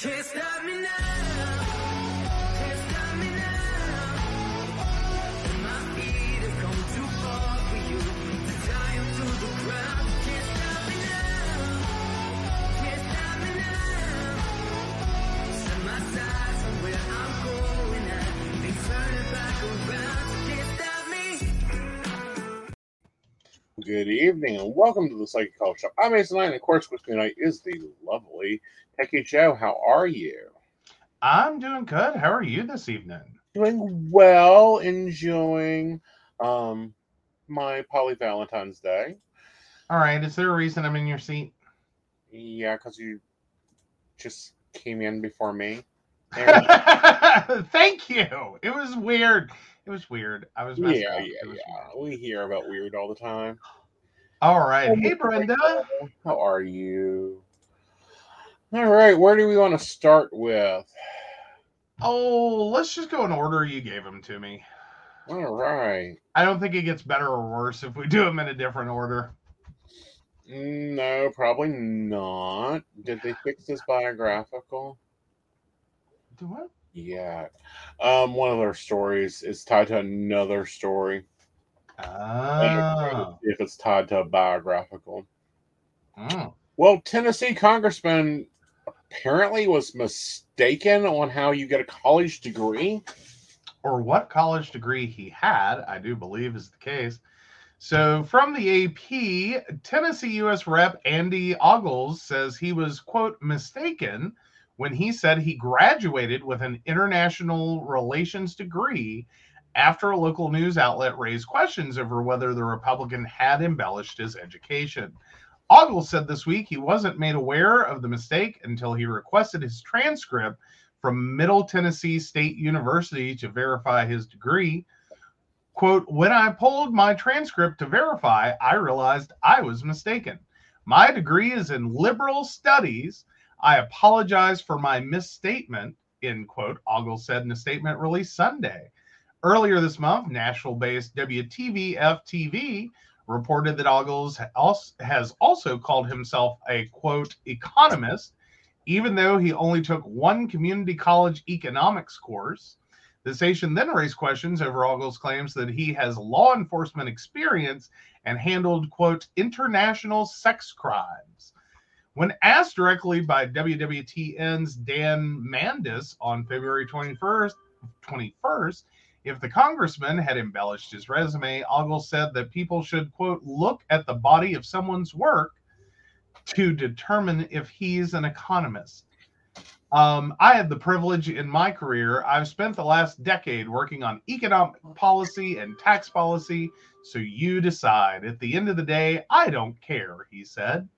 Can't stop me now. Good evening and welcome to the Psychic Call Show. I'm Aeson Knight, and of course with me tonight is the lovely Techie Joe. How are you? I'm doing good. How are you this evening? Doing well, enjoying my Poly-Valentine's Day. All right, is there a reason I'm in your seat? Yeah, because you just came in before me. Thank you. It was weird. I was messing up. We hear about weird all the time. All right. Hey, Brenda. How are you? All right. Where do we want to start with? Oh, let's just go in order you gave them to me. All right. I don't think it gets better or worse if we do them in a different order. No, probably not. Did they fix this biographical? Do what? Yeah. One of their stories is tied to another story. Oh. If it's tied to a biographical. Oh. Well, Tennessee congressman apparently was mistaken on how you get a college degree. Or what college degree he had, I do believe is the case. So from the AP, Tennessee U.S. Rep. Andy Ogles says he was, quote, mistaken when he said he graduated with an international relations degree after a local news outlet raised questions over whether the Republican had embellished his education. Ogles said this week he wasn't made aware of the mistake until he requested his transcript from Middle Tennessee State University to verify his degree. Quote, when I pulled my transcript to verify, I realized I was mistaken. My degree is in liberal studies. I apologize for my misstatement, end quote, Ogles said in a statement released Sunday. Earlier this month, Nashville-based WTVF-TV reported that Ogles has also called himself a, quote, economist, even though he only took one community college economics course. The station then raised questions over Ogles' claims that he has law enforcement experience and handled, quote, international sex crimes. When asked directly by WWTN's Dan Mandis on February 21st if the congressman had embellished his resume, Ogles said that people should, quote, look at the body of someone's work to determine if he's an economist. I had the privilege in my career. I've spent the last decade working on economic policy and tax policy, so you decide. At the end of the day, I don't care, he said.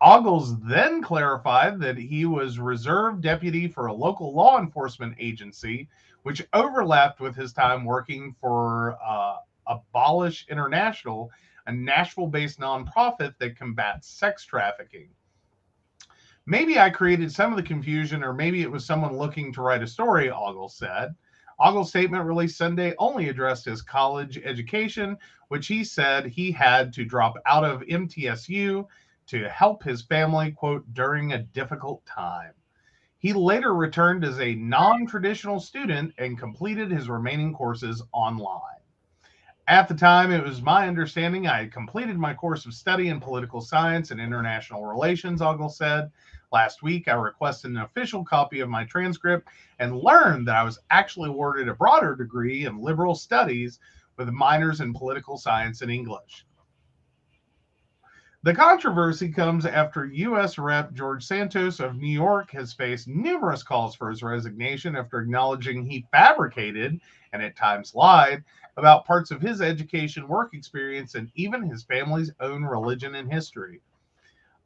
Ogles then clarified that he was reserve deputy for a local law enforcement agency, which overlapped with his time working for Abolish International, a Nashville-based nonprofit that combats sex trafficking. Maybe I created some of the confusion, or maybe it was someone looking to write a story, Ogles said. Ogles' statement released Sunday only addressed his college education, which he said he had to drop out of MTSU to help his family, quote, during a difficult time. He later returned as a non-traditional student and completed his remaining courses online. At the time, it was my understanding I had completed my course of study in political science and international relations, Ogles said. Last week, I requested an official copy of my transcript and learned that I was actually awarded a broader degree in liberal studies with minors in political science and English. The controversy comes after U.S. Rep. George Santos of New York has faced numerous calls for his resignation after acknowledging he fabricated, and at times lied, about parts of his education, work experience, and even his family's own religion and history.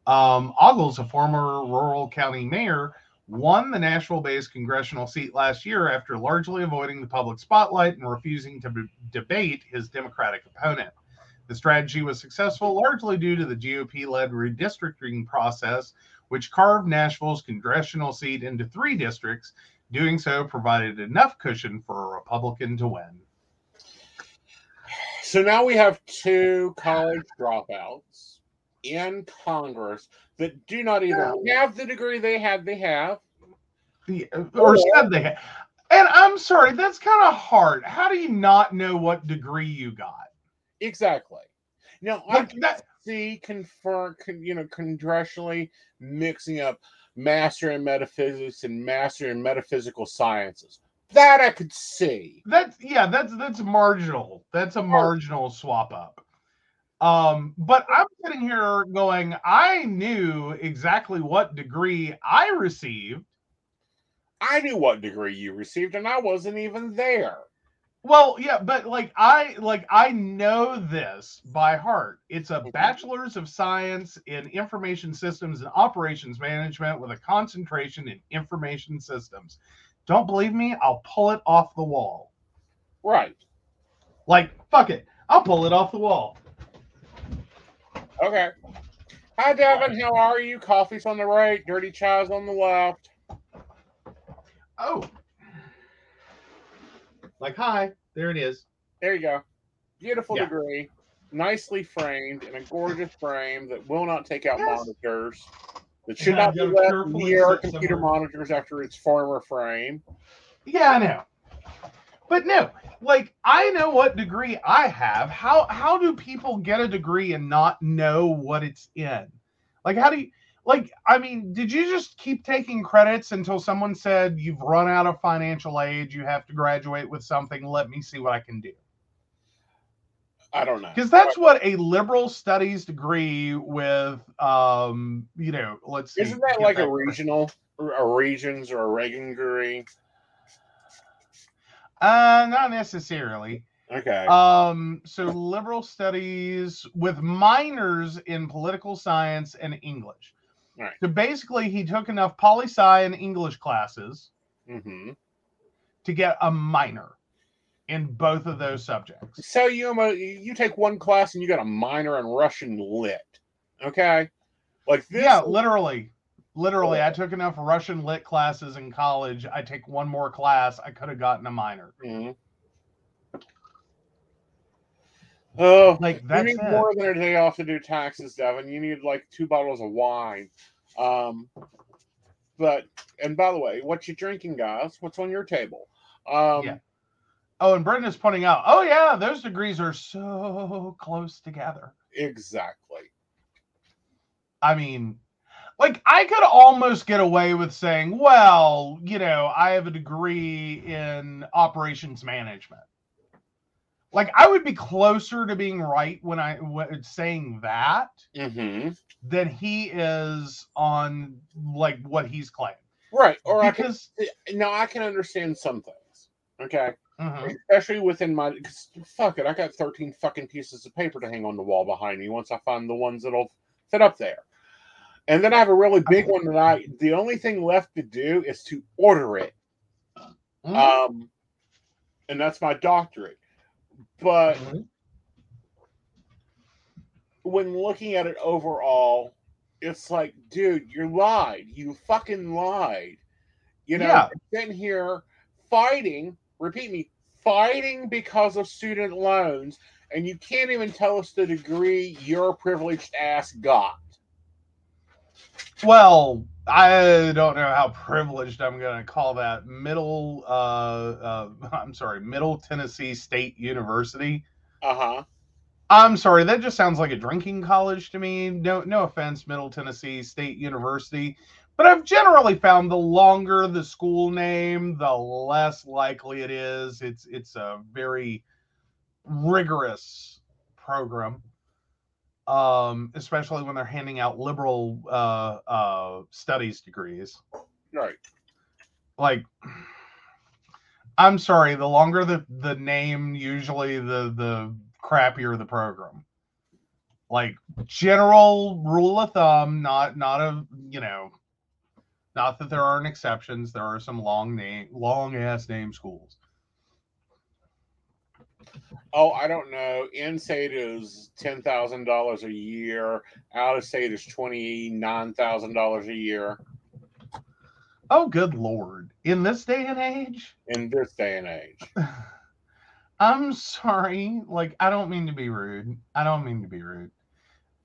Ogles, a former rural county mayor, won the Nashville-based congressional seat last year after largely avoiding the public spotlight and refusing to debate his Democratic opponent. The strategy was successful largely due to the GOP-led redistricting process, which carved Nashville's congressional seat into three districts. Doing so provided enough cushion for a Republican to win. So now we have two college dropouts in Congress that do not even have the degree they have. said they had. And I'm sorry, that's kind of hard. How do you not know what degree you got? Exactly. Now, like I can see congressionally mixing up master in metaphysics and master in metaphysical sciences. That I could see. That's marginal. That's a marginal swap up. But I'm sitting here going, I knew exactly what degree I received. I knew what degree you received, and I wasn't even there. Well, yeah, but I know this by heart. It's a bachelor's of science in information systems and operations management with a concentration in information systems. Don't believe me? I'll pull it off the wall. Right. Like, fuck it. I'll pull it off the wall. Okay. Hi, Devin. How are you? Coffee's on the right. Dirty chai's on the left. Oh. Like, hi. There it is. There you go. Beautiful degree. Nicely framed in a gorgeous frame that will not take out monitors. That should not be left near computer monitors after its former frame. Yeah, I know. But no, like, I know what degree I have. How do people get a degree and not know what it's in? Like, how do you, like, I mean, did you just keep taking credits until someone said, you've run out of financial aid, you have to graduate with something, let me see what I can do? I don't know. Because that's what a liberal studies degree with, let's see. Isn't that like a regional, a regions or a Reagan degree? Not necessarily. Okay. So liberal studies with minors in political science and English. All right. So basically he took enough poli-sci and English classes to get a minor in both of those subjects. So you take one class and you got a minor in Russian lit. Okay? Like this. Yeah, literally. Literally, I took enough Russian lit classes in college. I take one more class. I could have gotten a minor. Mm-hmm. Oh, like that's you need it. More than a day off to do taxes, Devin. You need like 2 bottles of wine. And by the way, what you drinking, guys? What's on your table? Oh, and Brenda's pointing out, those degrees are so close together. Exactly. I mean, like, I could almost get away with saying, well, I have a degree in operations management. Like, I would be closer to being right when I was saying that than he is on, like, what he's claiming. Right. Or because I can understand some things. Okay. Especially within my, cause fuck it, I got 13 fucking pieces of paper to hang on the wall behind me once I find the ones that'll fit up there. And then I have a really big one that the only thing left to do is to order it. And that's my doctorate. But when looking at it overall, it's like, dude, you lied. You fucking lied. Sitting here fighting. Repeat me, fighting because of student loans, and you can't even tell us the degree your privileged ass got. Well, I don't know how privileged I'm going to call that. Middle Tennessee State University. I'm sorry, that just sounds like a drinking college to me. No offense, Middle Tennessee State University. But I've generally found the longer the school name, the less likely it is. It's a very rigorous program, especially when they're handing out liberal studies degrees. Right. Like, I'm sorry, the longer the name, usually the crappier the program. Like, general rule of thumb, not that there aren't exceptions. There are some long ass name schools. Oh, I don't know. In state is $10,000 a year. Out of state is $29,000 a year. Oh, good Lord. In this day and age? In this day and age. I'm sorry. Like, I don't mean to be rude.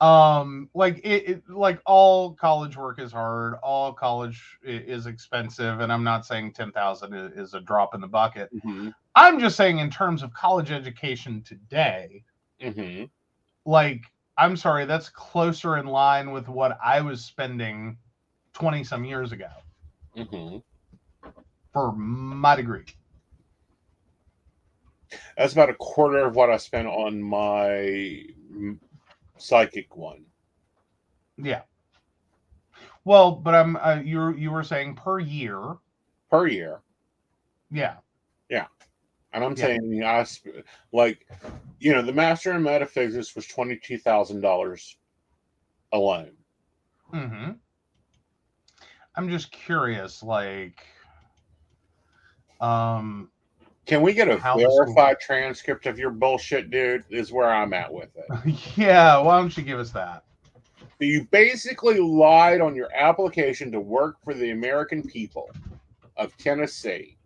Like all college work is hard. All college is expensive. And I'm not saying 10,000 is a drop in the bucket. Mm-hmm. I'm just saying in terms of college education today, mm-hmm. like, I'm sorry, that's closer in line with what I was spending 20 some years ago mm-hmm. for my degree. That's about a quarter of what I spent on my psychic one. Yeah. Well, but I'm you were saying per year. Per year. Yeah. Yeah. And I'm saying, the master in metaphysics was $22,000 alone. Mm-hmm. I'm just curious, can we get a verified transcript of your bullshit, dude? Is where I'm at with it. Yeah, why don't you give us that? You basically lied on your application to work for the American people of Tennessee.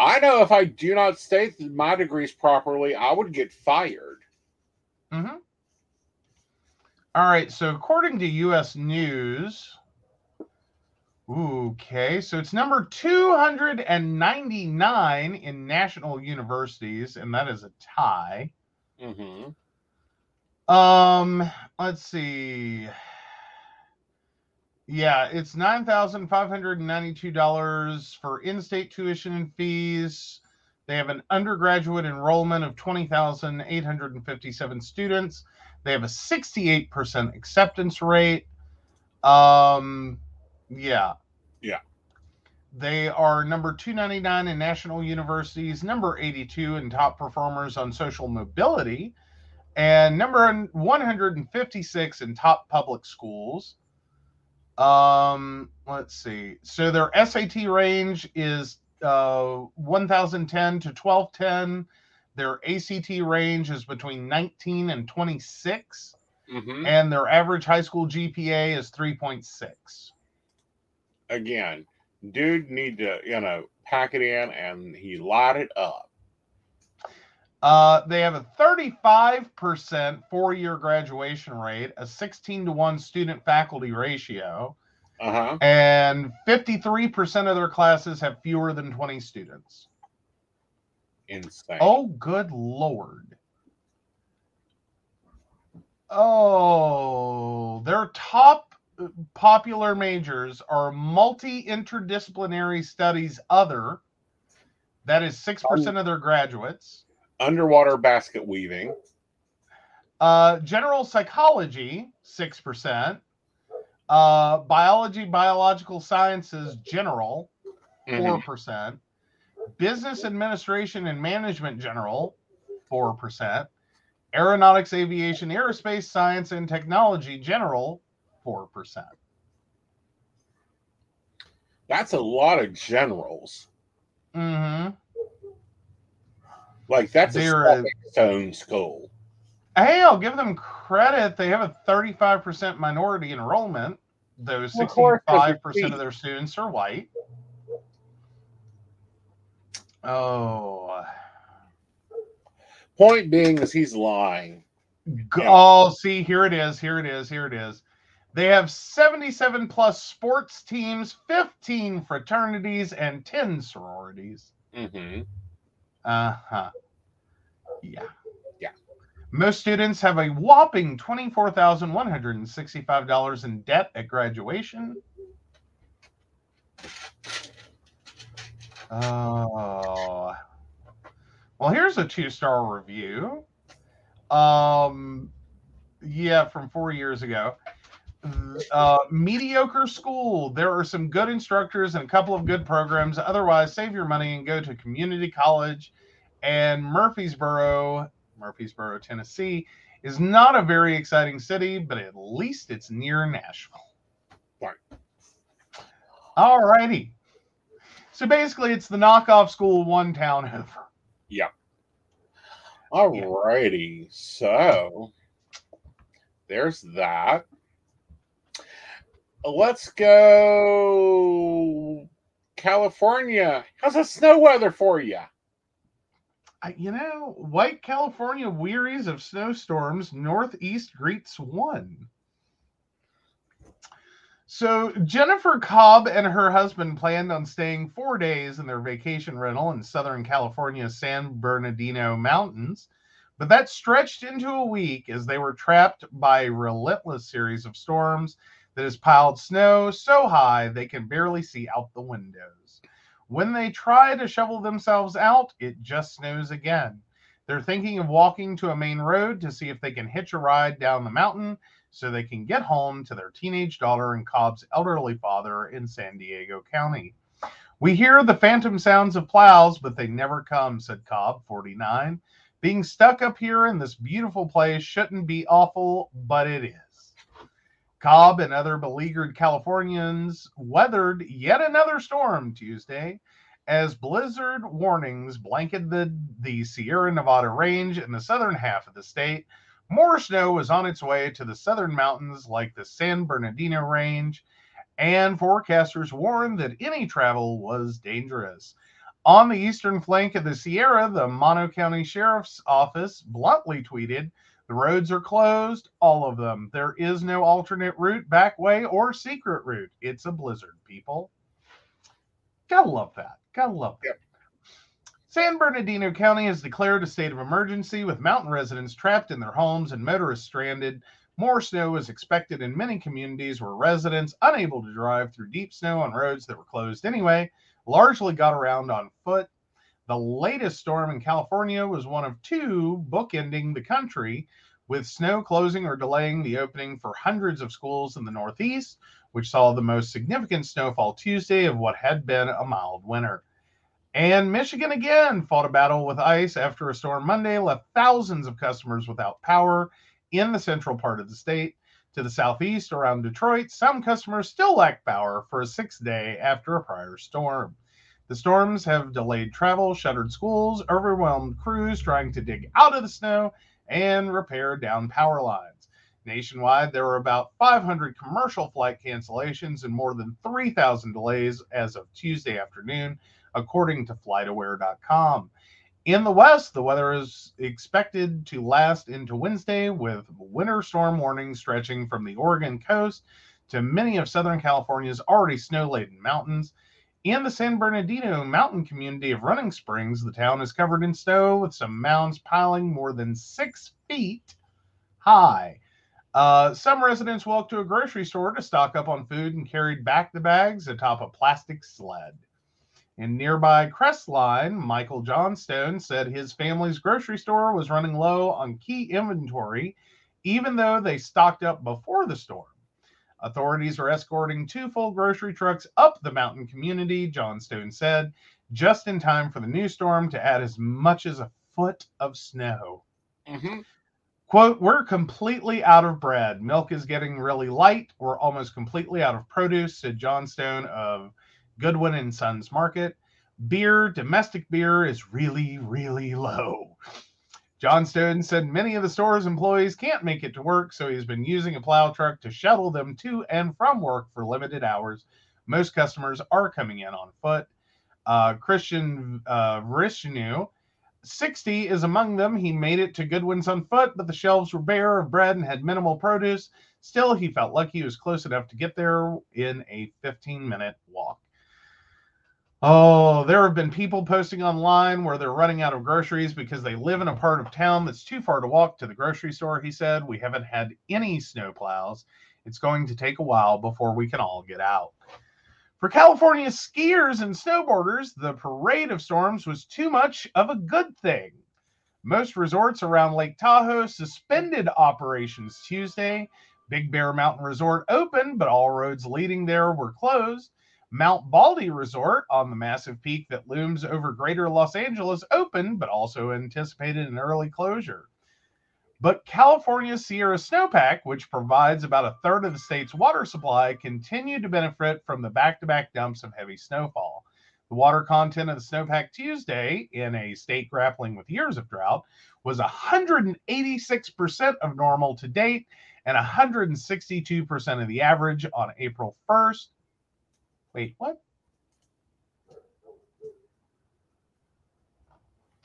I know if I do not state my degrees properly, I would get fired. Mm-hmm. All right, so according to U.S. News... Okay, so it's number 299 in national universities, and that is a tie. Mm-hmm. Let's see. Yeah, it's $9,592 for in-state tuition and fees. They have an undergraduate enrollment of 20,857 students. They have a 68% acceptance rate. Yeah. They are number 299 in national universities, number 82 in top performers on social mobility, and number 156 in top public schools. Let's see. So their SAT range is 1,010 to 1,210. Their ACT range is between 19 and 26. Mm-hmm. And their average high school GPA is 3.6. Again, dude need to, pack it in, and he light it up. They have a 35% four-year graduation rate, a 16-to-1 student-faculty ratio, uh-huh. and 53% of their classes have fewer than 20 students. Insane. Oh, good Lord. Oh, their top popular majors are multi-interdisciplinary studies other, that is 6% of their graduates. Underwater basket weaving. General psychology, 6%. Biology, biological sciences, general, 4%. Mm-hmm. Business administration and management, general, 4%. Aeronautics, aviation, aerospace, science, and technology, general, 4%. That's a lot of generals. Mm-hmm. Like, that's a stone school. Hey, I'll give them credit. They have a 35% minority enrollment, though 65% of their students are white. Oh. Point being is he's lying. Oh, see, here it is. They have 77 plus sports teams, 15 fraternities, and 10 sororities. Mm-hmm. Uh-huh. Yeah. Yeah. Most students have a whopping $24,165 in debt at graduation. Oh. Well, here's a 2-star review. Yeah, from 4 years ago. Mediocre school. There are some good instructors and a couple of good programs. Otherwise, save your money and go to community college. And Murfreesboro, Tennessee, is not a very exciting city, but at least it's near Nashville. Right. All righty. So basically, it's the knockoff school one town over. Yeah. All righty. So there's that. Let's go California. How's the snow weather for you? You know, white California wearies of snowstorms, Northeast greets one. So Jennifer Cobb and her husband planned on staying 4 days in their vacation rental in Southern California's San Bernardino Mountains, but that stretched into a week as they were trapped by a relentless series of storms that has piled snow so high they can barely see out the windows. When they try to shovel themselves out, it just snows again. They're thinking of walking to a main road to see if they can hitch a ride down the mountain so they can get home to their teenage daughter and Cobb's elderly father in San Diego County. We hear the phantom sounds of plows, but they never come, said Cobb, 49. Being stuck up here in this beautiful place shouldn't be awful, but it is. Cobb and other beleaguered Californians weathered yet another storm Tuesday as blizzard warnings blanketed the Sierra Nevada Range and the southern half of the state. More snow was on its way to the southern mountains like the San Bernardino Range, and forecasters warned that any travel was dangerous. On the eastern flank of the Sierra, the Mono County Sheriff's Office bluntly tweeted, "The roads are closed, all of them. There is no alternate route, back way, or secret route. It's a blizzard, people." Gotta love that. Gotta love that. San Bernardino County has declared a state of emergency with mountain residents trapped in their homes and motorists stranded. More snow is expected in many communities where residents unable to drive through deep snow on roads that were closed anyway, largely got around on foot. The latest storm in California was one of two bookending the country, with snow closing or delaying the opening for hundreds of schools in the Northeast, which saw the most significant snowfall Tuesday of what had been a mild winter. And Michigan again fought a battle with ice after a storm Monday left thousands of customers without power in the central part of the state. To the southeast around Detroit, some customers still lack power for a sixth day after a prior storm. The storms have delayed travel, shuttered schools, overwhelmed crews trying to dig out of the snow, and repair down power lines. Nationwide, there were about 500 commercial flight cancellations and more than 3,000 delays as of Tuesday afternoon, according to FlightAware.com. In the West, the weather is expected to last into Wednesday, with winter storm warnings stretching from the Oregon coast to many of Southern California's already snow-laden mountains. In the San Bernardino mountain community of Running Springs, the town is covered in snow, with some mounds piling more than 6 feet high. Some residents walked to a grocery store to stock up on food and carried back the bags atop a plastic sled. In nearby Crestline, Michael Johnston said his family's grocery store was running low on key inventory, even though they stocked up before the storm. Authorities are escorting two full grocery trucks up the mountain community, Johnston said, just in time for the new storm to add as much as a foot of snow. Quote, "We're completely out of bread. Milk is getting really light. We're almost completely out of produce," said Johnston of Goodwin and Sons Market. "Beer, domestic beer, is really, really low." Johnston said many of the store's employees can't make it to work, so he's been using a plow truck to shuttle them to and from work for limited hours. Most customers are coming in on foot. Christian Vrishnu, 60, is among them. He made it to Goodwin's on foot, but the shelves were bare of bread and had minimal produce. Still, he felt lucky he was close enough to get there in a 15-minute walk. Oh, there have been people posting online where they're running out of groceries because they live in a part of town that's too far to walk to the grocery store, he said. "We haven't had any snow plows. It's going to take a while before we can all get out." For California skiers and snowboarders, the parade of storms was too much of a good thing. Most resorts around Lake Tahoe suspended operations Tuesday. Big Bear Mountain Resort opened, but all roads leading there were closed. Mount Baldy Resort, on the massive peak that looms over greater Los Angeles, opened, but also anticipated an early closure. But California's Sierra Snowpack, which provides about a third of the state's water supply, continued to benefit from the back-to-back dumps of heavy snowfall. The water content of the snowpack Tuesday, in a state grappling with years of drought, was 186% of normal to date and 162% of the average on April 1st. Wait, what?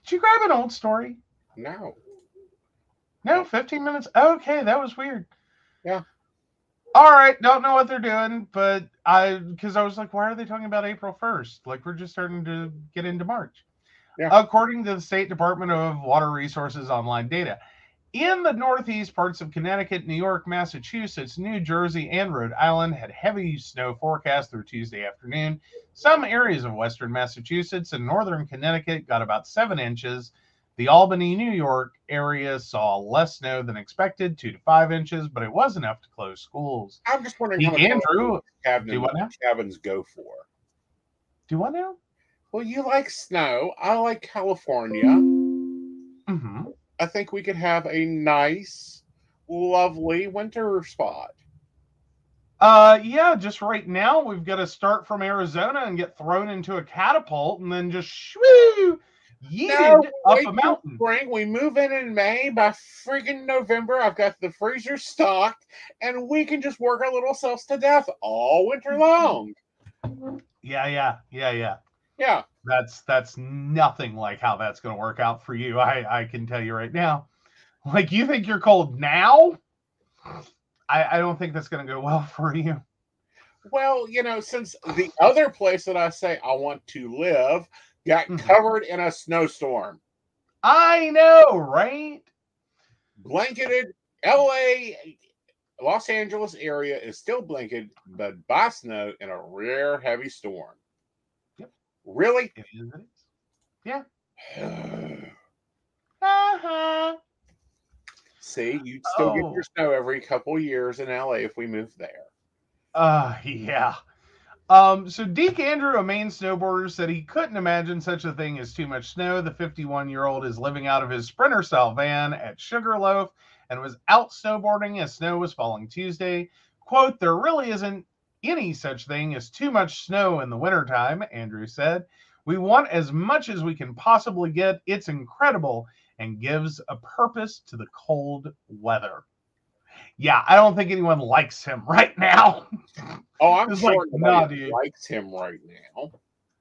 Did you grab an old story? No. No, 15 minutes? Okay, that was weird. Yeah. All right, don't know what they're doing, but because I was like, why are they talking about April 1st? Like, we're just starting to get into March. Yeah. According to the State Department of Water Resources online data, in the northeast parts of Connecticut, New York, Massachusetts, New Jersey, and Rhode Island had heavy snow forecast through Tuesday afternoon. Some areas of western Massachusetts and northern Connecticut got about 7 inches. The Albany, New York area saw less snow than expected, 2 to 5 inches, but it was enough to close schools. I'm just wondering how much cabins go for. Do what now? Well, you like snow. I like California. Mm-hmm. I think we could have a nice, lovely winter spot. Yeah, just right now we've got to start from Arizona and get thrown into a catapult and then just shoo. Yeeted up a mountain. Spring, we move in May. By friggin' November, I've got the freezer stocked, and we can just work our little selves to death all winter long. Yeah. That's nothing like how that's going to work out for you. I can tell you right now. Like, you think you're cold now? I don't think that's going to go well for you. Well, you know, since the other place that I say I want to live got covered in a snowstorm. I know, right? Blanketed. LA, Los Angeles area is still blanketed, but by snow in a rare heavy storm. Yep. Really? Yeah. See, you'd still get your snow every couple years in LA if we moved there. Yeah. So Deke Andrew, a Maine snowboarder, said he couldn't imagine such a thing as too much snow. The 51-year-old is living out of his Sprinter style van at Sugarloaf and was out snowboarding as snow was falling Tuesday. Quote, there really isn't any such thing as too much snow in the wintertime, Andrew said. We want as much as we can possibly get. It's incredible and gives a purpose to the cold weather. Yeah, I don't think anyone likes him right now. Oh, I'm sure like, nobody likes him right now.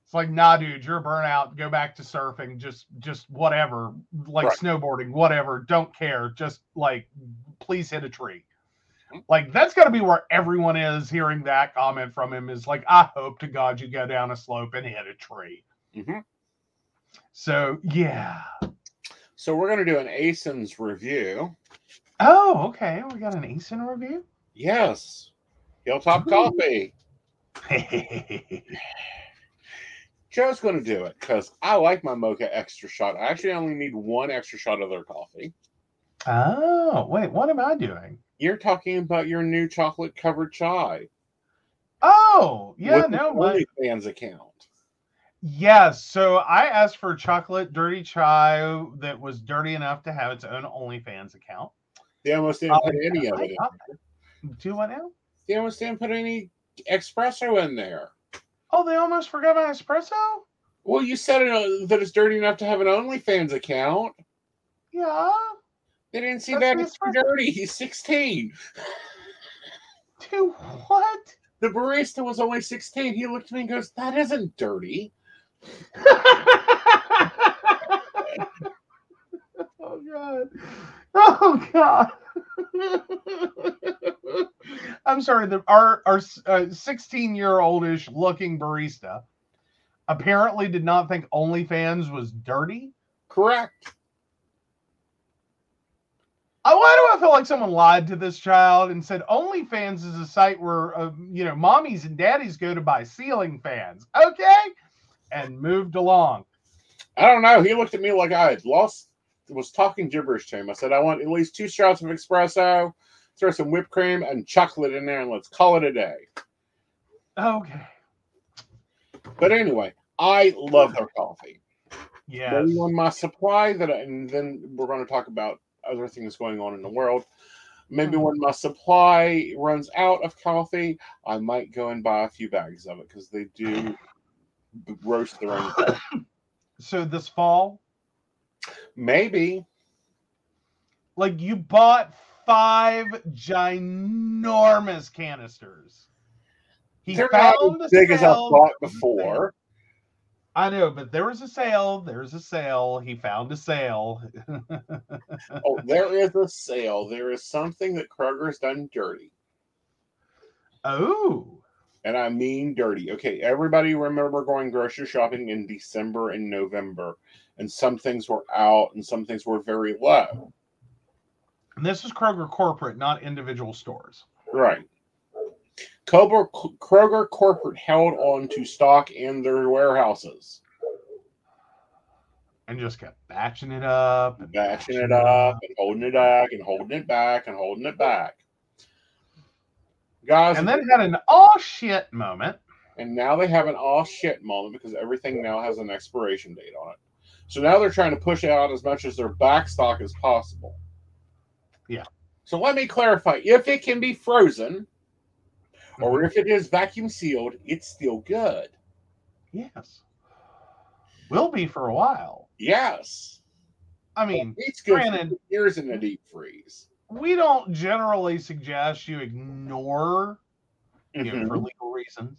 It's like, nah, dude, you're burnout. Go back to surfing. Just whatever. Like, right. Snowboarding, whatever. Don't care. Just, like, please hit a tree. Like, that's got to be where everyone is hearing that comment from him is like, I hope to God you go down a slope and hit a tree. Mm-hmm. So, yeah. So, we're going to do an Aeson's review. Oh, okay. We got an Aeson review? Yes. Hilltop Coffee. Joe's going to do it because I like my mocha extra shot. I actually only need one extra shot of their coffee. Oh, wait. What am I doing? You're talking about your new chocolate-covered chai. Oh, yeah. With no. With the OnlyFans account. Yes. Yeah, so I asked for chocolate dirty chai that was dirty enough to have its own OnlyFans account. They almost didn't put any of it in. Do what now? They almost didn't put any espresso in there. Oh, they almost forgot my espresso? Well, you said it, that it's dirty enough to have an OnlyFans account. Yeah. They didn't see that it's dirty. He's 16. Dude, what? The barista was only 16. He looked at me and goes, that isn't dirty. Oh, God. Oh, God. I'm sorry. Our 16-year-oldish looking barista apparently did not think OnlyFans was dirty. Correct. Why do I feel like someone lied to this child and said OnlyFans is a site where, mommies and daddies go to buy ceiling fans? Okay. And moved along. I don't know. He looked at me like I had was talking gibberish to him. I said, I want at least 2 shots of espresso, throw some whipped cream and chocolate in there, and let's call it a day. Okay. But anyway, I love their coffee. Yeah. They won my supply, and then we're going to talk about other things going on in the world. Maybe when my supply runs out of coffee, I might go and buy a few bags of it because they do roast their own coffee. So this fall? Maybe. Like, you bought 5 ginormous canisters. They're not as big as I've bought before. I know, but there was a sale. There's a sale. He found a sale. Oh, there is a sale. There is something that Kroger's done dirty. Oh. And I mean dirty. Okay, everybody remember going grocery shopping in December and November. And some things were out and some things were very low. And this is Kroger Corporate, not individual stores. Right. Kroger Corporate held on to stock in their warehouses. And just kept batching it up. And batching it up and holding it back and holding it back and holding it back. Guys, and then had an all shit moment. And now they have an all shit moment because everything now has an expiration date on it. So now they're trying to push out as much as their back stock as possible. Yeah. So let me clarify. If it can be frozen, or if it is vacuum sealed, it's still good. Yes. Will be for a while. Yes. I mean, it's good for years in a deep freeze. We don't generally suggest you ignore, for legal reasons,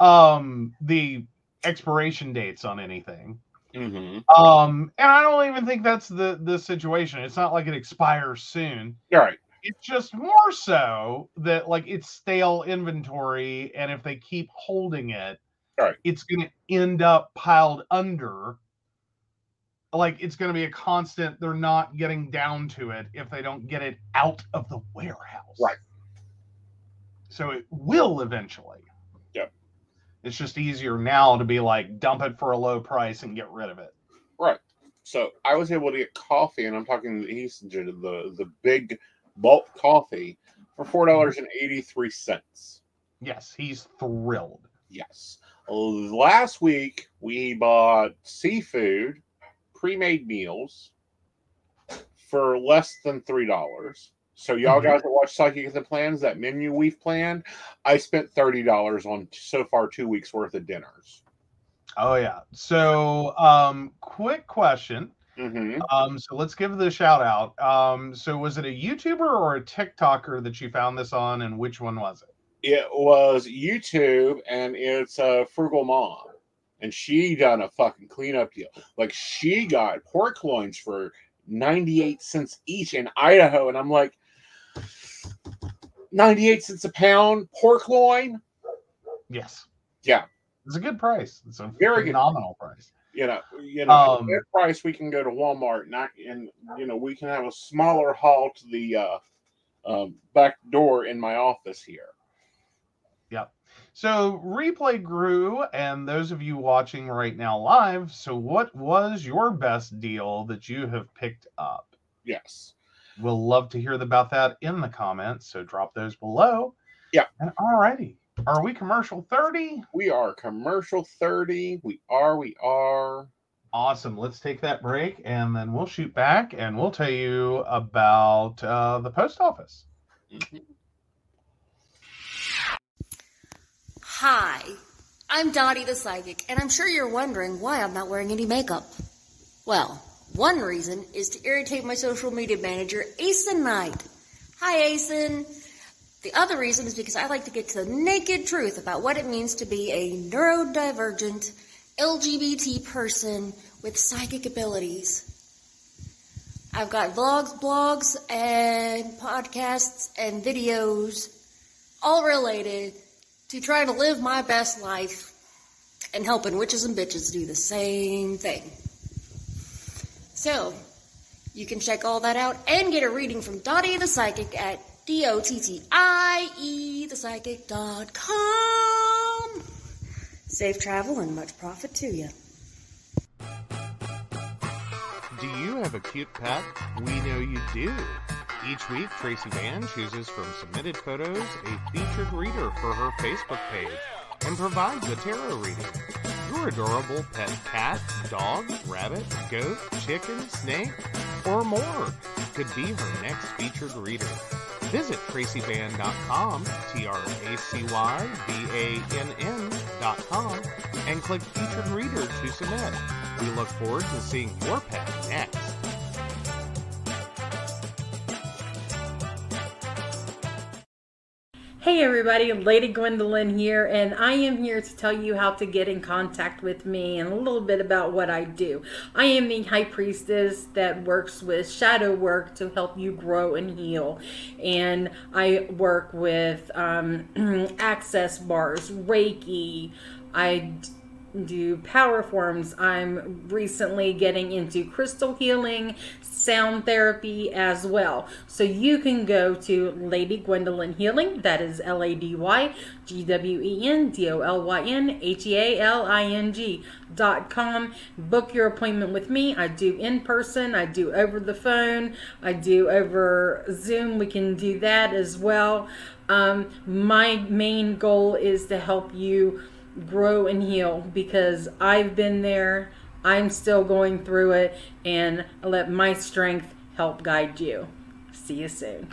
the expiration dates on anything. Mm-hmm. And I don't even think that's the situation. It's not like it expires soon. You're right. It's just more so that, like, it's stale inventory, and if they keep holding it, right, it's going to end up piled under. Like, it's going to be a constant. They're not getting down to it if they don't get it out of the warehouse. Right. So it will eventually. Yep. It's just easier now to be like, dump it for a low price and get rid of it. Right. So I was able to get coffee, and I'm talking, he's the big bulk coffee for $4.83. Yes, he's thrilled. Yes. Last week we bought seafood, pre-made meals for less than $3. So y'all guys that watch Psychic at the Plans, that menu we've planned, I spent $30 on so far 2 weeks worth of dinners. Oh yeah. So quick question. So let's give the shout out. So was it a YouTuber or a TikToker that you found this on, and which one was it? It was YouTube, and it's Frugal Mom, and she done a fucking cleanup deal. Like, she got pork loins for 98 cents each in Idaho, and I'm like, 98 cents a pound pork loin? Yes. Yeah. It's a good price. It's a very phenomenal price. You know, at that price, we can go to Walmart, and we can have a smaller haul to the back door in my office here. Yep. So replay grew, and those of you watching right now live, so what was your best deal that you have picked up? Yes. We'll love to hear about that in the comments, so drop those below. Yeah. And all righty. Are we commercial 30? We are commercial 30. We are. Awesome. Let's take that break, and then we'll shoot back, and we'll tell you about the post office. Mm-hmm. Hi, I'm Dottie the Psychic, and I'm sure you're wondering why I'm not wearing any makeup. Well, one reason is to irritate my social media manager, Aeson Knight. Hi, Aeson. The other reason is because I like to get to the naked truth about what it means to be a neurodivergent LGBT person with psychic abilities. I've got vlogs, blogs, and podcasts and videos all related to trying to live my best life and helping witches and bitches do the same thing. So, you can check all that out and get a reading from Dottie the Psychic at DOTTIEthepsychic.com. Safe travel and much profit to you. Do you have a cute pet? We know you do. Each week, Tracy Van chooses from submitted photos a featured reader for her Facebook page and provides a tarot reading. Your adorable pet cat, dog, rabbit, goat, chicken, snake, or more could be her next featured reader. Visit TracyVan.com, TracyVann.com, and click Featured Reader to submit. We look forward to seeing your pet next. Hey everybody, Lady Gwendolyn here, and I am here to tell you how to get in contact with me and a little bit about what I do. I am the high priestess that works with shadow work to help you grow and heal, and I work with access bars, Reiki, I do power forms. I'm recently getting into crystal healing, sound therapy as well. So you can go to Lady Gwendolyn Healing. That is LADYGWENDOLYNHEALING.com. Book your appointment with me. I do in person. I do over the phone. I do over Zoom. We can do that as well. My main goal is to help you grow and heal, because I've been there, I'm still going through it, and let my strength help guide you. See you soon.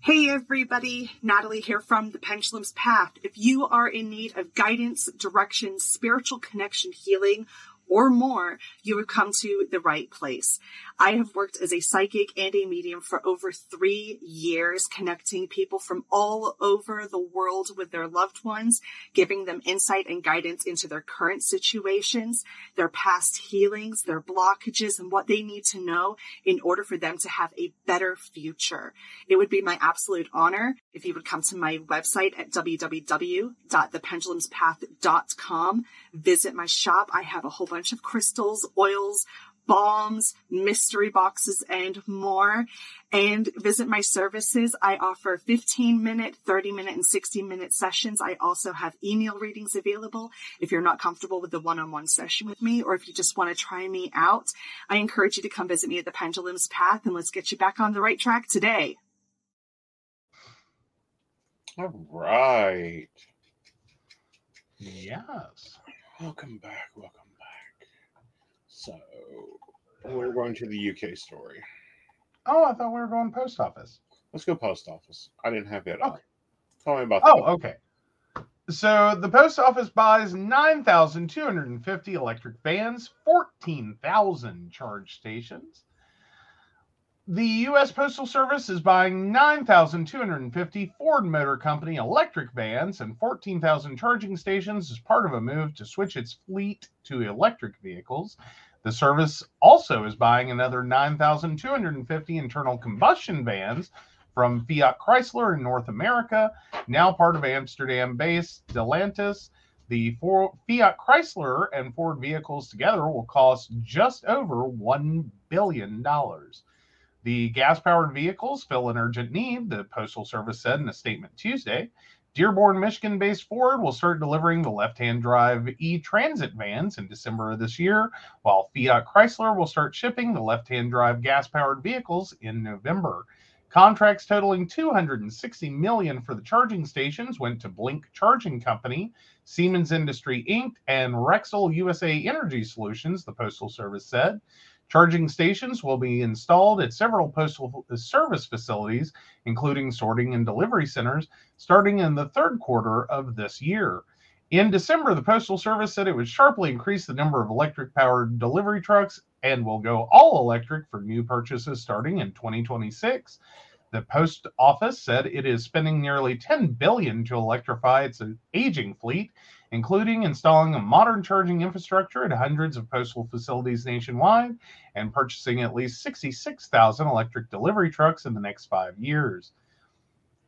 Hey everybody, Natalie here from The Pendulum's Path. If you are in need of guidance, direction, spiritual connection, healing, or more, you have come to the right place. I have worked as a psychic and a medium for over 3 years, connecting people from all over the world with their loved ones, giving them insight and guidance into their current situations, their past healings, their blockages, and what they need to know in order for them to have a better future. It would be my absolute honor if you would come to my website at www.thependulumspath.com. Visit my shop. I have a whole bunch of crystals, oils, balms, mystery boxes, and more. And visit my services. I offer 15-minute, 30-minute, and 60-minute sessions. I also have email readings available if you're not comfortable with the one-on-one session with me, or if you just want to try me out. I encourage you to come visit me at The Pendulum's Path, and let's get you back on the right track today. All right. Yes. Welcome back. So, we're going to the UK story. Oh, I thought we were going post office. Let's go post office. I didn't have that. Okay. Tell me about that. Oh, okay. So, the post office buys 9,250 electric vans, 14,000 charge stations. The U.S. Postal Service is buying 9,250 Ford Motor Company electric vans and 14,000 charging stations as part of a move to switch its fleet to electric vehicles. The service also is buying another 9,250 internal combustion vans from Fiat Chrysler in North America, now part of Amsterdam-based Stellantis. The Fiat Chrysler and Ford vehicles together will cost just over $1 billion. The gas-powered vehicles fill an urgent need, the Postal Service said in a statement Tuesday. Dearborn, Michigan-based Ford will start delivering the left-hand drive e-transit vans in December of this year, while Fiat Chrysler will start shipping the left-hand drive gas-powered vehicles in November. Contracts totaling $260 million for the charging stations went to Blink Charging Company, Siemens Industry, Inc., and Rexel USA Energy Solutions, the Postal Service said. Charging stations will be installed at several postal service facilities, including sorting and delivery centers, starting in the third quarter of this year. In December, the Postal Service said it would sharply increase the number of electric-powered delivery trucks and will go all electric for new purchases starting in 2026. The Post Office said it is spending nearly $10 billion to electrify its aging fleet, including installing a modern charging infrastructure at hundreds of postal facilities nationwide and purchasing at least 66,000 electric delivery trucks in the next 5 years.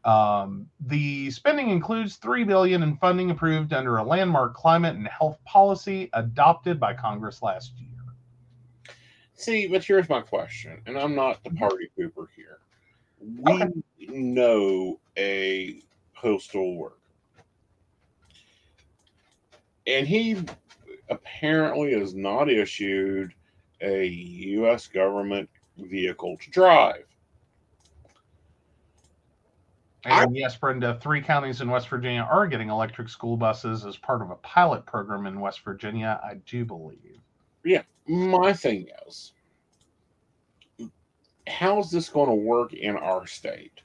The spending includes $3 billion in funding approved under a landmark climate and health policy adopted by Congress last year. See, but here's my question, and I'm not the party pooper here. We know a postal worker. And he apparently is not issued a U.S. government vehicle to drive. And yes, Brenda, 3 counties in West Virginia are getting electric school buses as part of a pilot program in West Virginia, I do believe. Yeah, my thing is, how's this going to work in our state?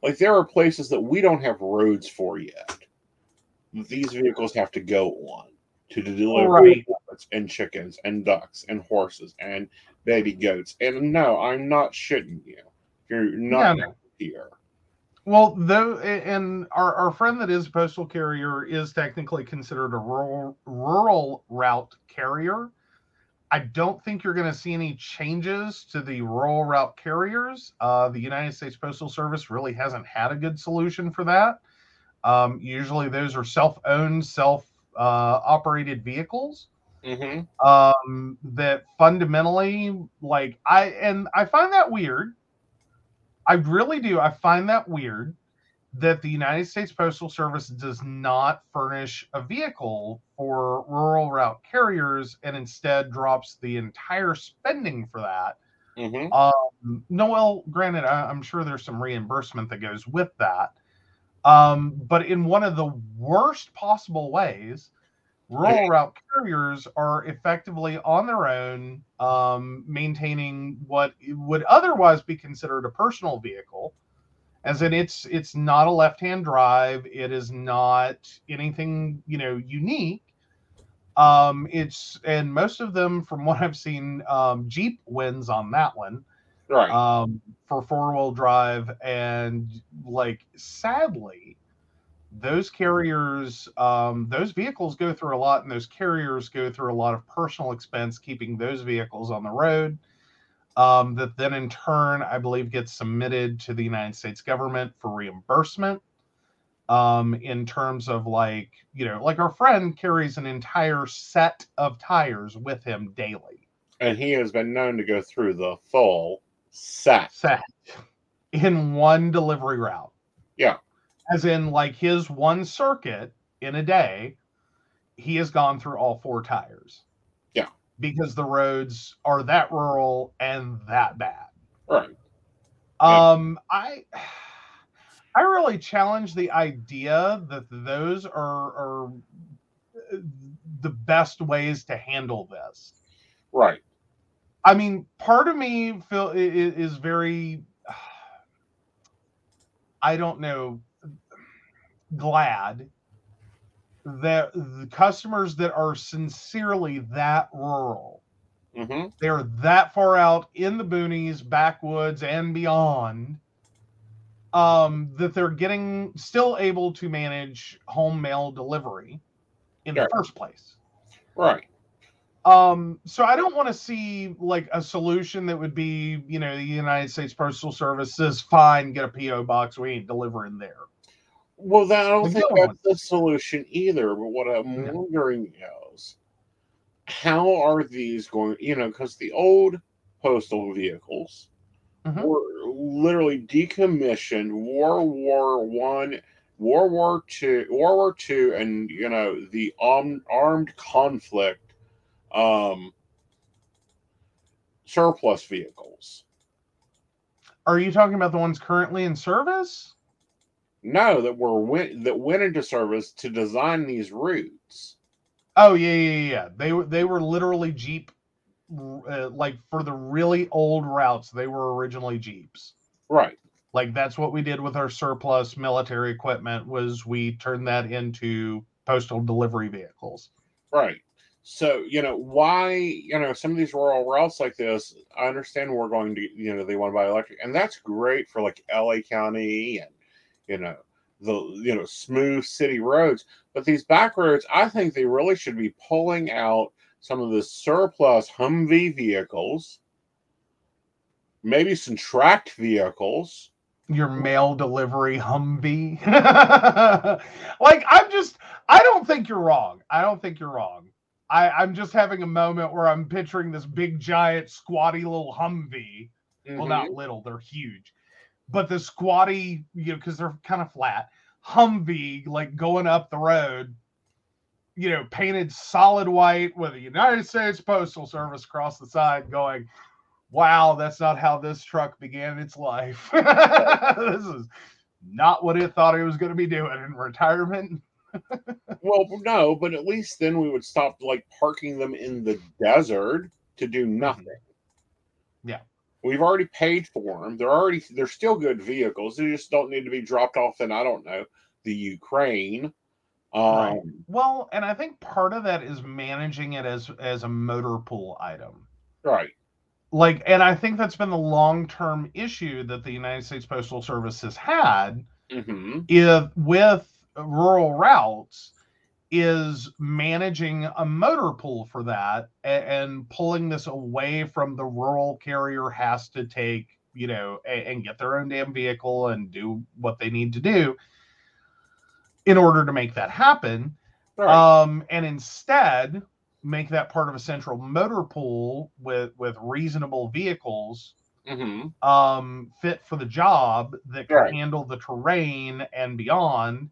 Like, there are places that we don't have roads for yet. These vehicles have to go on to deliver rabbits and chickens and ducks and horses and baby goats. And no, I'm not shitting you. You're not here. Well, though, and our friend that is a postal carrier is technically considered a rural route carrier. I don't think you're going to see any changes to the rural route carriers. The United States Postal Service really hasn't had a good solution for that. Usually those are self-owned, self-operated vehicles. Mm-hmm. That fundamentally, like, I find that weird. I really do. I find that weird that the United States Postal Service does not furnish a vehicle for rural route carriers and instead drops the entire spending for that. Mm-hmm. Well, granted, I'm sure there's some reimbursement that goes with that. But in one of the worst possible ways, rural route carriers are effectively on their own, maintaining what would otherwise be considered a personal vehicle. As in, it's not a left-hand drive. It is not anything, unique. And most of them, from what I've seen, Jeep wins on that one. Right. For four-wheel drive. And, sadly, those carriers, those vehicles go through a lot, and those carriers go through a lot of personal expense keeping those vehicles on the road. That then in turn, I believe, gets submitted to the United States government for reimbursement. In terms of our friend carries an entire set of tires with him daily. And he has been known to go through the full set in one delivery route. Yeah. As in, his one circuit in a day, he has gone through all four tires. Yeah. Because the roads are that rural and that bad. Right. I really challenge the idea that those are the best ways to handle this. Right. I mean, part of me is very, I don't know, glad that the customers that are sincerely that rural, mm-hmm. they're that far out in the boonies, backwoods, and beyond, that they're still able to manage home mail delivery in the first place. Right. So I don't want to see a solution that would be, the United States Postal Service says, fine, get a P.O. box. We ain't delivering there. Well, then I don't think that's the solution either. But what I'm wondering is, how are these going? Because the old postal vehicles were literally decommissioned. World War I, World War II, and the armed conflict surplus vehicles. Are you talking about the ones currently in service? No, that went into service to design these routes. Oh yeah. They were literally Jeep, for the really old routes. They were originally Jeeps. Right. That's what we did with our surplus military equipment, was we turned that into postal delivery vehicles. Right. So why some of these rural routes like this, I understand we're going to they want to buy electric, and that's great for L.A. County and. The smooth city roads, but these back roads, I think they really should be pulling out some of the surplus Humvee vehicles, maybe some tracked vehicles. Your mail delivery Humvee. I don't think you're wrong. I'm just having a moment where I'm picturing this big, giant, squatty little Humvee. Mm-hmm. Well, not little, they're huge. But the squatty, because they're kind of flat, Humvee, going up the road, painted solid white with the United States Postal Service across the side going, wow, that's not how this truck began its life. This is not what it thought it was going to be doing in retirement. Well, no, but at least then we would stop, parking them in the desert to do nothing. Yeah. We've already paid for them. They're still good vehicles. They just don't need to be dropped off in, I don't know, the Ukraine. Right. Well, and I think part of that is managing it as a motor pool item. Right. And I think that's been the long-term issue that the United States Postal Service has had, mm-hmm. if with rural routes is managing a motor pool for that and pulling this away from the rural carrier has to take, you know, and get their own damn vehicle and do what they need to do in order to make that happen. Right. And instead make that part of a central motor pool with reasonable vehicles mm-hmm. Fit for the job that can right. handle the terrain and beyond.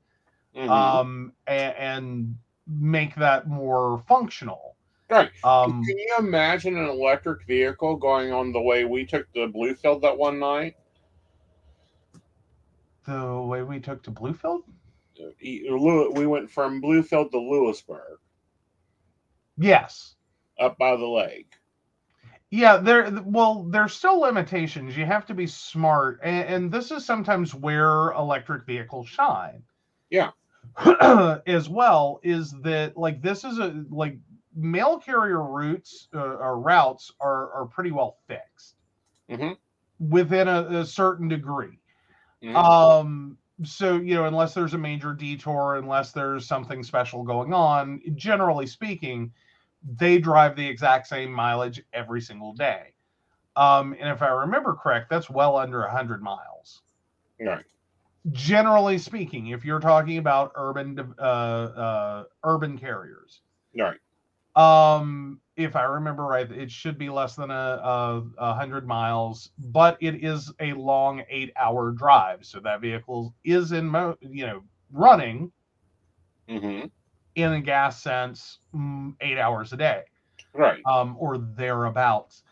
Mm-hmm. And make that more functional. Right. Can you imagine an electric vehicle going on the way we took to Bluefield that one night? The way we took to Bluefield? We went from Bluefield to Lewisburg. Yes. Up by the lake. Yeah, there's still limitations. You have to be smart. And this is sometimes where electric vehicles shine. Yeah. As well is that mail carrier routes or routes are pretty well fixed mm-hmm. within a certain degree. Mm-hmm. So you know, unless there's a major detour, unless there's something special going on, generally speaking, they drive the exact same mileage every single day. And if I remember correct, that's well under 100 miles. Right. Generally speaking, if you're talking about urban carriers, right? If I remember right, it should be less than 100 miles, but it is a long 8-hour drive, so that vehicle is running mm-hmm. in a gas sense 8 hours a day, right? Or thereabouts.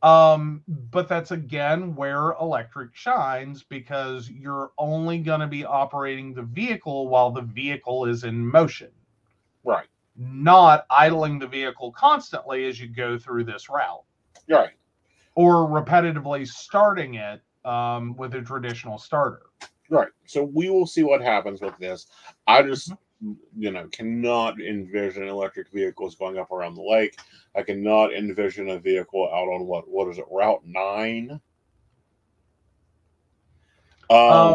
But that's again where electric shines, because you're only going to be operating the vehicle while the vehicle is in motion. Right. Not idling the vehicle constantly as you go through this route. Right. Or repetitively starting it with a traditional starter. Right. So we will see what happens with this. I just... cannot envision electric vehicles going up around the lake. I cannot envision a vehicle out on what is it, Route 9? I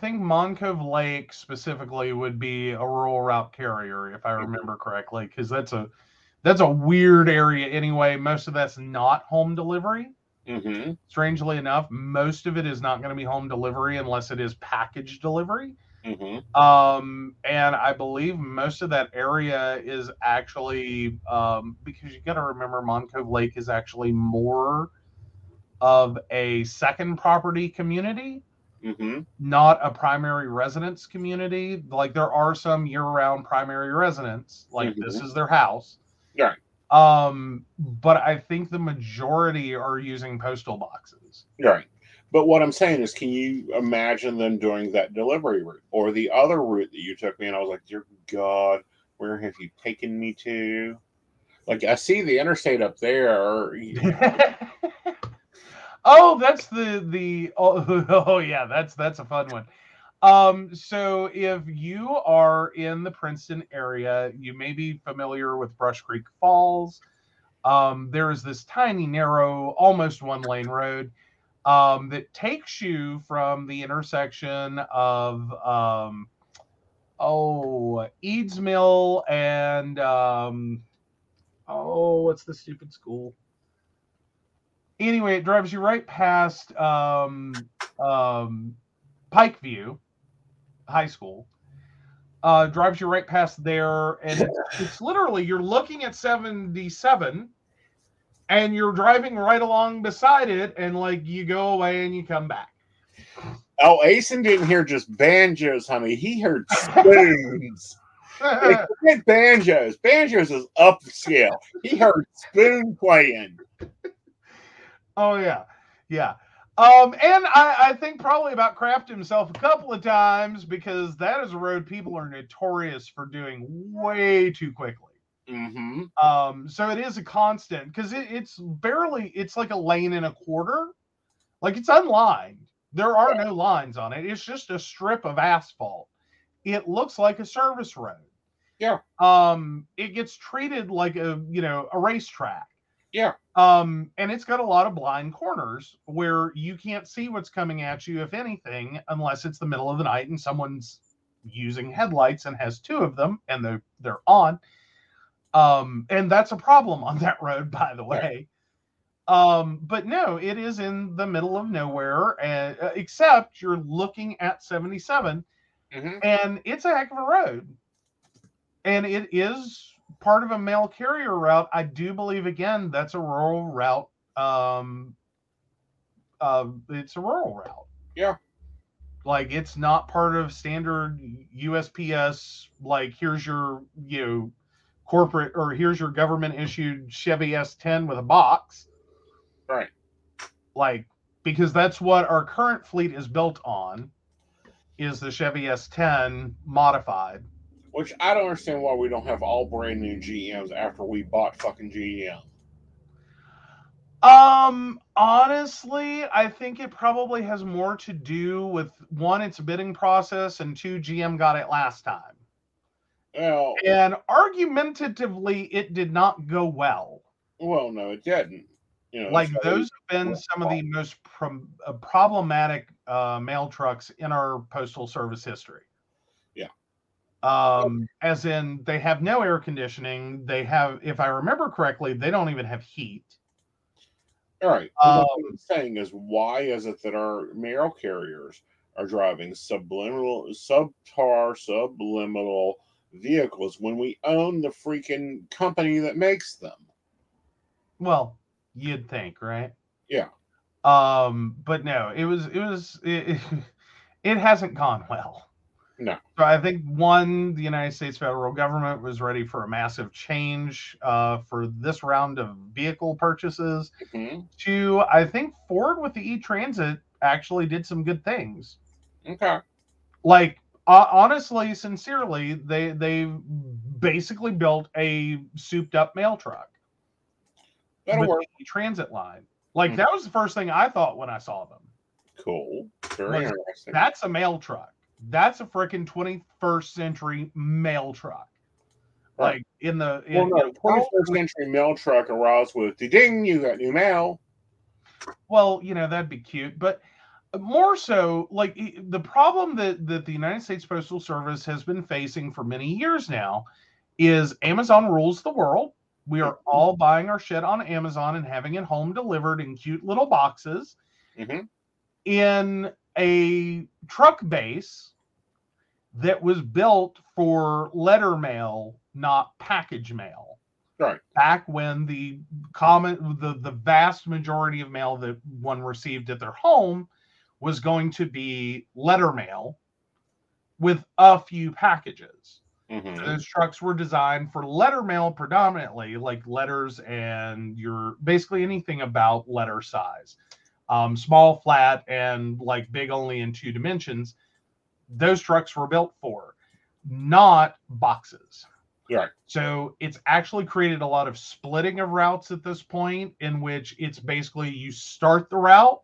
think Moncove Lake specifically would be a rural route carrier, if I remember correctly, because that's a weird area anyway. Most of that's not home delivery. Mm-hmm. Strangely enough, most of it is not going to be home delivery unless it is package delivery. Mm-hmm. And I believe most of that area is actually because you got to remember Moncove Lake is actually more of a second property community, mm-hmm. not a primary residence community. Like there are some year-round primary residents, like mm-hmm. this is their house. Yeah. But I think the majority are using postal boxes. Right. But what I'm saying is, can you imagine them doing that delivery route or the other route that you took me? And I was like, dear God, where have you taken me to? Like, I see the interstate up there. Oh, that's that's a fun one. So if you are in the Princeton area, you may be familiar with Brush Creek Falls. There is this tiny, narrow, almost one-lane road. That takes you from the intersection of Eads Mill and what's the stupid school? Anyway, it drives you right past Pikeview High School. Drives you right past there, and it's literally you're looking at 77. And you're driving right along beside it, and like you go away and you come back. Oh, Aeson didn't hear just banjos, honey. He heard spoons. Forget banjos. Banjos is upscale. He heard spoon playing. Oh yeah, yeah. And I think probably about crapped himself a couple of times, because that is a road people are notorious for doing way too quickly. Mm-hmm. So it is a constant, because it's like a lane and a quarter. Like, it's unlined. There are no lines on it. It's just a strip of asphalt. It looks like a service road. Yeah. It gets treated like a racetrack. Yeah. And it's got a lot of blind corners where you can't see what's coming at you, if anything, unless it's the middle of the night and someone's using headlights and has two of them and they're on. And that's a problem on that road, by the way. Yeah. But no, it is in the middle of nowhere, and, except you're looking at 77, mm-hmm. and it's a heck of a road. And it is part of a mail carrier route. I do believe, again, that's a rural route. It's a rural route. Yeah. Like, it's not part of standard USPS, like, here's your, you know, corporate, or here's your government-issued Chevy S10 with a box. Right. Like, because that's what our current fleet is built on, is the Chevy S10 modified. Which I don't understand why we don't have all brand new GMs after we bought fucking GM. Honestly, I think it probably has more to do with, one, its bidding process, and two, GM got it last time. Well, and argumentatively, it did not go well. Well, no, it didn't. You know, like, those have been some of the most problematic mail trucks in our postal service history. As in, they have no air conditioning. They have, if I remember correctly, they don't even have heat. All right. What I'm saying is, why is it that our mail carriers are driving subliminal vehicles when we own the freaking company that makes them? Well, you'd think, right? Yeah. But no, it hasn't gone well. No. So I think, one, the United States federal government was ready for a massive change for this round of vehicle purchases. Mm-hmm. Two, I think Ford with the e-Transit actually did some good things. Okay. Like, honestly, sincerely, they basically built a souped-up mail truck. That'll work. The e-Transit line. Like, mm-hmm. that was the first thing I thought when I saw them. Cool. Very interesting. That's a mail truck. That's a freaking 21st century mail truck. Right. Like, in the 21st century mail truck arrives with the ding, you got new mail. Well, you know, that'd be cute. But more so, like, the problem that the United States Postal Service has been facing for many years now is Amazon rules the world. We are all buying our shit on Amazon and having it home delivered in cute little boxes. Mm-hmm. In a truck base that was built for letter mail, not package mail. Right. Back when the vast majority of mail that one received at their home was going to be letter mail with a few packages. Mm-hmm. So those trucks were designed for letter mail predominantly, like letters and your basically anything about letter size. Small, flat, and like big only in two dimensions, those trucks were built for, not boxes. Right. So it's actually created a lot of splitting of routes at this point, in which it's basically you start the route,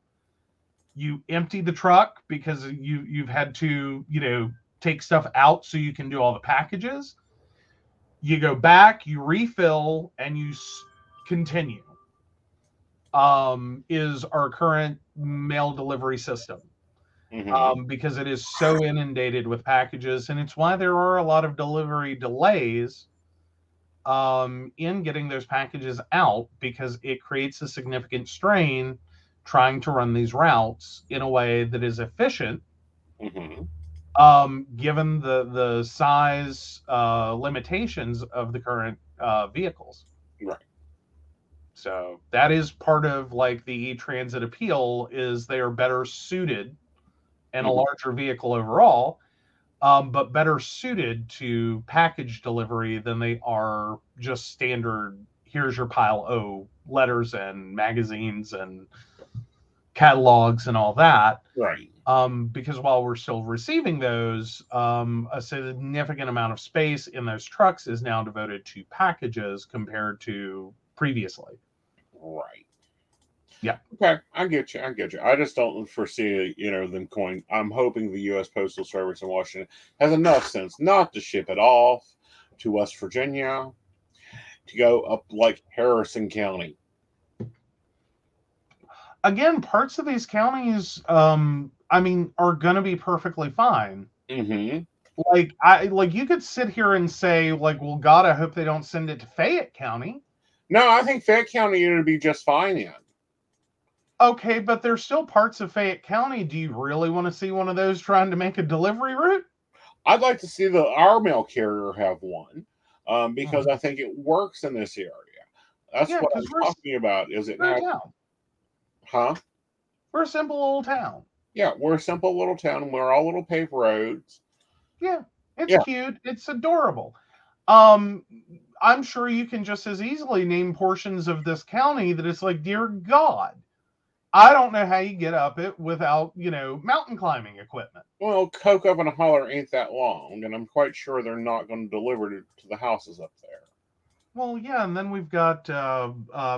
you empty the truck because you've had to, you know, take stuff out so you can do all the packages. You go back, you refill, and you continue. Is our current mail delivery system, mm-hmm. Because it is so inundated with packages, and it's why there are a lot of delivery delays in getting those packages out, because it creates a significant strain trying to run these routes in a way that is efficient, mm-hmm. Given the size limitations of the current vehicles. Right. So that is part of, like, the e-Transit appeal, is they are better suited and mm-hmm. a larger vehicle overall, but better suited to package delivery than they are just standard, here's your pile O letters and magazines and catalogs and all that. Right. Because while we're still receiving those, a significant amount of space in those trucks is now devoted to packages compared to previously. Right. Yeah. Okay. I get you. I just don't foresee, you know, them coin. I'm hoping the U.S. Postal Service in Washington has enough sense not to ship it off to West Virginia to go up like Harrison County again, parts of these counties, I mean, are going to be perfectly fine. Mm-hmm. Like you could sit here and say, like, well, God, I hope they don't send it to Fayette County. No, I think Fayette County would be just fine then. Okay, but there's still parts of Fayette County. Do you really want to see one of those trying to make a delivery route? I'd like to see our mail carrier have one, because I think it works in this area. That's what I'm talking about. Is it now? Town. Huh? We're a simple little town. Yeah, we're a simple little town, and we're all little paved roads. Yeah, it's cute. It's adorable. I'm sure you can just as easily name portions of this county that it's like, dear God, I don't know how you get up it without, mountain climbing equipment. Well, Coke Up and a Holler ain't that long, and I'm quite sure they're not going to deliver it to the houses up there. Well, yeah, and then we've got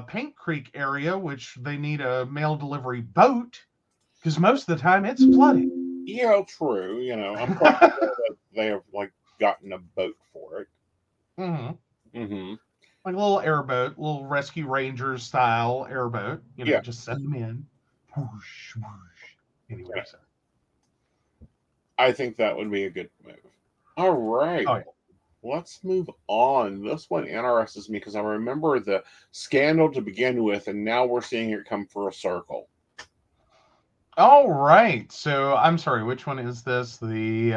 Paint Creek area, which they need a mail delivery boat, because most of the time it's flooded. Yeah, true. I'm quite sure that they have, gotten a boat for it. Mm-hmm. Mm-hmm. Like a little airboat, little Rescue Rangers style airboat. Just send them in. Whoosh, whoosh. Anyway, So. I think that would be a good move. All right. Oh, yeah. Let's move on. This one interests me because I remember the scandal to begin with, and now we're seeing it come full circle. All right. So I'm sorry, which one is this? The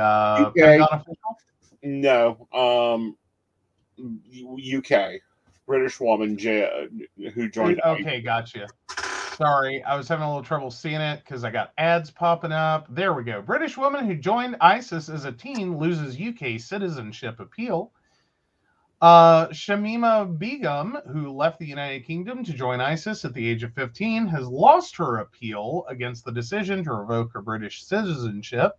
Pentagon official? No. UK. British woman who joined. Okay, gotcha. Sorry, I was having a little trouble seeing it because I got ads popping up. There we go. British woman who joined ISIS as a teen loses UK citizenship appeal. Shamima Begum, who left the United Kingdom to join ISIS at the age of 15, has lost her appeal against the decision to revoke her British citizenship.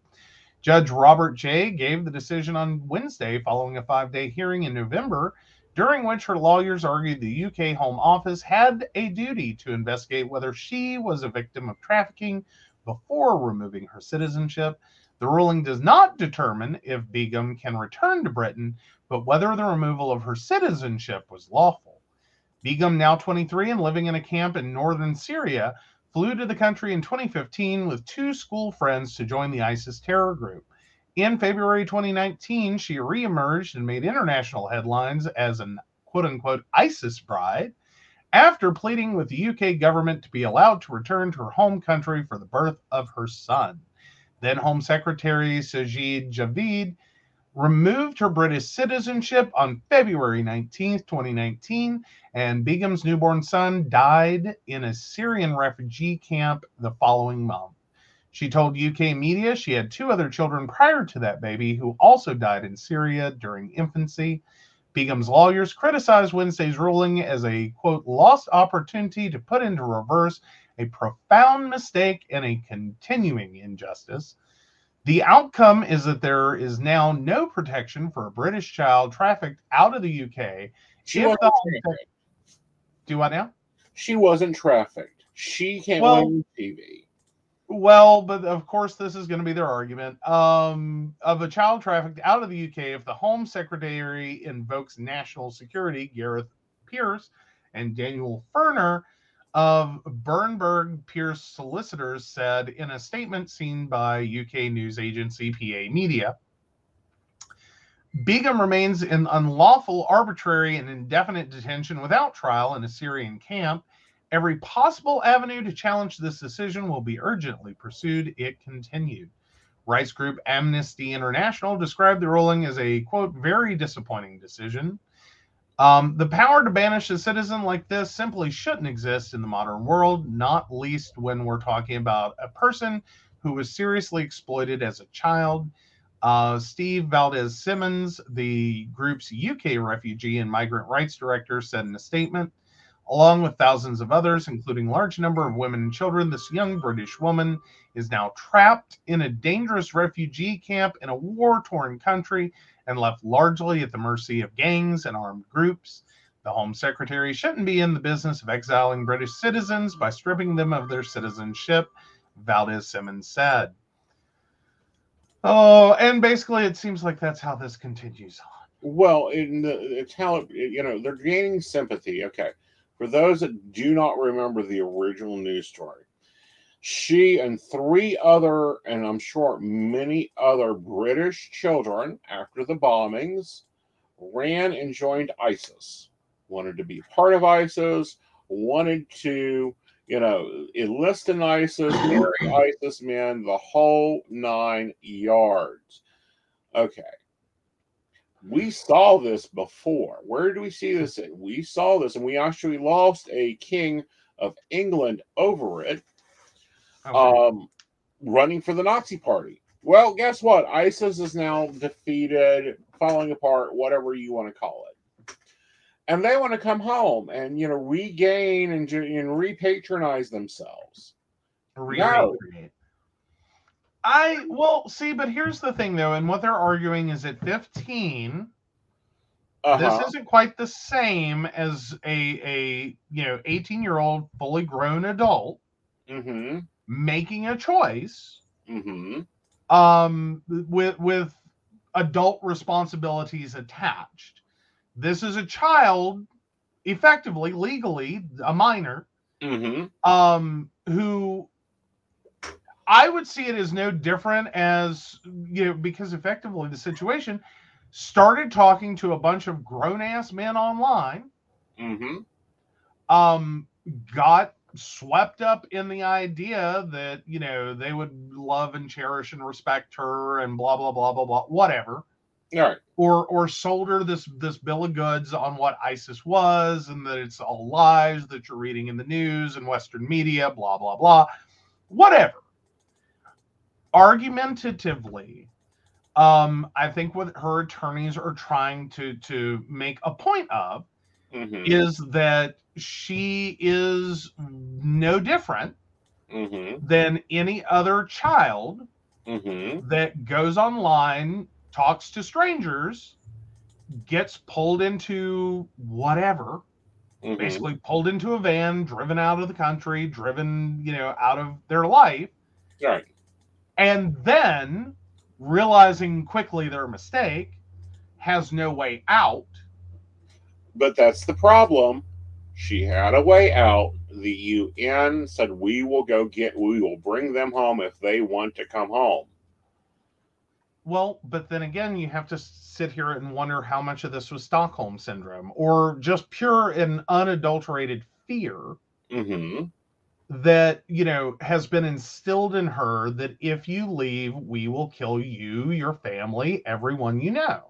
Judge Robert Jay gave the decision on Wednesday following a 5-day hearing in November, during which her lawyers argued the UK Home Office had a duty to investigate whether she was a victim of trafficking before removing her citizenship. The ruling does not determine if Begum can return to Britain, but whether the removal of her citizenship was lawful. Begum, now 23 and living in a camp in northern Syria, flew to the country in 2015 with 2 school friends to join the ISIS terror group. In February 2019, she reemerged and made international headlines as an quote-unquote ISIS bride after pleading with the UK government to be allowed to return to her home country for the birth of her son. Then Home Secretary Sajid Javid removed her British citizenship on February 19, 2019, and Begum's newborn son died in a Syrian refugee camp the following month. She told UK media she had 2 other children prior to that baby who also died in Syria during infancy. Begum's lawyers criticized Wednesday's ruling as a, quote, lost opportunity to put into reverse a profound mistake and a continuing injustice. The outcome is that there is now no protection for a British child trafficked out of the UK. Do what now? She wasn't trafficked. She can't win TV. Well, but of course, this is going to be their argument of a child trafficked out of the UK if the Home Secretary invokes National Security, Gareth Pierce and Daniel Ferner of Bernberg Pierce Solicitors said in a statement seen by UK news agency PA Media. Begum remains in unlawful, arbitrary, and indefinite detention without trial in a Syrian camp. Every possible avenue to challenge this decision will be urgently pursued, it continued. Rights group Amnesty International described the ruling as a, quote, very disappointing decision. The power to banish a citizen like this simply shouldn't exist in the modern world, not least when we're talking about a person who was seriously exploited as a child. Steve Valdez-Simmons, the group's UK refugee and migrant rights director, said in a statement, along with thousands of others, including a large number of women and children, this young British woman is now trapped in a dangerous refugee camp in a war-torn country and left largely at the mercy of gangs and armed groups. The Home Secretary shouldn't be in the business of exiling British citizens by stripping them of their citizenship, Valdez-Simmons said. Oh, and basically it seems like that's how this continues on. Well, it's how, they're gaining sympathy. Okay. For those that do not remember the original news story, She and three other, and I'm sure many other British children after the bombings, ran and joined ISIS, wanted to be part of ISIS, wanted to, you know, enlist in ISIS, marry ISIS men, the whole nine yards. Okay. We saw this before. Where do we see this? We saw this, and we actually lost a king of England over it, running for the Nazi party. Well, guess what? ISIS is now defeated, falling apart, whatever you want to call it. And they want to come home and, you know, regain and re-patronize themselves. But here's the thing, though, and what they're arguing is at 15, this isn't quite the same as a 18-year-old fully grown adult making a choice with adult responsibilities attached. This is a child, effectively, legally, a minor, who... I would see it as no different as, you know, because effectively the situation started talking to a bunch of grown-ass men online, got swept up in the idea that, you know, they would love and cherish and respect her and blah, blah, blah, blah, blah, whatever. All right. Or sold her this bill of goods on what ISIS was and that it's all lies that you're reading in the news and Western media, blah, blah, blah, whatever. Argumentatively, I think what her attorneys are trying to make a point of is that she is no different than any other child that goes online, talks to strangers, gets pulled into whatever, basically pulled into a van, driven out of the country, driven, you know, out of their life. Right. And then, realizing quickly their mistake, has no way out. But that's the problem. She had a way out. The UN said, we will bring them home if they want to come home. Well, but then again, you have to sit here and wonder how much of this was Stockholm Syndrome, or just pure and unadulterated fear. That, you know, has been instilled in her that if you leave, we will kill you, your family, everyone you know.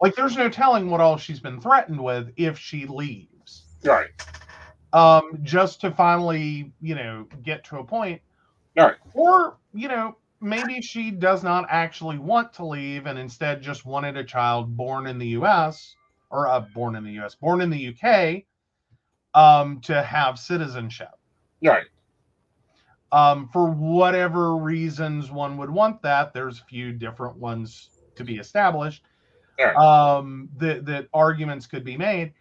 Like, there's no telling what all she's been threatened with if she leaves. Right. Just to finally, you know, get to a point. Right. Or, you know, maybe she does not actually want to leave and instead just wanted a child born in the UK, to have citizenship. Right. For whatever reasons one would want that, there's a few different ones to be established. Right. That arguments could be made.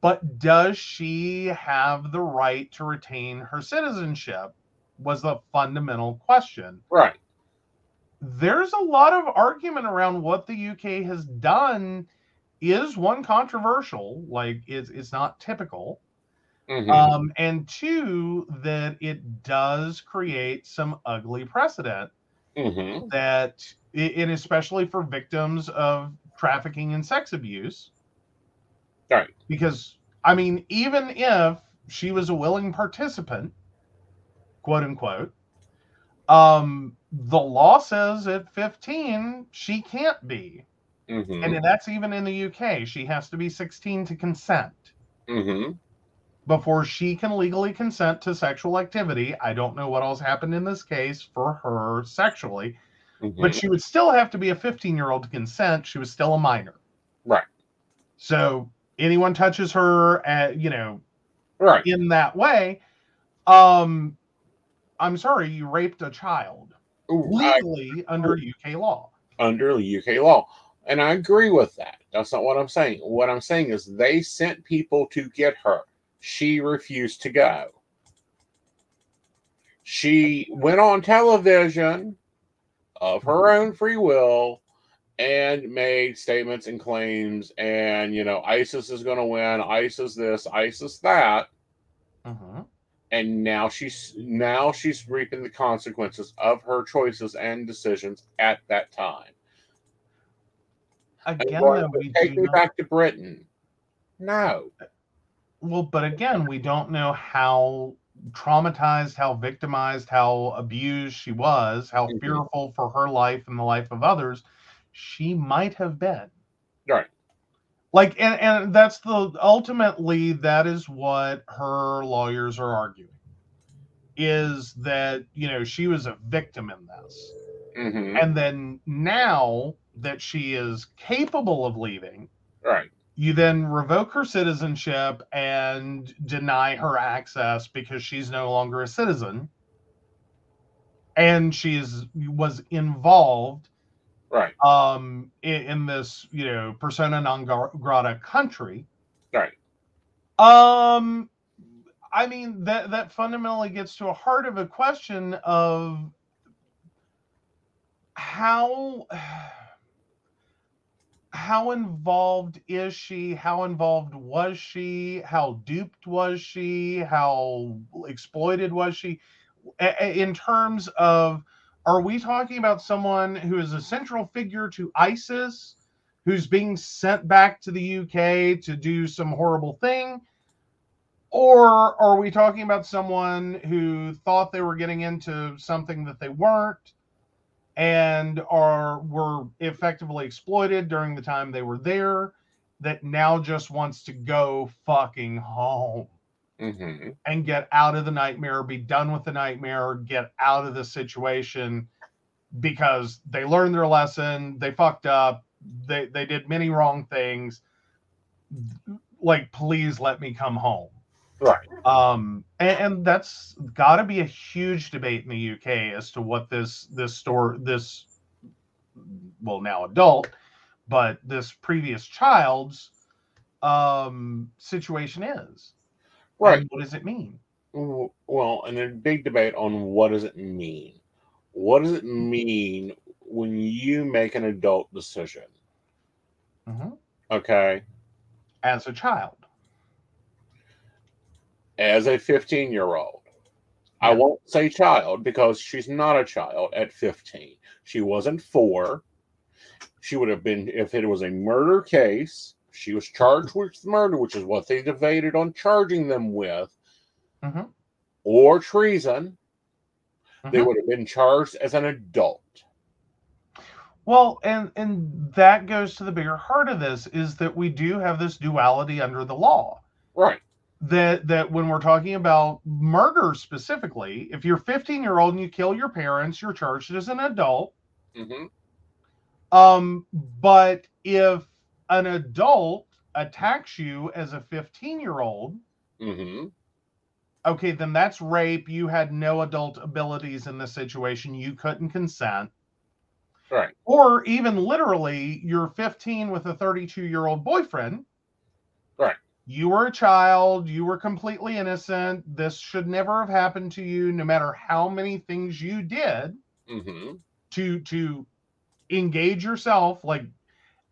But does she have the right to retain her citizenship was the fundamental question. Right. There's a lot of argument around what the UK has done is, one, controversial. Like, it's not typical. And two, that it does create some ugly precedent that, and especially for victims of trafficking and sex abuse. Right. Because, I mean, even if she was a willing participant, quote unquote, the law says at 15, she can't be. And that's even in the UK. She has to be 16 to consent. Before she can legally consent to sexual activity. I don't know what else happened in this case for her sexually, but she would still have to be a 15-year-old to consent. She was still a minor. Right. So anyone touches her, right, in that way, I'm sorry, you raped a child. Ooh, legally under UK law. Under UK law. And I agree with that. That's not what I'm saying. What I'm saying is they sent people to get her. She refused to go. She went on television of her own free will and made statements and claims and, you know, ISIS is going to win, ISIS this, ISIS that. and now she's reaping the consequences of her choices and decisions at that time. Again, back to Britain. No. Well, but again, we don't know how traumatized, how victimized, how abused she was, how mm-hmm. fearful for her life and the life of others she might have been. Right. Like, and that's ultimately that is what her lawyers are arguing, is that, you know, she was a victim in this. Mm-hmm. And then now that she is capable of leaving, right, you then revoke her citizenship and deny her access because she's no longer a citizen. And she was involved. Right. In this, you know, persona non grata country. Right. I mean, that fundamentally gets to a heart of a question of how involved is she? How involved was she? How duped was she? How exploited was she? In terms of, are we talking about someone who is a central figure to ISIS, who's being sent back to the UK to do some horrible thing? Or are we talking about someone who thought they were getting into something that they weren't and were effectively exploited during the time they were there, that now just wants to go fucking home? Mm-hmm. And get out of the nightmare, be done with the nightmare, get out of the situation, because they learned their lesson, they fucked up, they did many wrong things. Like, please let me come home. Right. And that's got to be a huge debate in the UK as to what this well, now adult, but this previous child's situation is. Right. And what does it mean? Well, and a big debate on what does it mean? What does it mean when you make an adult decision? Mm-hmm. Okay. As a child. As a 15-year-old. Yeah. I won't say child because she's not a child at 15. She wasn't 4. She would have been, if it was a murder case, she was charged with murder, which is what they debated on charging them with, mm-hmm. or treason. Mm-hmm. They would have been charged as an adult. Well, and that goes to the bigger heart of this, is that we do have this duality under the law. Right. That when we're talking about murder specifically, if you're 15-year-old and you kill your parents, you're charged as an adult. Mm-hmm. But if an adult attacks you as a 15-year-old, mm-hmm. okay, then that's rape. You had no adult abilities in this situation. You couldn't consent. Right. Or even literally, you're 15 with a 32-year-old boyfriend. Right. You were a child. You were completely innocent. This should never have happened to you, no matter how many things you did mm-hmm. to engage yourself, like,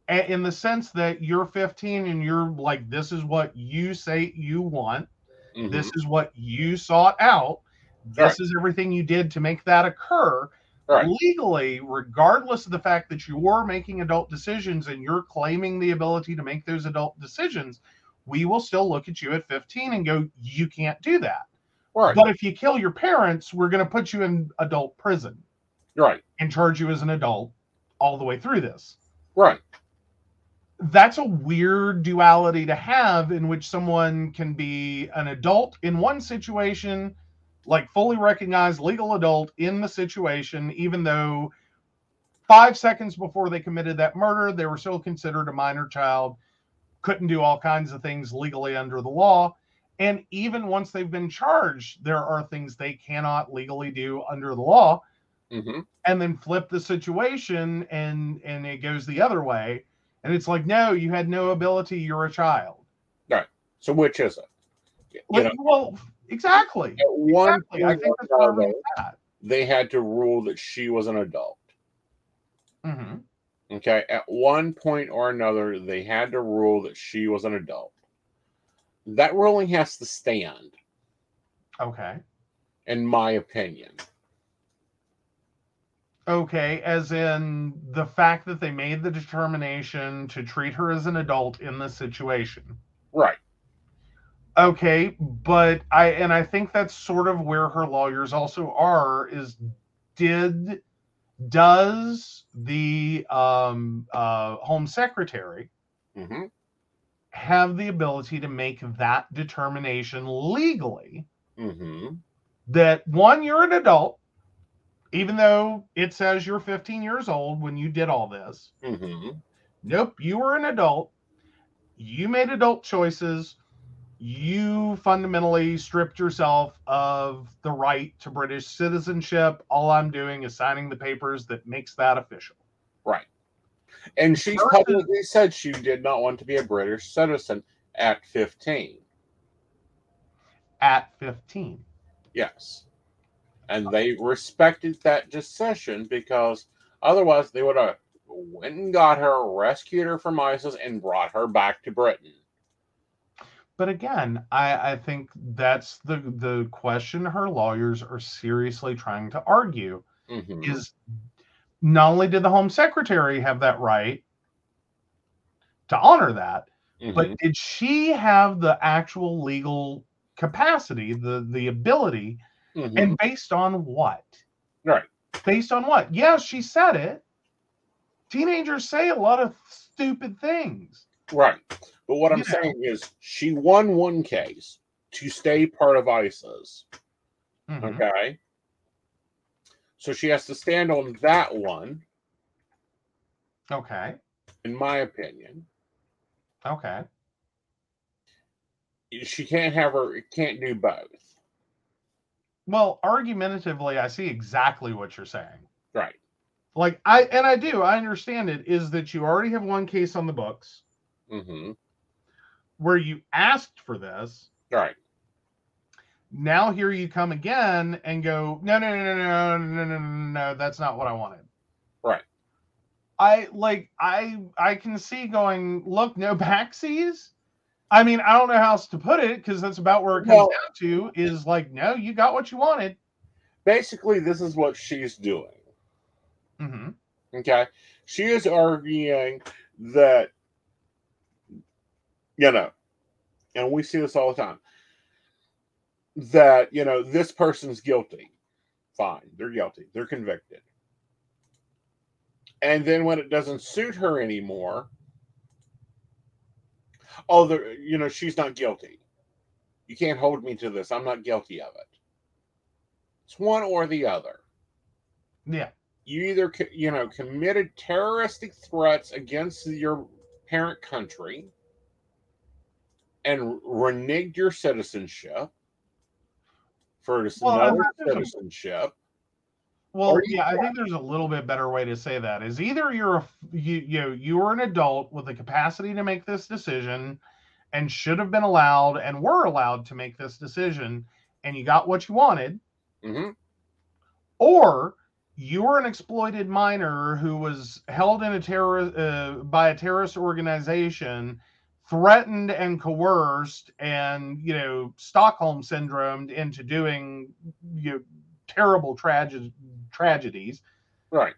in the sense that you're 15 and you're like, this is what you say you want. Mm-hmm. This is what you sought out. Right. This is everything you did to make that occur. Right. Legally, regardless of the fact that you were making adult decisions and you're claiming the ability to make those adult decisions, we will still look at you at 15 and go, you can't do that. Right. But if you kill your parents, we're going to put you in adult prison. Right. And charge you as an adult all the way through this. Right. That's a weird duality to have, in which someone can be an adult in one situation, like fully recognized legal adult in the situation, even though 5 seconds before they committed that murder, they were still considered a minor child, couldn't do all kinds of things legally under the law. And even once they've been charged, there are things they cannot legally do under the law. Mm-hmm. And then flip the situation and it goes the other way. And it's like, no, you had no ability. You're a child. Right. So which is it? Like, well, exactly. At one exactly. I think that's where we at. They had to rule that she was an adult. Mm-hmm. Okay. At one point or another, they had to rule that she was an adult. That ruling has to stand. Okay. In my opinion. Okay, as in the fact that they made the determination to treat her as an adult in this situation. Right. Okay, but I think that's sort of where her lawyers also are, is does the Home Secretary mm-hmm. have the ability to make that determination legally mm-hmm. that, one, you're an adult, even though it says you're 15 years old when you did all this. Mm-hmm. Nope, you were an adult. You made adult choices. You fundamentally stripped yourself of the right to British citizenship. All I'm doing is signing the papers that makes that official. Right. And she publicly said she did not want to be a British citizen at 15. At 15? Yes. And they respected that decision, because otherwise they would have went and got her, rescued her from ISIS, and brought her back to Britain. But again, I think that's the question her lawyers are seriously trying to argue, mm-hmm. is not only did the Home Secretary have that right to honor that, mm-hmm. but did she have the actual legal capacity, the ability, mm-hmm. and based on what? Right. Based on what? Yes, she said it. Teenagers say a lot of stupid things. Right. But what I'm saying is she won one case to stay part of ISIS. Mm-hmm. Okay. So she has to stand on that one. Okay. In my opinion. Okay. She can't do both. Well, argumentatively, I see exactly what you're saying. Right. Like, I understand it, is that you already have one case on the books. Mm-hmm. Where you asked for this. Right. Now here you come again and go, no, that's not what I wanted. Right. I can see going, look, no backsies. I mean, I don't know how else to put it, because that's about where it comes down to, is like, no, you got what you wanted. Basically, this is what she's doing. Mm-hmm. Okay. She is arguing that, you know, and we see this all the time, that, you know, this person's guilty. Fine. They're guilty. They're convicted. And then when it doesn't suit her anymore, oh, you know, she's not guilty. You can't hold me to this. I'm not guilty of it. It's one or the other. Yeah. You either, you know, committed terroristic threats against your parent country and reneged your citizenship for another citizenship. Well, yeah, I think there's a little bit better way to say that, is either you were an adult with the capacity to make this decision and should have been allowed and were allowed to make this decision, and you got what you wanted, mm-hmm. or you were an exploited minor who was held in by a terrorist organization, threatened and coerced, and, you know, Stockholm syndromed into doing, you know, terrible tragedies. Right.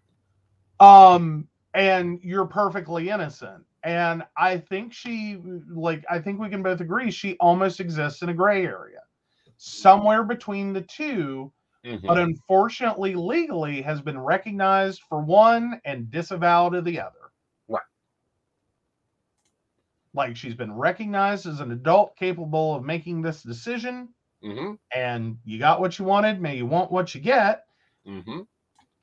And you're perfectly innocent. And I think I think we can both agree she almost exists in a gray area, somewhere between the two, mm-hmm. but unfortunately legally has been recognized for one and disavowed of the other. Right. Like, she's been recognized as an adult capable of making this decision. Mm-hmm. And you got what you wanted. May you want what you get. Mm-hmm.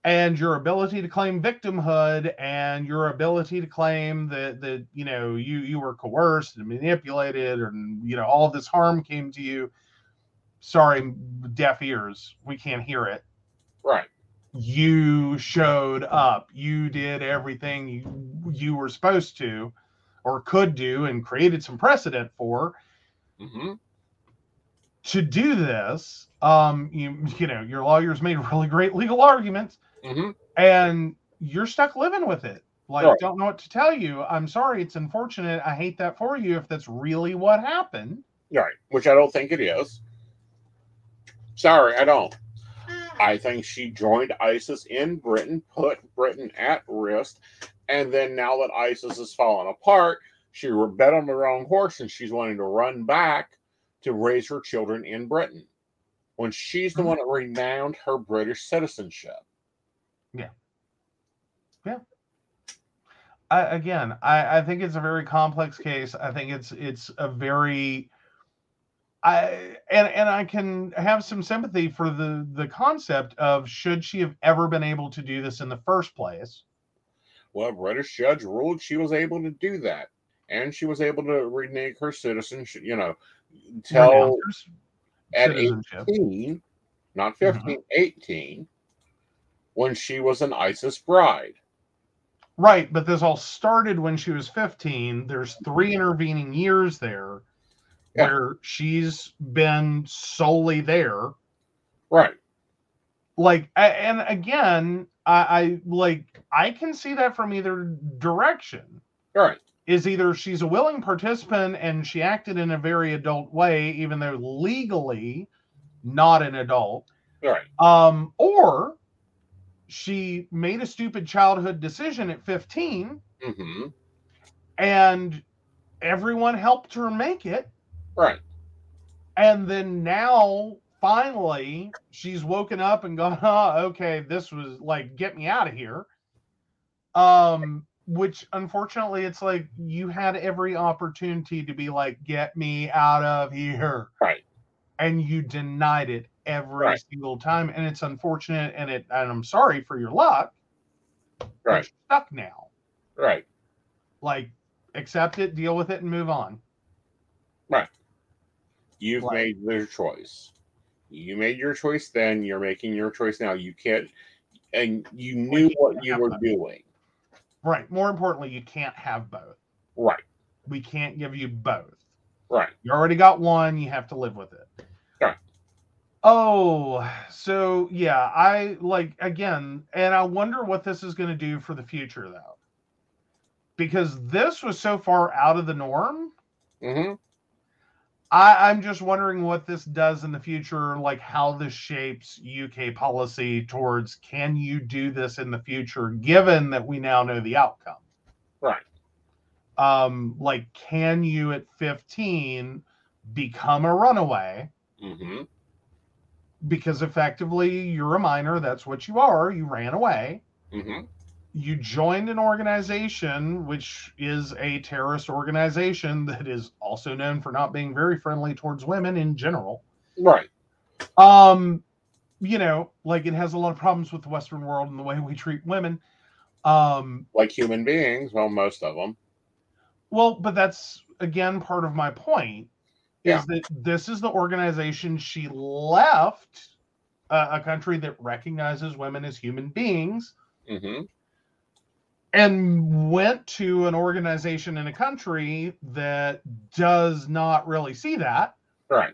And your ability to claim victimhood and your ability to claim that you know, you were coerced and manipulated, and, you know, all this harm came to you. Sorry, deaf ears. We can't hear it. Right. You showed up. You did everything you were supposed to or could do and created some precedent for. Mm-hmm. To do this, you know, your lawyers made really great legal arguments, mm-hmm. and you're stuck living with it. Like, right. Don't know what to tell you. I'm sorry, it's unfortunate. I hate that for you if that's really what happened. Right, which I don't think it is. Sorry, I don't. I think she joined ISIS in Britain, put Britain at risk, and then now that ISIS is falling apart, she bet on the wrong horse, and she's wanting to run back to raise her children in Britain, when she's the one that renowned her British citizenship. Yeah. Yeah. I think it's a very complex case. I think it's a very... I can have some sympathy for the concept of, should she have ever been able to do this in the first place? Well, a British judge ruled she was able to do that, and she was able to renege her citizenship, till at 18, not 15, 18, when she was an ISIS bride. Right, but this all started when she was 15. There's 3 intervening years there. Yeah. Where she's been solely there. Right. I can see that from either direction. Right. Is either she's a willing participant and she acted in a very adult way, even though legally not an adult. Right. Or she made a stupid childhood decision at 15. Mm-hmm. And everyone helped her make it. Right. And then now, finally, she's woken up and gone, okay, this was get me out of here. Which, unfortunately, it's you had every opportunity to be get me out of here. Right. And you denied it every single time. And it's unfortunate, and I'm sorry for your luck. Right. You're stuck now. Right. Accept it, deal with it, and move on. Right. You've made their choice. You made your choice then. You're making your choice now. You can't, and you knew what you were doing. Right. More importantly, you can't have both. Right. We can't give you both. Right. You already got one. You have to live with it. Right. Oh, so yeah, I wonder what this is going to do for the future, though. Because this was so far out of the norm. Mm-hmm. I'm just wondering what this does in the future, how this shapes UK policy towards, can you do this in the future, given that we now know the outcome? Right. Can you at 15 become a runaway? Mm-hmm. Because effectively you're a minor. That's what you are. You ran away. Mm-hmm. You joined an organization, which is a terrorist organization that is also known for not being very friendly towards women in general. Right. It has a lot of problems with the Western world and the way we treat women. Human beings. Well, most of them. Well, but that's, again, part of my point, is that this is the organization she left, a country that recognizes women as human beings. Mm-hmm. And went to an organization in a country that does not really see that. Right.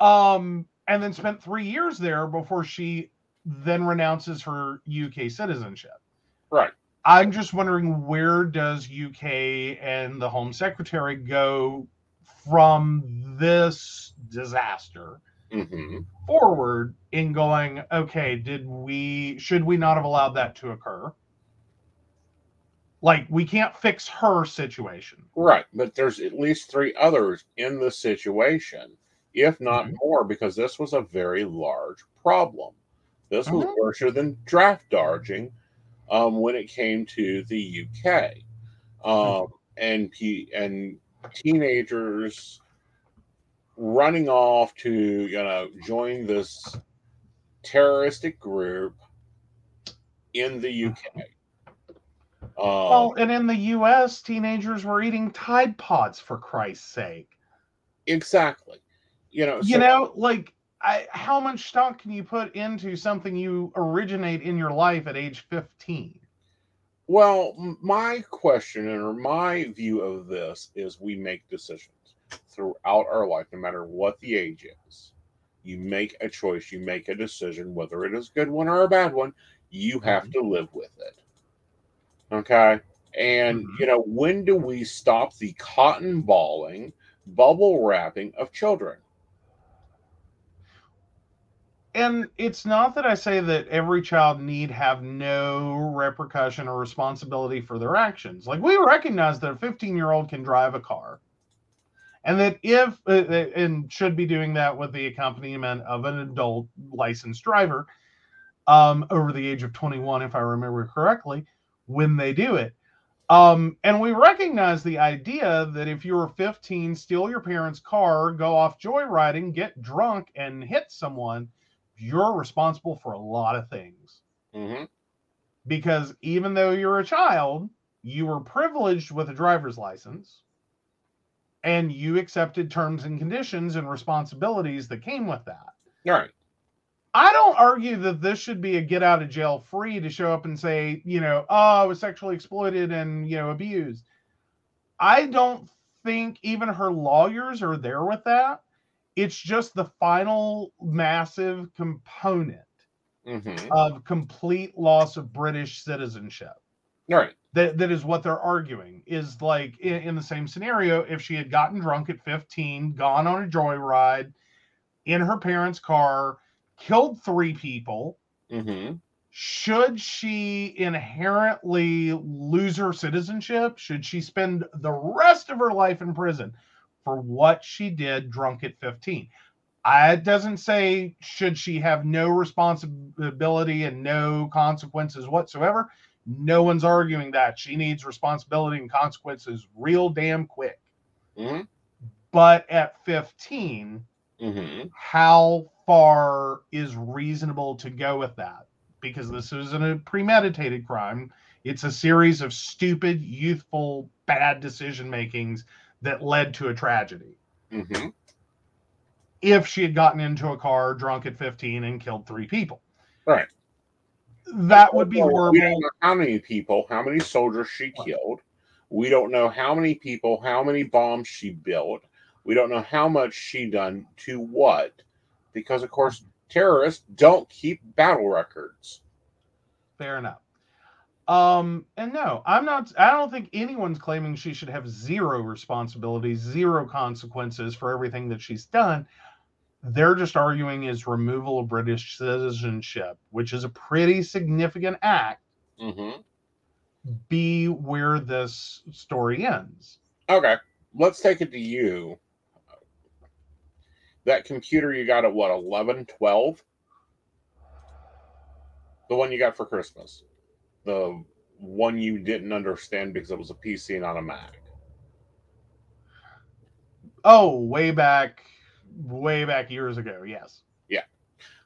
And then spent 3 years there before she then renounces her UK citizenship. Right. I'm just wondering, where does UK and the Home Secretary go from this disaster forward in going, okay, should we not have allowed that to occur? We can't fix her situation. Right, but there's at least 3 others in the situation, if not more, because this was a very large problem. This was worse than draft dodging when it came to the UK. And teenagers running off to, join this terroristic group in the UK. And in the U.S., teenagers were eating Tide Pods, for Christ's sake. Exactly. How much stock can you put into something you originate in your life at age 15? Well, my question or my view of this is, we make decisions throughout our life, no matter what the age is. You make a choice. You make a decision, whether it is a good one or a bad one. You have to live with it. Okay. And, when do we stop the cotton balling, bubble wrapping of children? And it's not that I say that every child need have no repercussion or responsibility for their actions. Like, we recognize that a 15-year-old can drive a car, and that if and should be doing that with the accompaniment of an adult licensed driver over the age of 21, if I remember correctly, when they do it. And we recognize the idea that if you're 15, steal your parents' car, go off joyriding, get drunk, and hit someone, you're responsible for a lot of things. Mm-hmm. Because even though you're a child, you were privileged with a driver's license, and you accepted terms and conditions and responsibilities that came with that. Right. I don't argue that this should be a get out of jail free to show up and say, you know, oh, I was sexually exploited and, you know, abused. I don't think even her lawyers are there with that. It's just the final massive component of complete loss of British citizenship. Right. That is what they're arguing, is like in the same scenario, if she had gotten drunk at 15, gone on a joyride in her parents' car, killed three people, should she inherently lose her citizenship? Should she spend the rest of her life in prison for what she did drunk at 15? It doesn't say should she have no responsibility and no consequences whatsoever. No one's arguing that. She needs responsibility and consequences real damn quick. Mm-hmm. But at 15, how far is reasonable to go with that? Because this isn't a premeditated crime. It's a series of stupid, youthful, bad decision makings that led to a tragedy. Mm-hmm. If she had gotten into a car drunk at 15 and killed three people. Right. That would be horrible. We don't know how many people, how many soldiers she killed. We don't know how many people, how many bombs she built. We don't know how much she done to what. Because, of course, terrorists don't keep battle records. Fair enough. And no, I don't think anyone's claiming she should have zero responsibility, zero consequences for everything that she's done. They're just arguing is removal of British citizenship, which is a pretty significant act, be where this story ends. Okay, let's take it to you. That computer you got at, what, 11, 12? The one you got for Christmas. The one you didn't understand because it was a PC, not a Mac. Oh, way back years ago, yes. Yeah.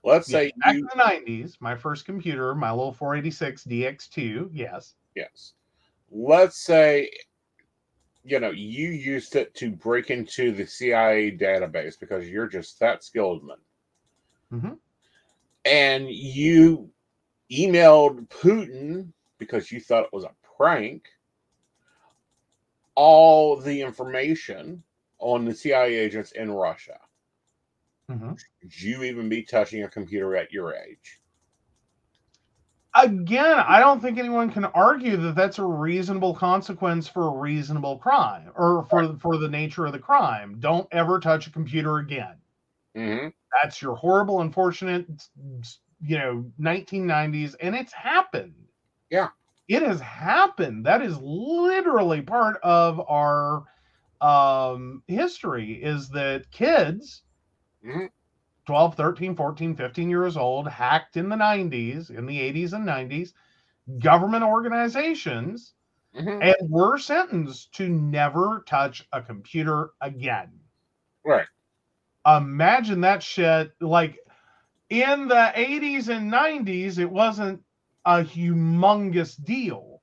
Let's say back in the 90s, my first computer, my little 486 DX2, yes. Yes. Let's say, you know, you used it to break into the CIA database because you're just that skilled man. Mm-hmm. And you emailed Putin because you thought it was a prank, all the information on the CIA agents in Russia. Should you even be touching a computer at your age? Again, I don't think anyone can argue that that's a reasonable consequence for a reasonable crime, or for the nature of the crime. Don't ever touch a computer again. That's your horrible, unfortunate, you know, 1990s, and it's happened. Yeah. It has happened. That is literally part of our history, is that kids... 12, 13, 14, 15 years old, hacked in the 90s, in the 80s and 90s, government organizations, and were sentenced to never touch a computer again. Right. Imagine that shit. Like, in the 80s and 90s, it wasn't a humongous deal.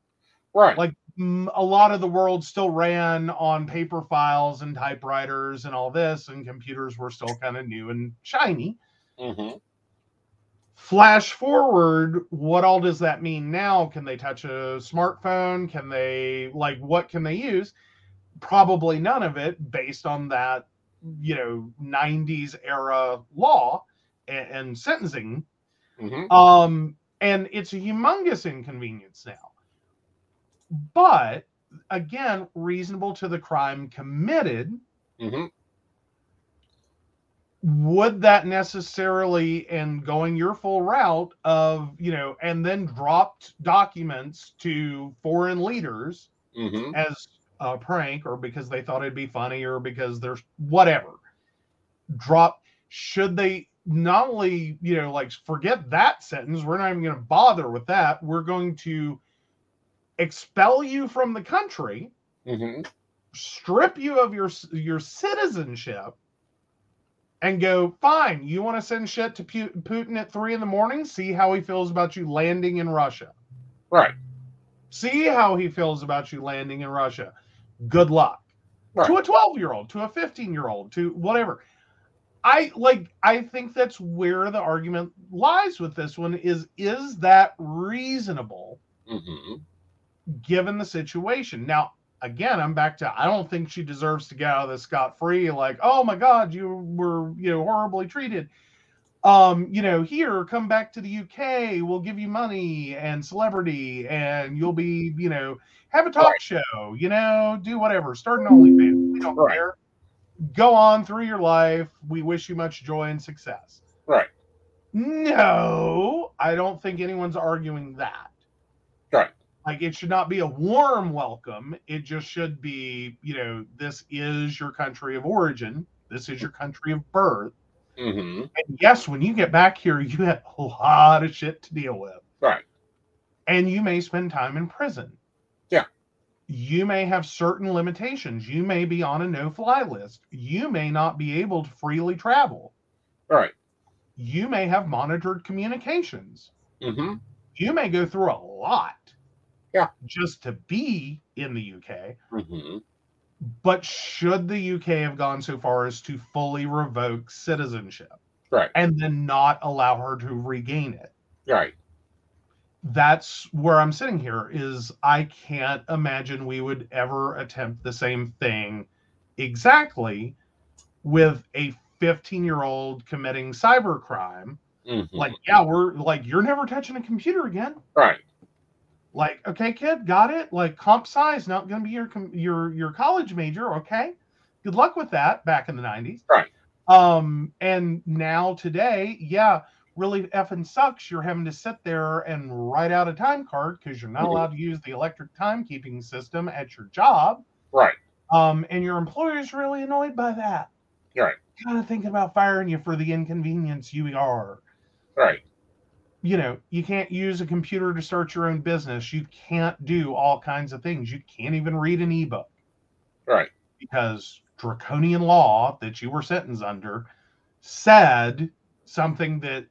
Right. Like, a lot of the world still ran on paper files and typewriters and all this, and computers were still kind of new and shiny. Flash forward, what all does that mean now? Can they touch a smartphone? Can they, like, what can they use? Probably none of it, based on that, you know, 90s era law and sentencing. And it's a humongous inconvenience now. But, again, reasonable to the crime committed. would that necessarily, and going your full route of, you know, and then dropped documents to foreign leaders as a prank, or because they thought it'd be funny, or because there's whatever, should they not only, you know, like, forget that sentence, we're not even going to bother with that, we're going to expel you from the country, strip you of your citizenship, and go, fine, you want to send shit to Putin at 3 a.m, see how he feels about you landing in Russia. Right. See how he feels about you landing in Russia. Good luck. Right. To a 12-year-old, to a 15-year-old, to whatever. I think that's where the argument lies with this one is that reasonable given the situation? Now, again, I'm back to, I don't think she deserves to get out of this scot-free, like, oh my God, you were, you know, horribly treated. You know, here, come back to the UK, we'll give you money and celebrity, and you'll be, you know, have a talk show, you know, do whatever, start an OnlyFans. We don't care. Go on through your life. We wish you much joy and success. Right. No, I don't think anyone's arguing that. Right. Like, it should not be a warm welcome. It just should be, you know, this is your country of origin. This is your country of birth. And yes, when you get back here, you have a lot of shit to deal with. Right. And you may spend time in prison. Yeah. You may have certain limitations. You may be on a no-fly list. You may not be able to freely travel. Right. You may have monitored communications. You may go through a lot. Yeah. Just to be in the UK. But should the UK have gone so far as to fully revoke citizenship? Right. And then not allow her to regain it? Right. That's where I'm sitting here, is I can't imagine we would ever attempt the same thing exactly with a 15-year-old committing cybercrime. Like, yeah, we're like, you're never touching a computer again. Right. Like, okay, kid, got it. Like, comp sci is not going to be your college major. Okay, good luck with that. Back in the 90s, right? And now today, yeah, really effing sucks. You're having to sit there and write out a time card because you're not allowed to use the electric timekeeping system at your job, right? And your employer's really annoyed by that, right? Kind of thinking about firing you for the inconvenience you are, right? You know, you can't use a computer to start your own business. You can't do all kinds of things. You can't even read an ebook. Right. Because draconian law that you were sentenced under said something that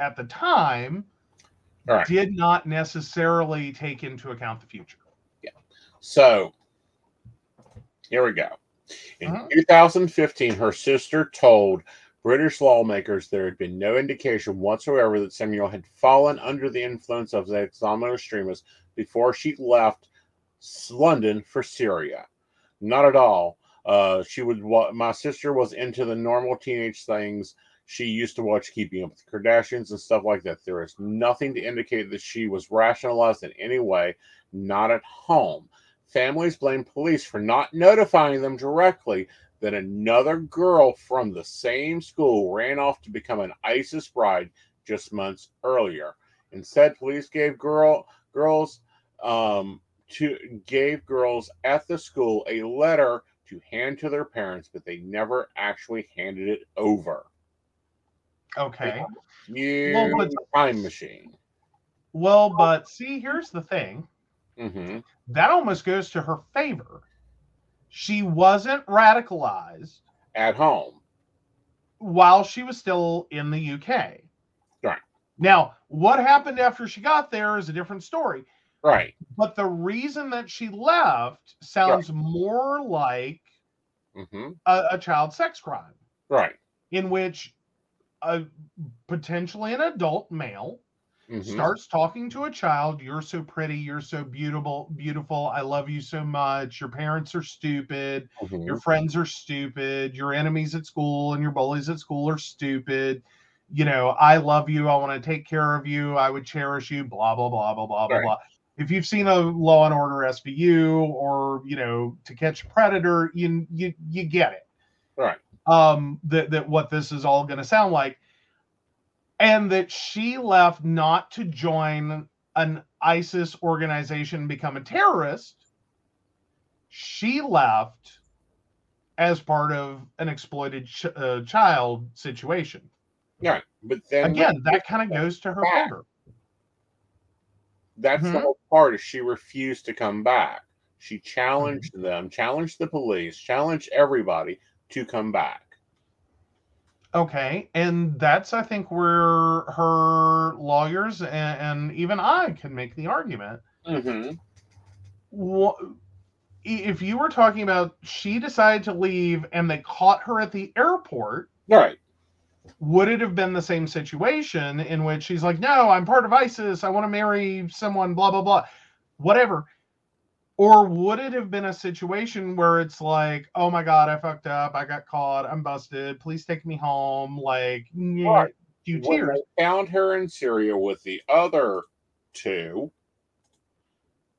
at the time did not necessarily take into account the future. Yeah. So here we go. In 2015, her sister told British lawmakers there had been no indication whatsoever that Samuel had fallen under the influence of the Islamic extremists before she left London for Syria. Not at all. My sister was into the normal teenage things. She used to watch Keeping Up with the Kardashians and stuff like that. There is nothing to indicate that she was rationalized in any way. Not at home. Families blame police for not notifying them directly that another girl from the same school ran off to become an ISIS bride just months earlier. Instead, police gave girls at the school a letter to hand to their parents, but they never actually handed it over. Okay. Time machine. Well, but see, here's the thing. That almost goes to her favor. She wasn't radicalized at home while she was still in the UK. Right. Now, what happened after she got there is a different story. Right. But the reason that she left sounds more like a child sex crime. Right. In which potentially an adult male starts talking to a child, you're so pretty, you're so beautiful, I love you so much, your parents are stupid, your friends are stupid, your enemies at school and your bullies at school are stupid, you know, I love you, I want to take care of you, I would cherish you, blah, blah, blah, blah, blah, blah, blah. If you've seen a Law and Order SVU or, you know, To Catch a Predator, you get it. Right. that what this is all going to sound like, and that she left not to join an ISIS organization and become a terrorist. She left as part of an exploited child situation. Right, but then again, that kind of goes to her favor. That's the whole part. Is she refused to come back. She challenged them, challenged the police, challenged everybody to come back. Okay, and that's, I think, where her lawyers and even I can make the argument. If you were talking about she decided to leave and they caught her at the airport, right? Would it have been the same situation in which she's like, no, I'm part of ISIS, I want to marry someone, blah, blah, blah, whatever? Or would it have been a situation where it's like, oh my God, I fucked up, I got caught, I'm busted, please take me home, like, right. Few tears. Well, I found her in Syria with the other two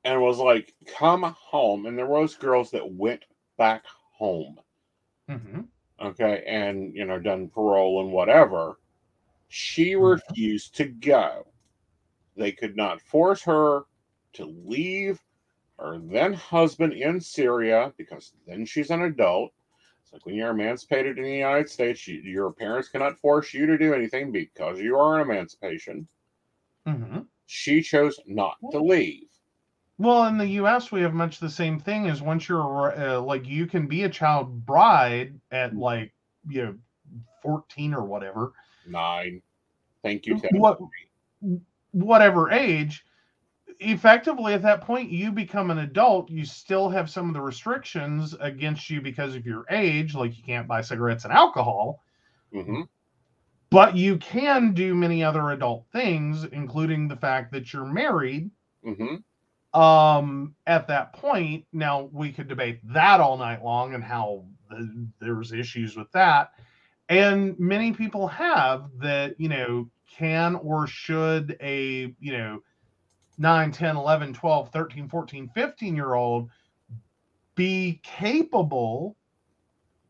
and was like, come home. And there was girls that went back home. Okay, and, you know, done parole and whatever. She refused to go. They could not force her to leave her then husband in Syria, because then she's an adult. It's like when you're emancipated in the United States, your parents cannot force you to do anything because you are an emancipation. She chose not to leave. Well, in the U.S., we have much the same thing. Is once you're like, you can be a child bride at like, you know, 14 or whatever. 9. Thank you. Whatever age. Effectively, at that point, you become an adult. You still have some of the restrictions against you because of your age. Like, you can't buy cigarettes and alcohol. But you can do many other adult things, including the fact that you're married. At that point. Now, we could debate that all night long and how there's issues with that. And many people have that, you know, can or should a, you know, 9, 10, 11, 12, 13, 14, 15-year-old be capable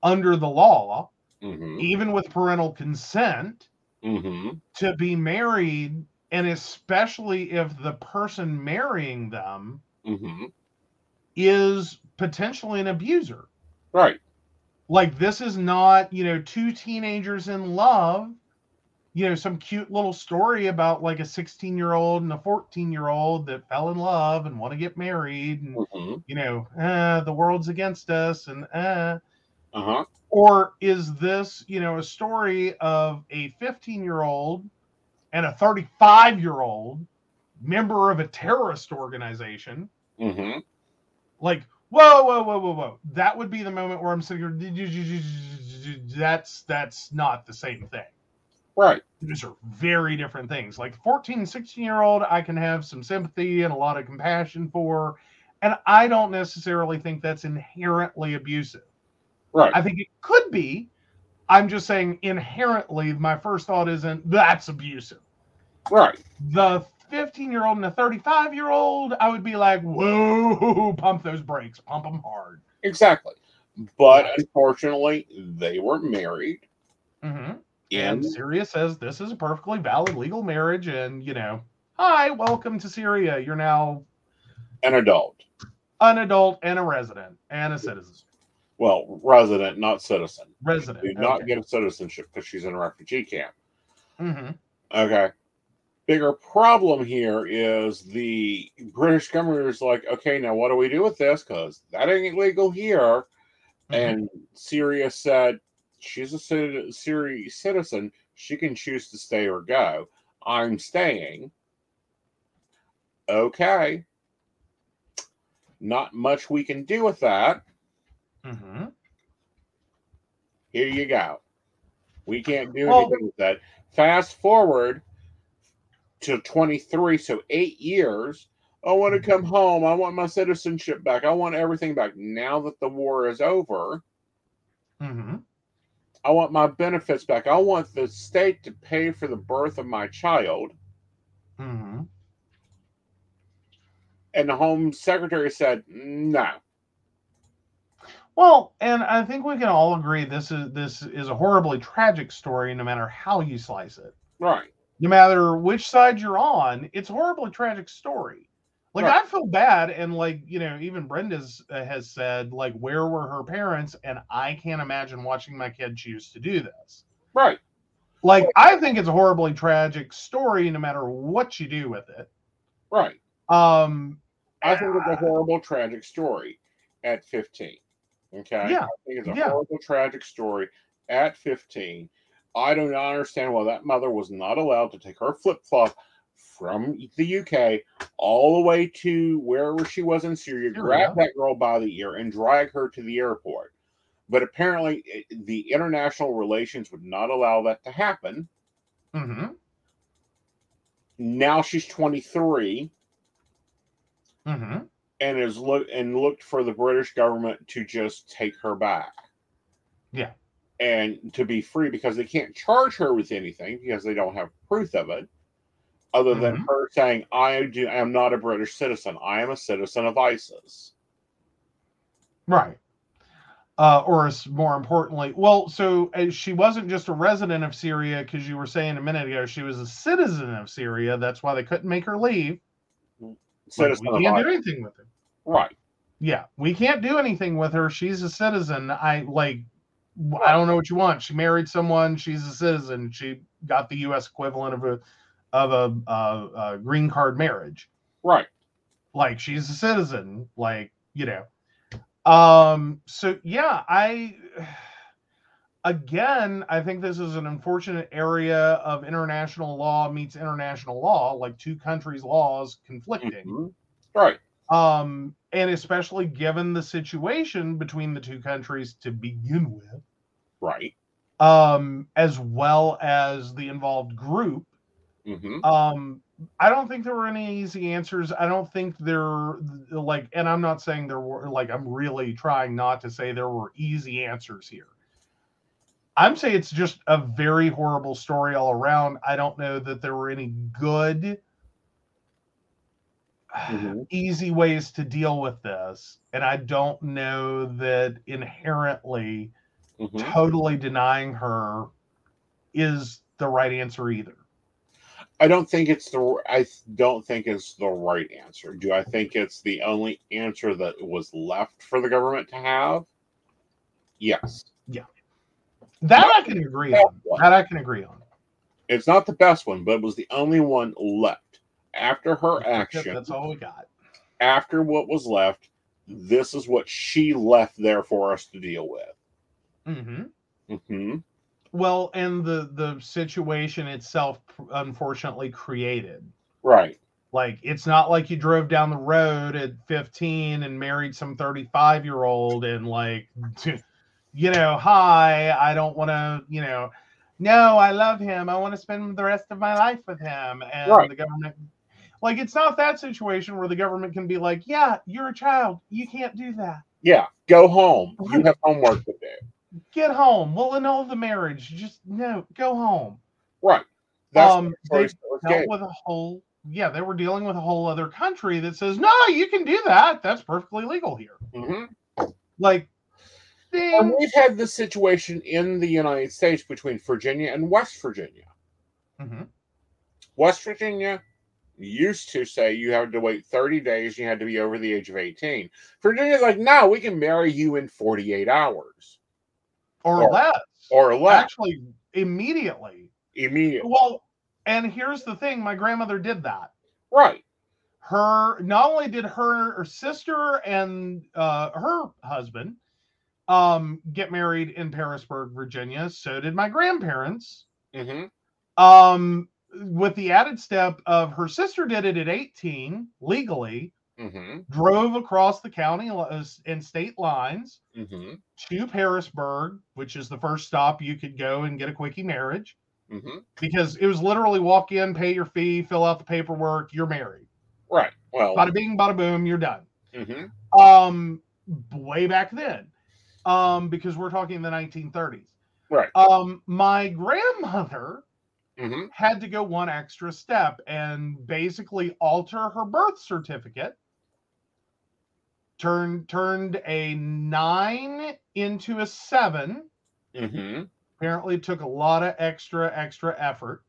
under the law, even with parental consent, to be married. And especially if the person marrying them is potentially an abuser. Right. Like, this is not, you know, two teenagers in love, you know, some cute little story about like a 16-year-old and a 14-year-old that fell in love and want to get married. And, you know, the world's against us. And, Or is this, you know, a story of a 15-year-old and a 35-year-old member of a terrorist organization? Like, whoa. That would be the moment where I'm sitting here, that's not the same thing. Right. These are very different things. Like, 14 and 16-year-old, I can have some sympathy and a lot of compassion for, and I don't necessarily think that's inherently abusive. Right. I think it could be. I'm just saying, inherently, my first thought isn't, that's abusive. Right. The 15-year-old and the 35-year-old, I would be like, whoa, pump those brakes. Pump them hard. Exactly. But unfortunately, they were married. And Syria says this is a perfectly valid legal marriage. And, you know, hi, welcome to Syria. You're now an adult. An adult and a resident and a citizen. Well, resident, not citizen. Resident. She did not get citizenship because she's in a refugee camp. Okay. Bigger problem here is the British government is like, okay, now what do we do with this? Because that ain't legal here. And Syria said, she's a Syrian citizen. She can choose to stay or go. I'm staying. Okay. Not much we can do with that. Here you go. We can't do anything with that. Fast forward to 23, so 8 years. I want to come home. I want my citizenship back. I want everything back. Now that the war is over, I want my benefits back. I want the state to pay for the birth of my child. And the Home Secretary said, no. Well, and I think we can all agree this is a horribly tragic story, no matter how you slice it. Right. No matter which side you're on, it's a horribly tragic story. Like, right. I feel bad, and like, you know, even Brenda's has said, like, where were her parents? And I can't imagine watching my kid choose to do this. Right. Like, I think it's a horribly tragic story, no matter what you do with it. Right. I think it's a horrible, tragic story at 15. Okay? Yeah. I think it's a horrible, tragic story at 15. I do not understand why that mother was not allowed to take her flip-flop from the UK all the way to wherever she was in Syria, grab that girl by the ear, and drag her to the airport. But apparently, the international relations would not allow that to happen. Mm-hmm. Now she's 23, mm-hmm. and is looked for the British government to just take her back. Yeah, and to be free, because they can't charge her with anything because they don't have proof of it, other mm-hmm. than her saying, "I am not a British citizen. I am a citizen of ISIS." Right. Or more importantly, well, so she wasn't just a resident of Syria, because you were saying a minute ago she was a citizen of Syria. That's why they couldn't make her leave. Citizen, like, we can't do anything with her. Right. Yeah, we can't do anything with her. She's a citizen. I don't know what you want. She married someone. She's a citizen. She got the U.S. equivalent of a green card marriage. Right. Like, she's a citizen. Like, you know. I think this is an unfortunate area of international law meets international law, like two countries' laws conflicting. Mm-hmm. Right. And especially given the situation between the two countries to begin with. Right. As well as the involved group. Mm-hmm. I don't think there were any easy answers. I don't think there, like, and I'm not saying there were, like, I'm really trying not to say there were easy answers here. I'm saying it's just a very horrible story all around. I don't know that there were any good, mm-hmm. easy ways to deal with this. And I don't know that inherently mm-hmm. totally denying her is the right answer either. I don't think it's the right answer. Do I think it's the only answer that was left for the government to have? Yes. Yeah. That I can agree on. It's not the best one, but it was the only one left. After her action. That's all we got. After what was left, this is what she left there for us to deal with. Mm-hmm. Mm-hmm. Well, and the situation itself, unfortunately, created. Right. Like, it's not like you drove down the road at 15 and married some 35-year-old and, like, you know, hi, I don't want to, you know, no, I love him. I want to spend the rest of my life with him. And right. The government, like, it's not that situation where the government can be like, yeah, you're a child. You can't do that. Yeah, go home. You have homework to do. Get home. We'll annul the marriage. Just no. Go home. Right. That's they were dealing with a whole other country that says, no, you can do that. That's perfectly legal here. Mm-hmm. Like, we've had this situation in the United States between Virginia and West Virginia. Mm-hmm. West Virginia used to say you had to wait 30 days. You had to be over the age of 18. Virginia's like, no, we can marry you in 48 hours. Or less. Actually, immediately. Well, and here's the thing. My grandmother did that. Right. Not only did her sister and her husband get married in Parisburg, Virginia, so did my grandparents. Mm-hmm. With the added step of her sister did it at 18, legally. Mm-hmm. Drove across the county and state lines mm-hmm. to Parisburg, which is the first stop you could go and get a quickie marriage. Mm-hmm. Because it was literally walk in, pay your fee, fill out the paperwork, you're married. Right. Well, bada bing, bada boom, you're done. Mm-hmm. Way back then, because we're talking the 1930s. Right. My grandmother mm-hmm. had to go one extra step and basically alter her birth certificate turned a 9 into a 7. Mm-hmm. Apparently took a lot of extra effort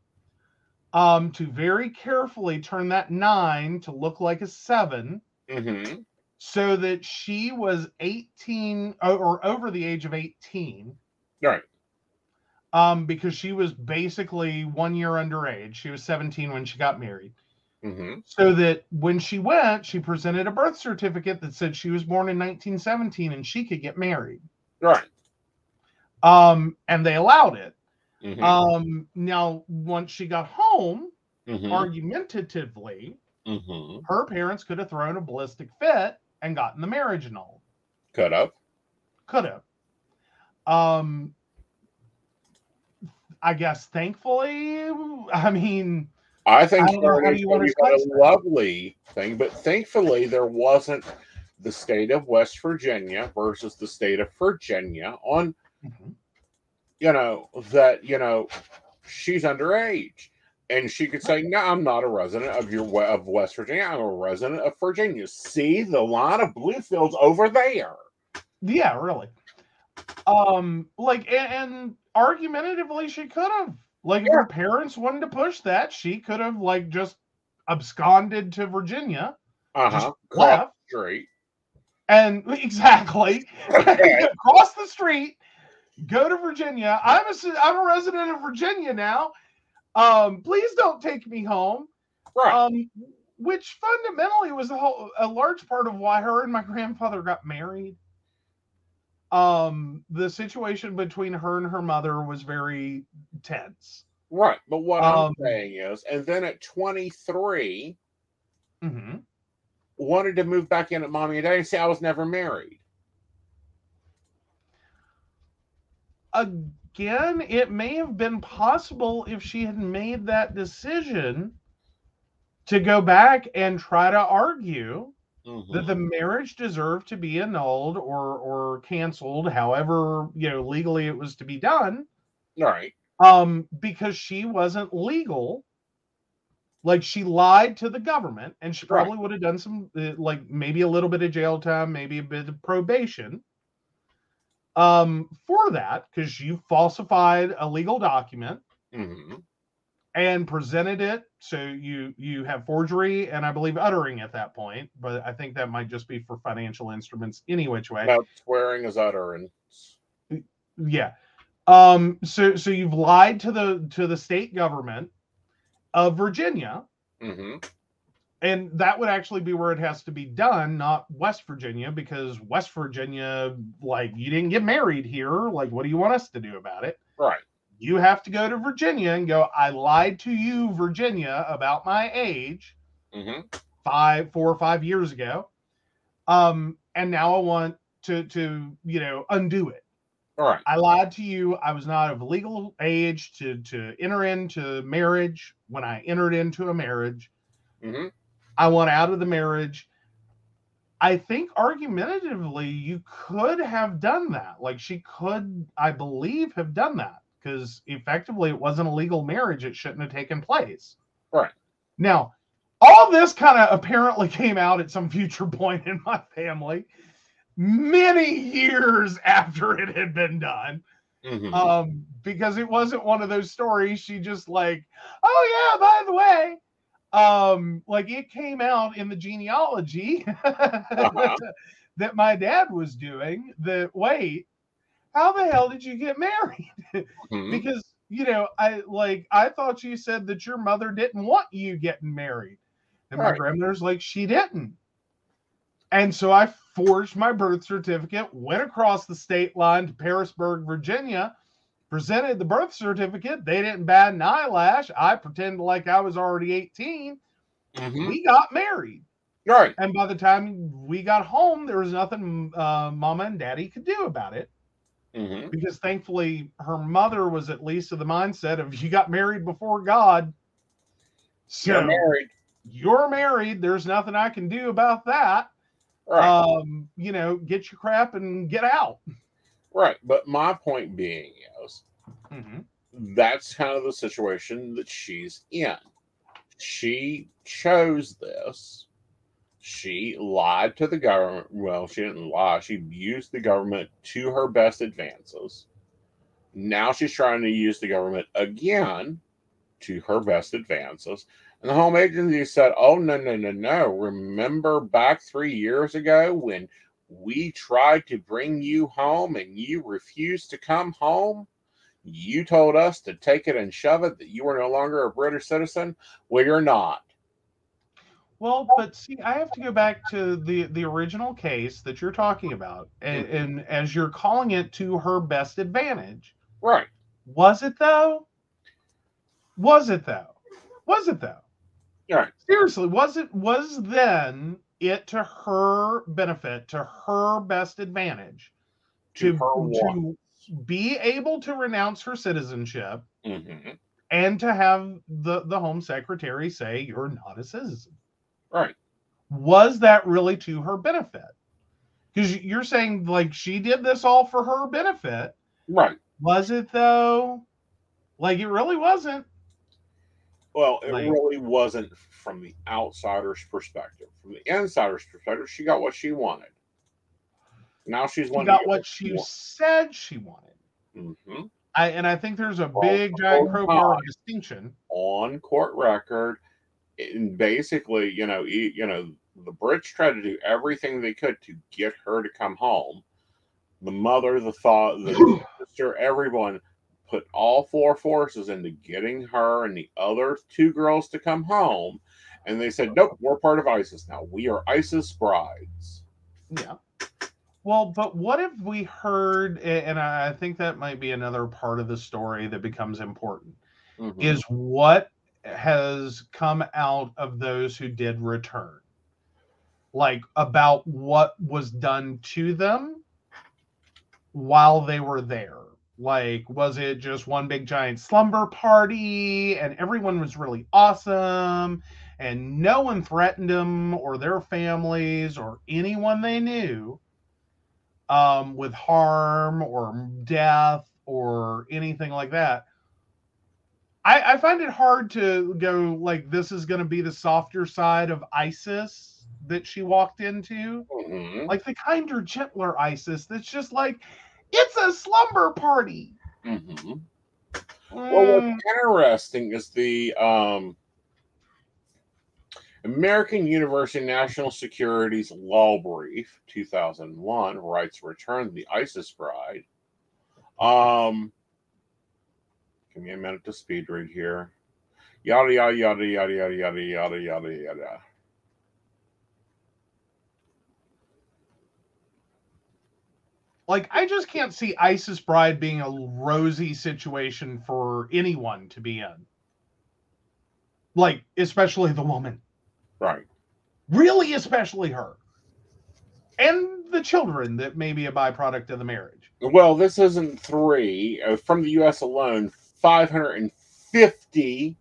to very carefully turn that 9 to look like a 7. Mm-hmm. So that she was 18 or over the age of 18. Right. Because she was basically 1 year underage. She was 17 when she got married. Mm-hmm. So that when she went, she presented a birth certificate that said she was born in 1917 and she could get married. Right. And they allowed it. Mm-hmm. Now, once she got home, mm-hmm. argumentatively, mm-hmm. her parents could have thrown a ballistic fit and gotten the marriage annulled. Could have. I guess, thankfully, I mean, I think it's a lovely thing, but thankfully there wasn't the state of West Virginia versus the state of Virginia on. Mm-hmm. She's underage and she could say, no, I'm not a resident of West Virginia. I'm a resident of Virginia. See the line of Bluefield's over there. Yeah, really. And argumentatively she could have, if her parents wanted to push that, she could have just absconded to Virginia. Uh-huh. Left the street. And exactly. Okay. Cross the street. Go to Virginia. I'm a resident of Virginia now. Please don't take me home. Right. Which fundamentally was a large part of why her and my grandfather got married. The situation between her and her mother was very tense. Right. But what I'm saying is, and then at 23, mm-hmm. wanted to move back in at mommy and daddy and say I was never married. Again, it may have been possible if she had made that decision to go back and try to argue mm-hmm. that the marriage deserved to be annulled or canceled, however, legally it was to be done. All right. Because she wasn't legal. She lied to the government, and she probably would have done some, maybe a little bit of jail time, maybe a bit of probation. For that, because you falsified a legal document mm-hmm. and presented it, so you have forgery and I believe uttering at that point, but I think that might just be for financial instruments any which way. About swearing is utterance. Yeah. So you've lied to the state government of Virginia, mm-hmm. and that would actually be where it has to be done, not West Virginia, because West Virginia, you didn't get married here. What do you want us to do about it? Right. You have to go to Virginia and go, I lied to you, Virginia, about my age mm-hmm. 4 or 5 years ago. And now I want to undo it. All right. I lied to you. I was not of legal age to enter into marriage when I entered into a marriage. Mm-hmm. I want out of the marriage. I think argumentatively you could have done that. She could, I believe, have done that because effectively it wasn't a legal marriage. It shouldn't have taken place. Right. Now, all this kind of apparently came out at some future point in my family, many years after it had been done. Mm-hmm. Because it wasn't one of those stories. She just oh yeah, by the way. It came out in the genealogy uh-huh. that my dad was doing that, wait, how the hell did you get married? Mm-hmm. Because, I thought you said that your mother didn't want you getting married. And all my right. grandmother's she didn't. And so I forged my birth certificate, went across the state line to Parisburg, Virginia, presented the birth certificate. They didn't bat an eyelash. I pretended like I was already 18. Mm-hmm. We got married. Right. And by the time we got home, there was nothing Mama and Daddy could do about it. Mm-hmm. Because thankfully, her mother was at least of the mindset of, you got married before God. So you're married. There's nothing I can do about that. Right. Get your crap and get out. Right, but my point being is, mm-hmm. that's kind of the situation that she's in. She chose this she lied to the government. Well, she didn't lie. She used the government to her best advances. Now she's trying to use the government again to her best advances. And the home agency said, oh, no. Remember back 3 years ago when we tried to bring you home and you refused to come home? You told us to take it and shove it, that you were no longer a British citizen. Well, you're not. Well, but see, I have to go back to the original case that you're talking about. And as you're calling it to her best advantage. Right. Was it though? Right. Seriously, was it to her benefit, to her best advantage, to be able to renounce her citizenship and to have the Home Secretary say you're not a citizen? Right. Was that really to her benefit? Because you're saying like she did this all for her benefit. Right. Was it though? Like it really wasn't. Well, it really wasn't from the outsider's perspective. From the insider's perspective, she got what she wanted. Now she got what she said she wanted. Mm-hmm. I think there's a big, giant crowbar distinction. On court record, and basically, the Brits tried to do everything they could to get her to come home. The mother, the father, the sister, everyone put all four forces into getting her and the other two girls to come home. And they said, nope, we're part of ISIS now. We are ISIS brides. Yeah. Well, but what have we heard, and I think that might be another part of the story that becomes important, is what has come out of those who did return. Like, about what was done to them while they were there. Like, was it just one big giant slumber party and everyone was really awesome and no one threatened them or their families or anyone they knew with harm or death or anything like that? I find it hard to go like this is going to be the softer side of ISIS that she walked into. Like the kinder, gentler ISIS that's just like, it's a slumber party. Well, what's interesting is the American University National Security's Law Brief 2001 writes, Return the ISIS Bride. Give me a minute to speed read here. Yada, yada, yada, yada, yada, yada, yada, yada, yada. Like, I just can't see ISIS Bride being a rosy situation for anyone to be in. Like, especially the woman. Right. Really, especially her. And the children that may be a byproduct of the marriage. Well, this isn't three. From the U.S. alone, 550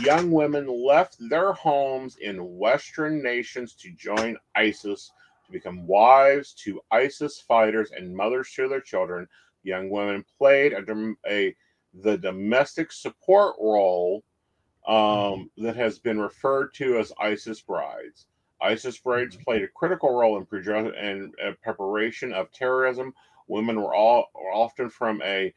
young women left their homes in Western nations to join ISIS, to become wives to ISIS fighters and mothers to their children. Young women played the domestic support role that has been referred to as ISIS brides. ISIS brides played a critical role in preparation of terrorism. Women were often an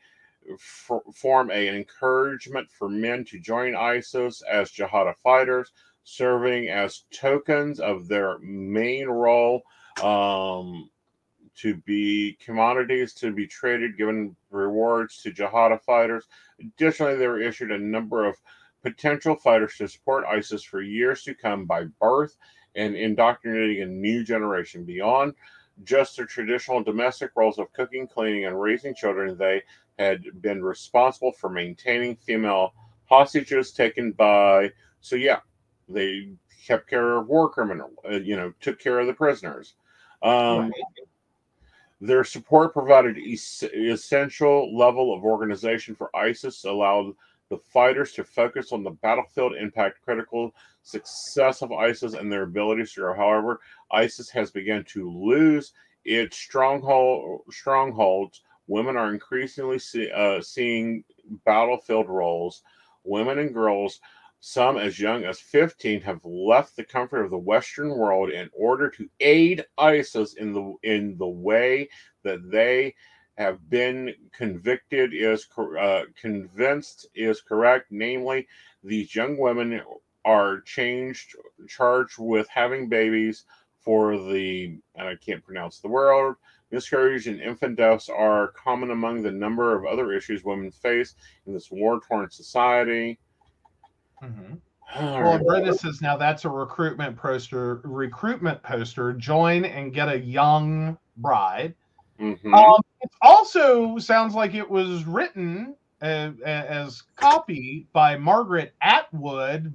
encouragement for men to join ISIS as jihadi fighters, serving as tokens of their main role to be commodities to be traded, given rewards to jihadi fighters. Additionally, they were issued a number of potential fighters to support ISIS for years to come by birth and indoctrinating a new generation. Beyond just their traditional domestic roles of cooking, cleaning, and raising children, they had been responsible for maintaining female hostages taken by... So, yeah. They kept care of war criminals, took care of the prisoners. Right. Their support provided essential level of organization for ISIS, allowed the fighters to focus on the battlefield, impact critical success of ISIS and their abilities to grow. However, ISIS has begun to lose its strongholds. Women are increasingly seeing battlefield roles. Women and girls Some as young as 15 have left the comfort of the Western world in order to aid ISIS in the way that they have been convinced is correct. Namely, these young women are charged with having babies for the, and I can't pronounce the word, miscarriage and infant deaths are common among the number of other issues women face in this war-torn society. Mm-hmm. Well, Brenda says now that's a recruitment poster. Join and get a young bride. Mm-hmm. It also sounds like it was written as copy by Margaret Atwood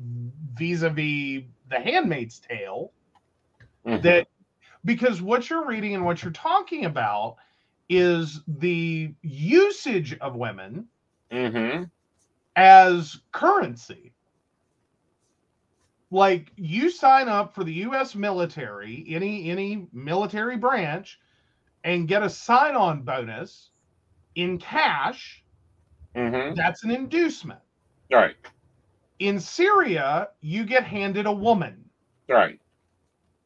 vis-a-vis The Handmaid's Tale. Mm-hmm. That because what you're reading and what you're talking about is the usage of women mm-hmm. as currency. Like you sign up for the U.S. military, any military branch, and get a sign-on bonus in cash. Mm-hmm. That's an inducement. Right. In Syria, you get handed a woman. Right.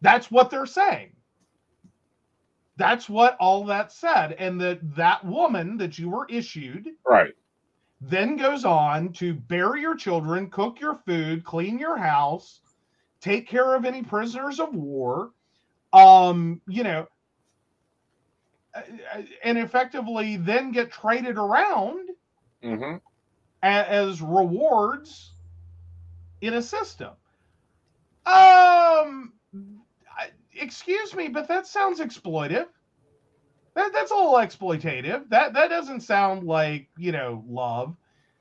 That's what they're saying. That's what all that said. And that woman that you were issued right. then goes on to bury your children, cook your food, clean your house, take care of any prisoners of war. And effectively then get traded around mm-hmm. as rewards in a system. Excuse me, but that sounds exploitive. That's a little exploitative. That doesn't sound like, love.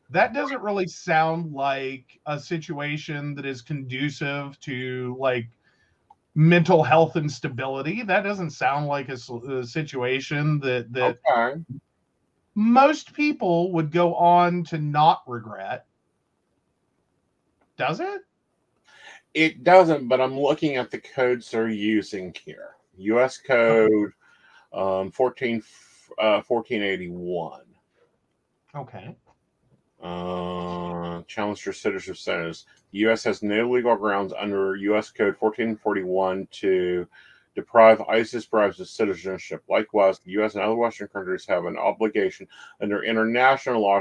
That doesn't really sound like a situation that is conducive to, like, mental health and stability. That doesn't sound like a situation that okay. most people would go on to not regret. Does it? It doesn't, but I'm looking at the codes they're using here. U.S. Code 1481. Okay. Challenge for citizenship status. The U.S. has no legal grounds under U.S. Code 1441 to deprive ISIS bribes of citizenship. Likewise, the U.S. and other Western countries have an obligation under international law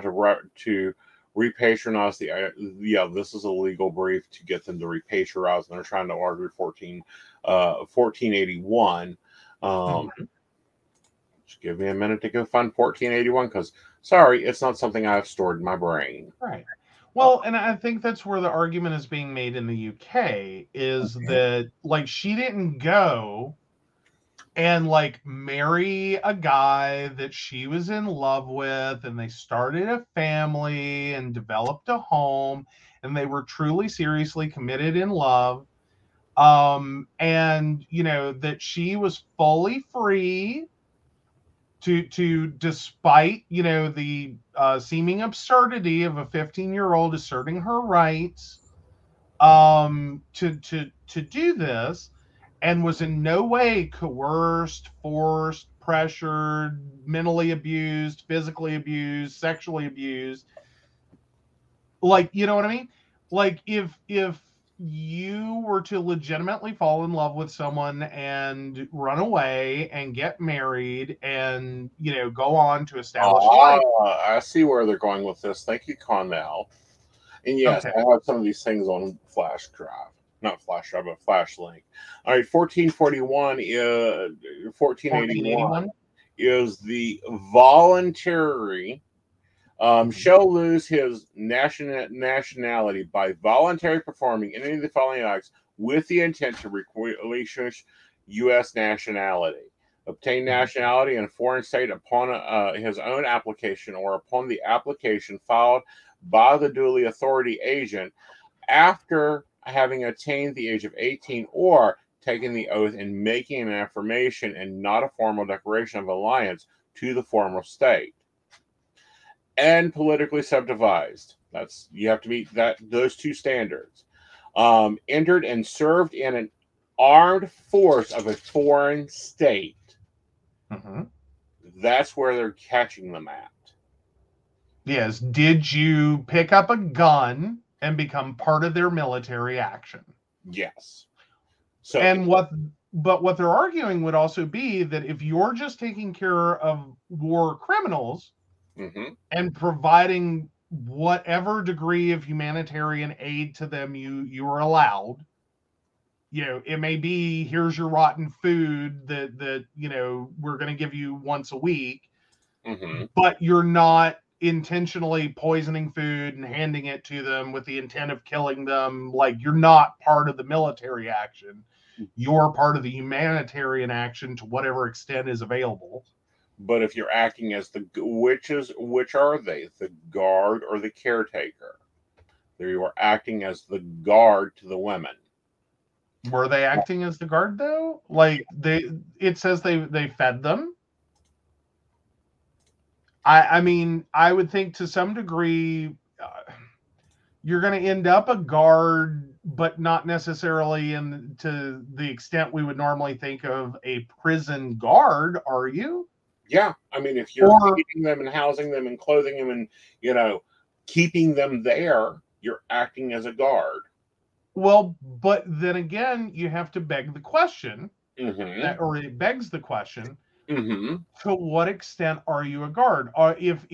to repatrionize the... Yeah, this is a legal brief to get them to repatrionize, and they're trying to argue 1481. Mm-hmm. Just give me a minute to go find 1481, because... Sorry, it's not something I've stored in my brain. Right. Well, and I think that's where the argument is being made in the UK is okay. that, like, she didn't go and, like, marry a guy that she was in love with, and they started a family and developed a home, and they were truly, seriously committed in love. And, that she was fully free to despite, the seeming absurdity of a 15-year-old asserting her rights to do this, and was in no way coerced, forced, pressured, mentally abused, physically abused, sexually abused. Like, you know what I mean? Like, if you were to legitimately fall in love with someone and run away and get married and, go on to establish life. I see where they're going with this. Thank you, Connell. And yes, okay. I have some of these things on flash drive. Not flash drive, but flash link. All right, 1481 is the voluntary... shall lose his nationality by voluntarily performing any of the following acts with the intent to relinquish U.S. nationality, obtain nationality in a foreign state upon his own application or upon the application filed by the duly authority agent after having attained the age of 18 or taking the oath and making an affirmation and not a formal declaration of alliance to the former state. And politically subdivided. That's you have to meet those two standards. Entered and served in an armed force of a foreign state. Mm-hmm. That's where they're catching them at. Yes. Did you pick up a gun and become part of their military action. Yes. So, and what they're arguing would also be that if you're just taking care of war criminals and providing whatever degree of humanitarian aid to them you are allowed, you know, it may be here's your rotten food that you know we're going to give you once a week, but you're not intentionally poisoning food and handing it to them with the intent of killing them. Like, you're not part of the military action. You're part of the humanitarian action to whatever extent is available. But if you're acting as which are they? The guard or the caretaker? There you are acting as the guard to the women. Were they acting as the guard though? Like it says they fed them. I mean, I would think to some degree you're going to end up a guard, but not necessarily to the extent we would normally think of a prison guard, are you? Yeah, I mean, if you're feeding them and housing them and clothing them and, you know, keeping them there, you're acting as a guard. Well, but then again, you have to beg the question, or it begs the question, to what extent are you a guard? If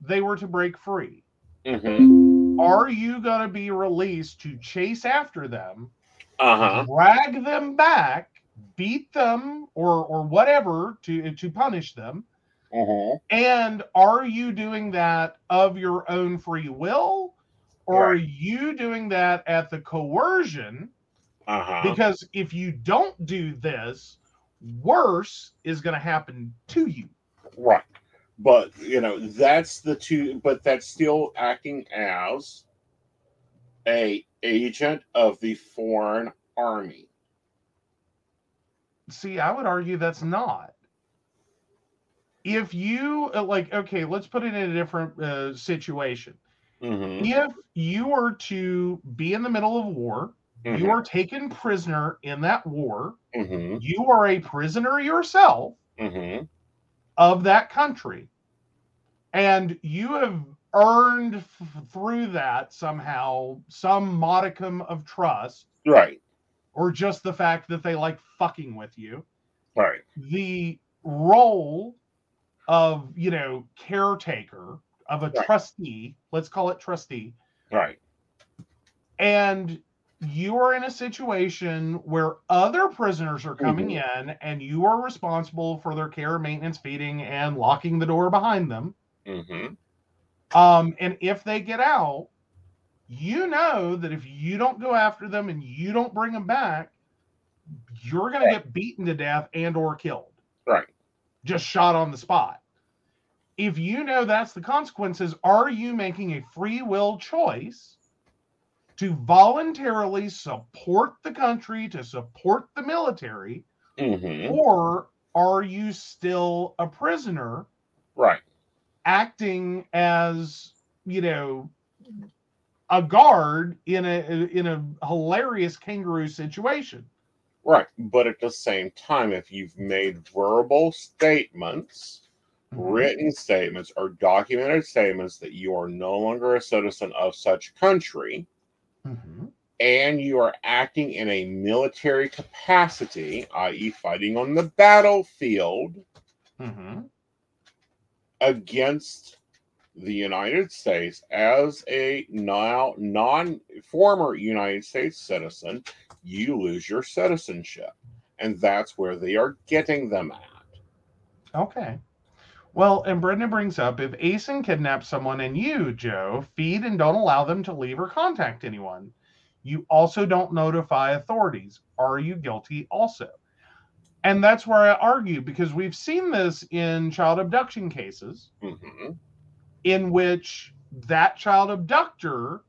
they were to break free, are you going to be released to chase after them, drag them back, beat them or whatever to punish them, and are you doing that of your own free will, or are you doing that at the coercion? Because if you don't do this, worse is going to happen to you. Right. But you know, that's the two, but that's still acting as a agent of the foreign army. See, I would argue that's not. If you, like, okay, let's put it in a different situation. If you were to be in the middle of war, you are taken prisoner in that war, you are a prisoner yourself of that country, and you have earned through that somehow some modicum of trust. Right. Or just the fact that they like fucking with you. Right. The role of, you know, caretaker, of a trustee, let's call it trustee. Right. And you are in a situation where other prisoners are coming in and you are responsible for their care, maintenance, feeding, and locking the door behind them. And if they get out, you know that if you don't go after them and you don't bring them back, you're going to get beaten to death and or killed. Right. Just shot on the spot. If you know that's the consequences, are you making a free will choice to voluntarily support the country, to support the military, or are you still a prisoner? Right. Acting as, you know, a guard in a hilarious kangaroo situation. Right. But at the same time, if you've made verbal statements, written statements, or documented statements that you are no longer a citizen of such country, and you are acting in a military capacity, i.e. fighting on the battlefield against the United States as a now former United States citizen, you lose your citizenship. And that's where they are getting them at. Okay. Well, and Brenda brings up, if Aeson kidnaps someone and you, Joe, feed and don't allow them to leave or contact anyone, you also don't notify authorities. Are you guilty also? And that's where I argue, because we've seen this in child abduction cases. In which that child abductor,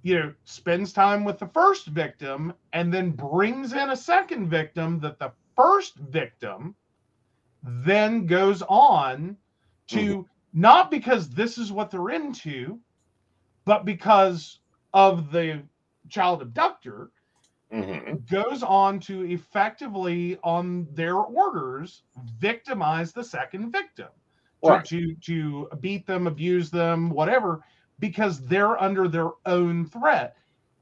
you know, spends time with the first victim and then brings in a second victim that the first victim then goes on to, not because this is what they're into, but because of the child abductor, goes on to effectively, on their orders, victimize the second victim. Right. To beat them, abuse them, whatever, because they're under their own threat.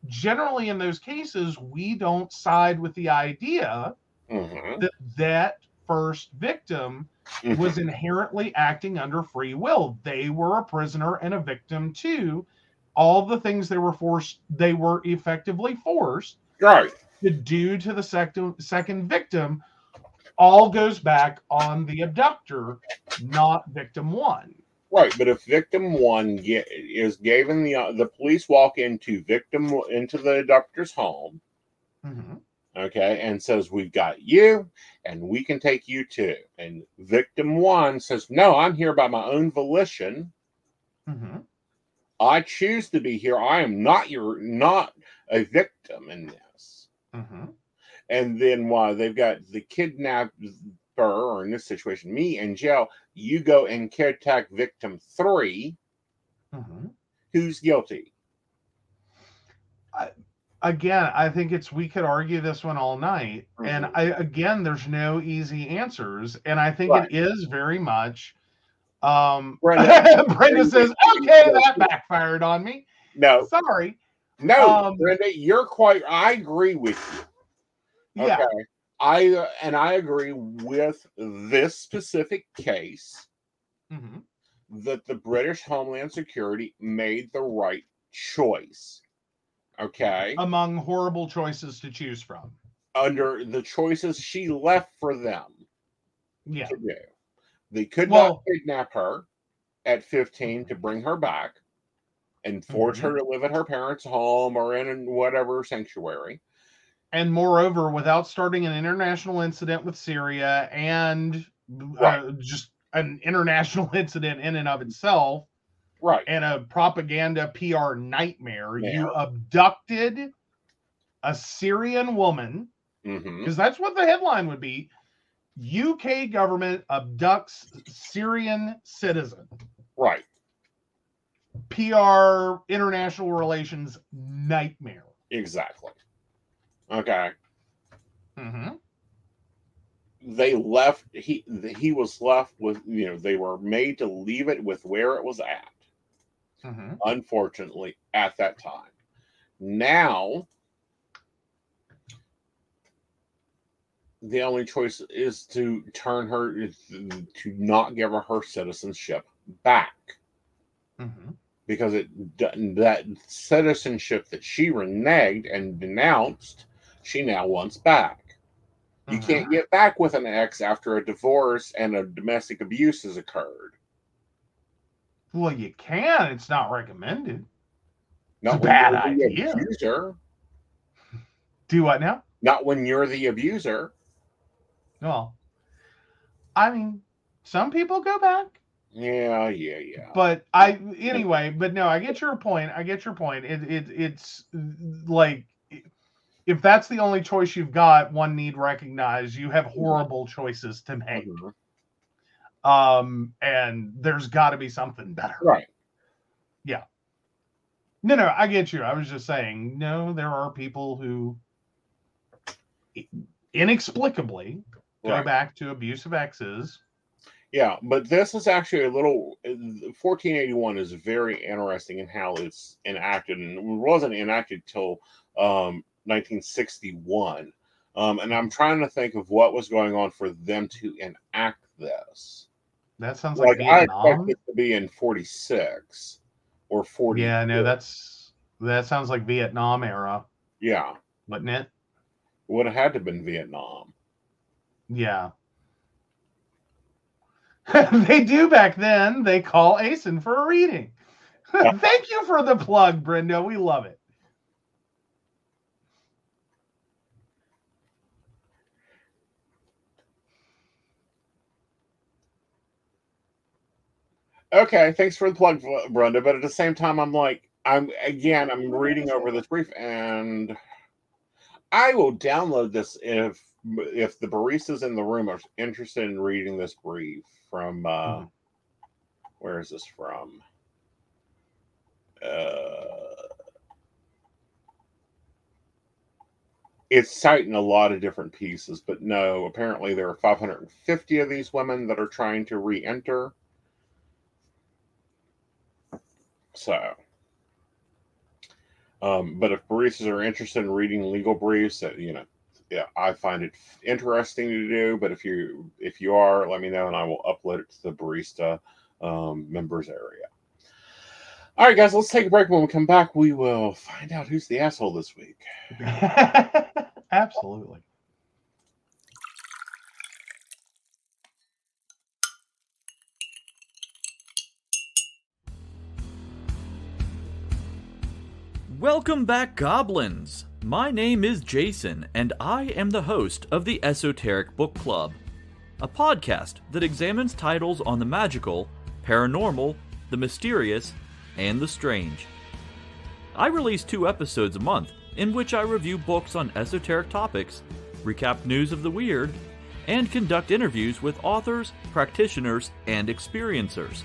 Generally, in those cases, we don't side with the idea that that first victim was inherently acting under free will. They were a prisoner and a victim too. All the things they were forced, they were effectively forced to do to the second victim, all goes back on the abductor, not victim one. Right, but if victim one is given the police walk into the abductor's home, okay, and says, we've got you, and we can take you too. And victim one says, no, I'm here by my own volition. I choose to be here. I am not a victim in this. And then while they've got the kidnapper, or in this situation, me, in jail, you go and caretack victim three, who's guilty. I think we could argue this one all night. And there's no easy answers. And I think it is very much, Brenda, Brenda says, okay, that backfired on me. No. Sorry. No, Brenda, you're I agree with you. Okay. Yeah. I agree with this specific case that the British Homeland Security made the right choice. Okay. Among horrible choices to choose from. Under the choices she left for them. Yeah. To do. They could not kidnap her at 15 to bring her back and force her to live at her parents' home or in whatever sanctuary. And moreover, without starting an international incident with Syria and just an international incident in and of itself, and a propaganda PR nightmare, you abducted a Syrian woman, because that's what the headline would be. UK government abducts Syrian citizen. Right. PR, international relations nightmare. Exactly. Okay. They left. He was left with, they were made to leave it with where it was at. Unfortunately, at that time. Now, the only choice is to turn her, to not give her her citizenship back. Because that citizenship that she reneged and denounced, she now wants back. You can't get back with an ex after a divorce and a domestic abuse has occurred. Well, you can. It's not recommended. Not it's a bad idea. Abuser. Do what now? Not when you're the abuser. Well, I mean, some people go back. Yeah. But I get your point. It's like, if that's the only choice you've got, one need recognize you have horrible choices to make. And there's got to be something better. Right. Yeah. No, I get you. I was just saying, no, there are people who inexplicably go back to abusive exes. Yeah, but this is actually 1481 is very interesting in how it's enacted, and it wasn't enacted till 1961. And I'm trying to think of what was going on for them to enact this. That sounds like Vietnam. I expect it to be in 46 or 40. Yeah, no, that sounds like Vietnam era. Yeah, wouldn't it? Would have had to have been Vietnam. Yeah. They do back then. They call Aeson for a reading. Thank you for the plug, Brenda. We love it. Okay, thanks for the plug, Brenda. But at the same time, I'm reading over this brief, and I will download this if the baristas in the room are interested in reading this brief from, where is this from? It's citing a lot of different pieces, but no, apparently there are 550 of these women that are trying to re-enter. So, But if baristas are interested in reading legal briefs, that, you know, yeah, I find it interesting to do. But if you are, let me know and I will upload it to the barista members area. All right, guys, let's take a break. When we come back, we will find out who's the asshole this week. Absolutely. Welcome back, goblins. My name is Jason, and I am the host of the Esoteric Book Club, a podcast that examines titles on the magical, paranormal, the mysterious, and the strange. I release 2 episodes a month in which I review books on esoteric topics, recap news of the weird, and conduct interviews with authors, practitioners, and experiencers.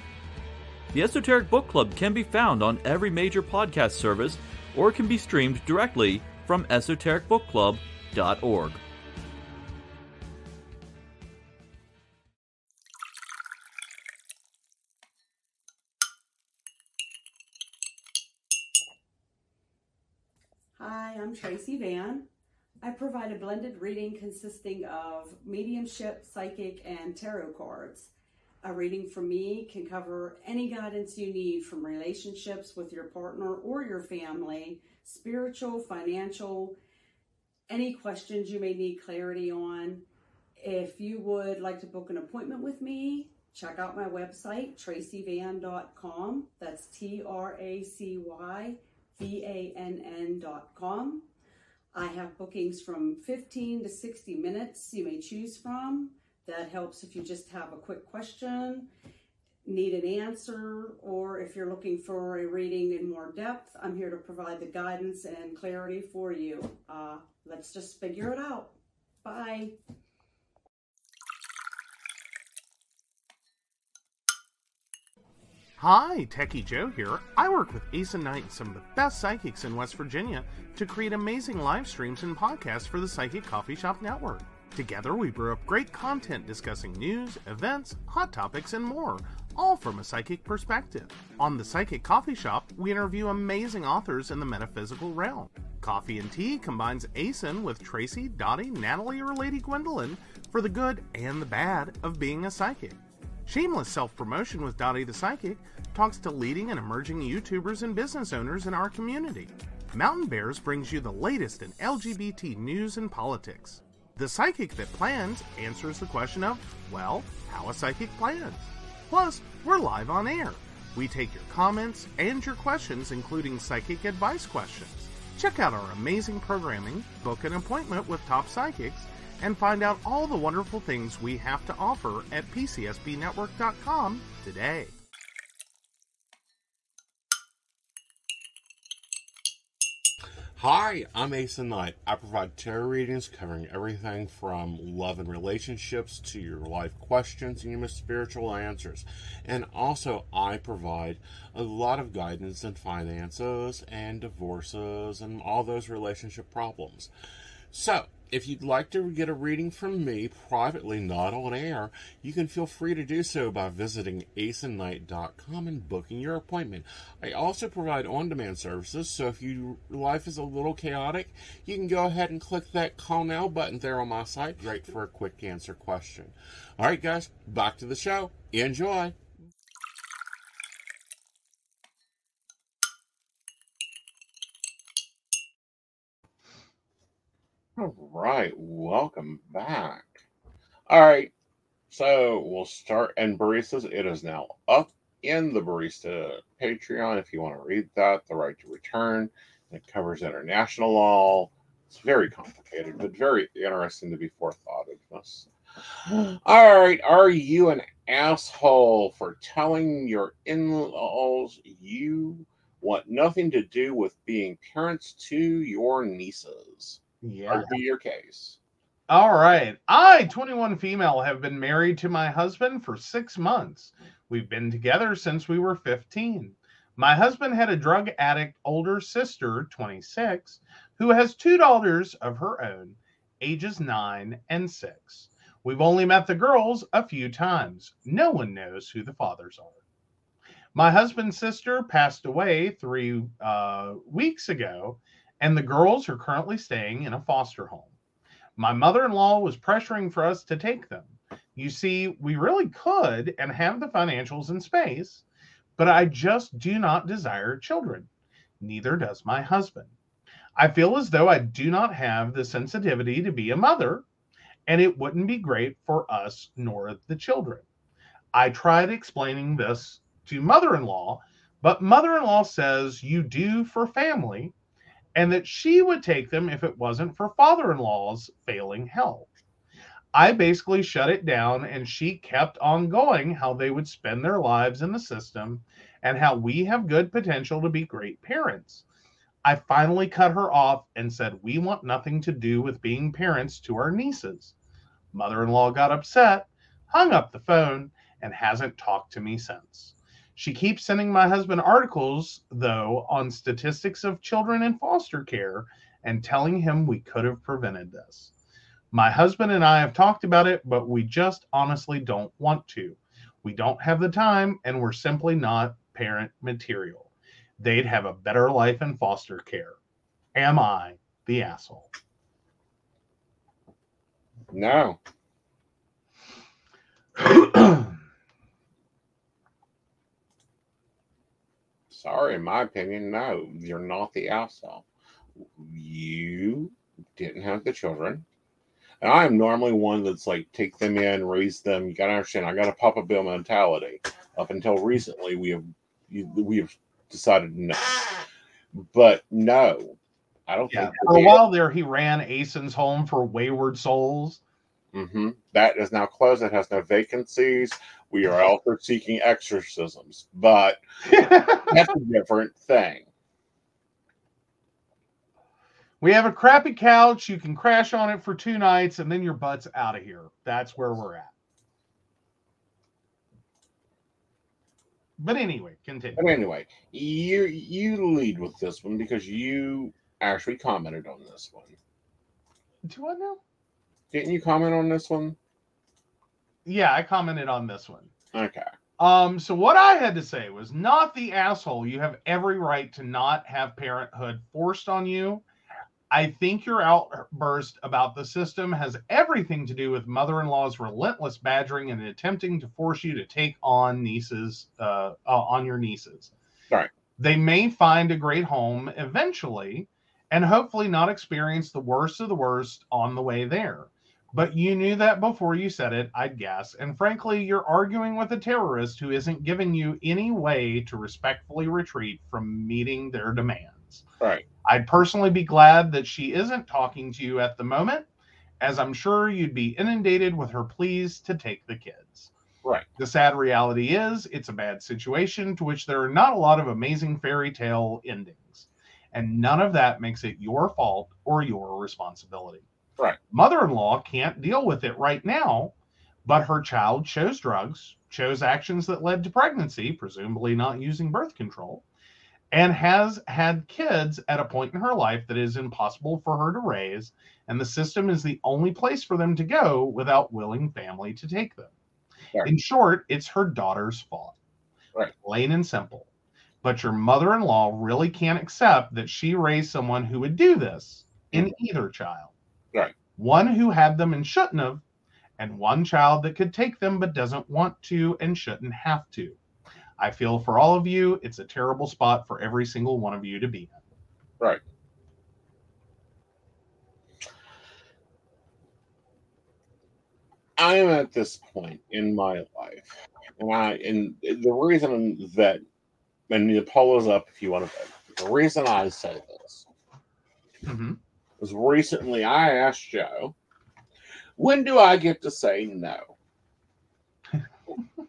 The Esoteric Book Club can be found on every major podcast service or can be streamed directly from esotericbookclub.org. Hi, I'm Tracy Van. I provide a blended reading consisting of mediumship, psychic, and tarot cards. A reading from me can cover any guidance you need from relationships with your partner or your family, spiritual, financial, any questions you may need clarity on. If you would like to book an appointment with me, check out my website, tracyvan.com. That's tracyvann.com. I have bookings from 15 to 60 minutes you may choose from. That helps if you just have a quick question, need an answer, or if you're looking for a reading in more depth, I'm here to provide the guidance and clarity for you. Let's just figure it out. Bye. Hi, Techie Joe here. I work with Aeson Knight and some of the best psychics in West Virginia to create amazing live streams and podcasts for the Psychic Coffee Shop Network. Together, we brew up great content discussing news, events, hot topics, and more, all from a psychic perspective. On The Psychic Coffee Shop, we interview amazing authors in the metaphysical realm. Coffee and Tea combines Aeson with Tracy, Dottie, Natalie, or Lady Gwendolyn for the good and the bad of being a psychic. Shameless Self-Promotion with Dottie the Psychic talks to leading and emerging YouTubers and business owners in our community. Mountain Bears brings you the latest in LGBT news and politics. The Psychic That Plans answers the question of, well, how a psychic plans. Plus, we're live on air. We take your comments and your questions, including psychic advice questions. Check out our amazing programming, book an appointment with top psychics, and find out all the wonderful things we have to offer at pcspnetwork.com today. Hi, I'm Aeson Knight. I provide tarot readings covering everything from love and relationships to your life questions and your spiritual answers. And also, I provide a lot of guidance in finances and divorces and all those relationship problems. So, if you'd like to get a reading from me privately, not on air, you can feel free to do so by visiting aesonknight.com and booking your appointment. I also provide on-demand services, so if your life is a little chaotic, you can go ahead and click that call now button there on my site. Great for a quick answer question. All right, guys, back to the show. Enjoy. All right, welcome back. All right, so we'll start in baristas. It is now up in the barista Patreon if you want to read that, The Right to Return. It covers international law. It's very complicated, but very interesting to be forethought of this. All right, are you an asshole for telling your in-laws you want nothing to do with being parents to your nieces? Yeah. Be your case. All right. I, 21 female, have been married to my husband for 6 months. We've been together since we were 15. My husband had a drug addict older sister, 26, who has 2 daughters of her own, ages 9 and 6. We've only met the girls a few times. No one knows who the fathers are. My husband's sister passed away 3 weeks ago, and the girls are currently staying in a foster home. My mother-in-law was pressuring for us to take them. You see, we really could and have the financials in space, but I just do not desire children. Neither does my husband. I feel as though I do not have the sensitivity to be a mother, and it wouldn't be great for us nor the children. I tried explaining this to mother-in-law, but mother-in-law says you do for family, and that she would take them if it wasn't for father-in-law's failing health. I basically shut it down, and she kept on going how they would spend their lives in the system and how we have good potential to be great parents. I finally cut her off and said, we want nothing to do with being parents to our nieces. Mother-in-law got upset, hung up the phone, and hasn't talked to me since. She keeps sending my husband articles, though, on statistics of children in foster care and telling him we could have prevented this. My husband and I have talked about it, but we just honestly don't want to. We don't have the time, and we're simply not parent material. They'd have a better life in foster care. Am I the asshole? No. Sorry, in my opinion, no, you're not the asshole. You didn't have the children. And I'm normally one that's like, take them in, raise them. You got to understand, I got a Papa Bill mentality. Up until recently, we have decided no. But no, I don't think. For a while there, he ran Aeson's Home for Wayward Souls. Mm-hmm. That is now closed. It has no vacancies. We are also seeking exorcisms, but that's a different thing. We have a crappy couch. You can crash on it for 2 nights, and then your butt's out of here. That's where we're at. But anyway, continue. But anyway, you lead with this one because you actually commented on this one. Do I know? Didn't you comment on this one? Yeah, I commented on this one. Okay. So what I had to say was, not the asshole. You have every right to not have parenthood forced on you. I think your outburst about the system has everything to do with mother-in-law's relentless badgering and attempting to force you to take on nieces, on your nieces. All right. They may find a great home eventually, and hopefully not experience the worst of the worst on the way there. But you knew that before you said it, I'd guess. And frankly, you're arguing with a terrorist who isn't giving you any way to respectfully retreat from meeting their demands. Right. I'd personally be glad that she isn't talking to you at the moment, as I'm sure you'd be inundated with her pleas to take the kids. Right. The sad reality is, it's a bad situation to which there are not a lot of amazing fairy tale endings. And none of that makes it your fault or your responsibility. Right. Mother-in-law can't deal with it right now, but her child chose drugs, chose actions that led to pregnancy, presumably not using birth control, and has had kids at a point in her life that is impossible for her to raise, and the system is the only place for them to go without willing family to take them. Right. In short, it's her daughter's fault. Right. Plain and simple. But your mother-in-law really can't accept that she raised someone who would do this in either child. Right. One who had them and shouldn't have, and one child that could take them but doesn't want to and shouldn't have to. I feel for all of you. It's a terrible spot for every single one of you to be in. Right. I am at this point in my life, and the reason that, and the poll is up if you want to vote. The reason I say this was recently I asked Joe, when do I get to say no?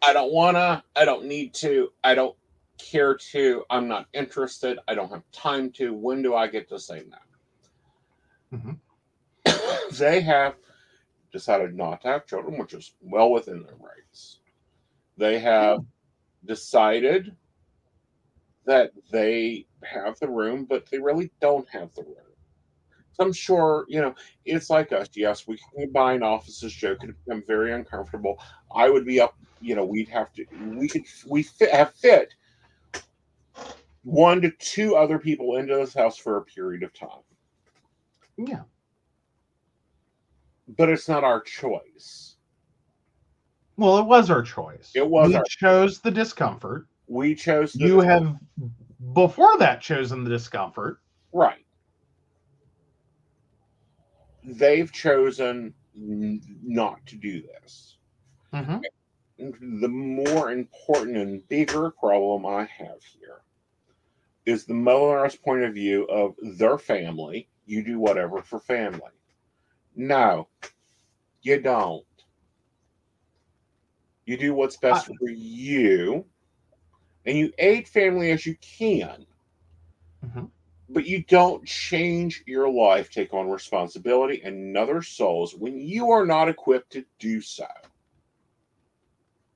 I don't want to. I don't need to. I don't care to. I'm not interested. I don't have time to. When do I get to say no? Mm-hmm. They have decided not to have children, which is well within their rights. They have decided that they have the room, but they really don't have the room. So I'm sure, it's like us. Yes, we can combine offices. Joe could become very uncomfortable. I would be up, we could fit 1 to 2 other people into this house for a period of time. Yeah. But it's not our choice. Well, it was our choice. It was. We chose the discomfort. We chose. You have before that chosen the discomfort. Right. They've chosen not to do this. Mm-hmm. The more important and bigger problem I have here is the mother's point of view of their family. You do whatever for family. No, you don't. You do what's best for you, and you aid family as you can. Mm-hmm. But you don't change your life, take on responsibility and other souls when you are not equipped to do so.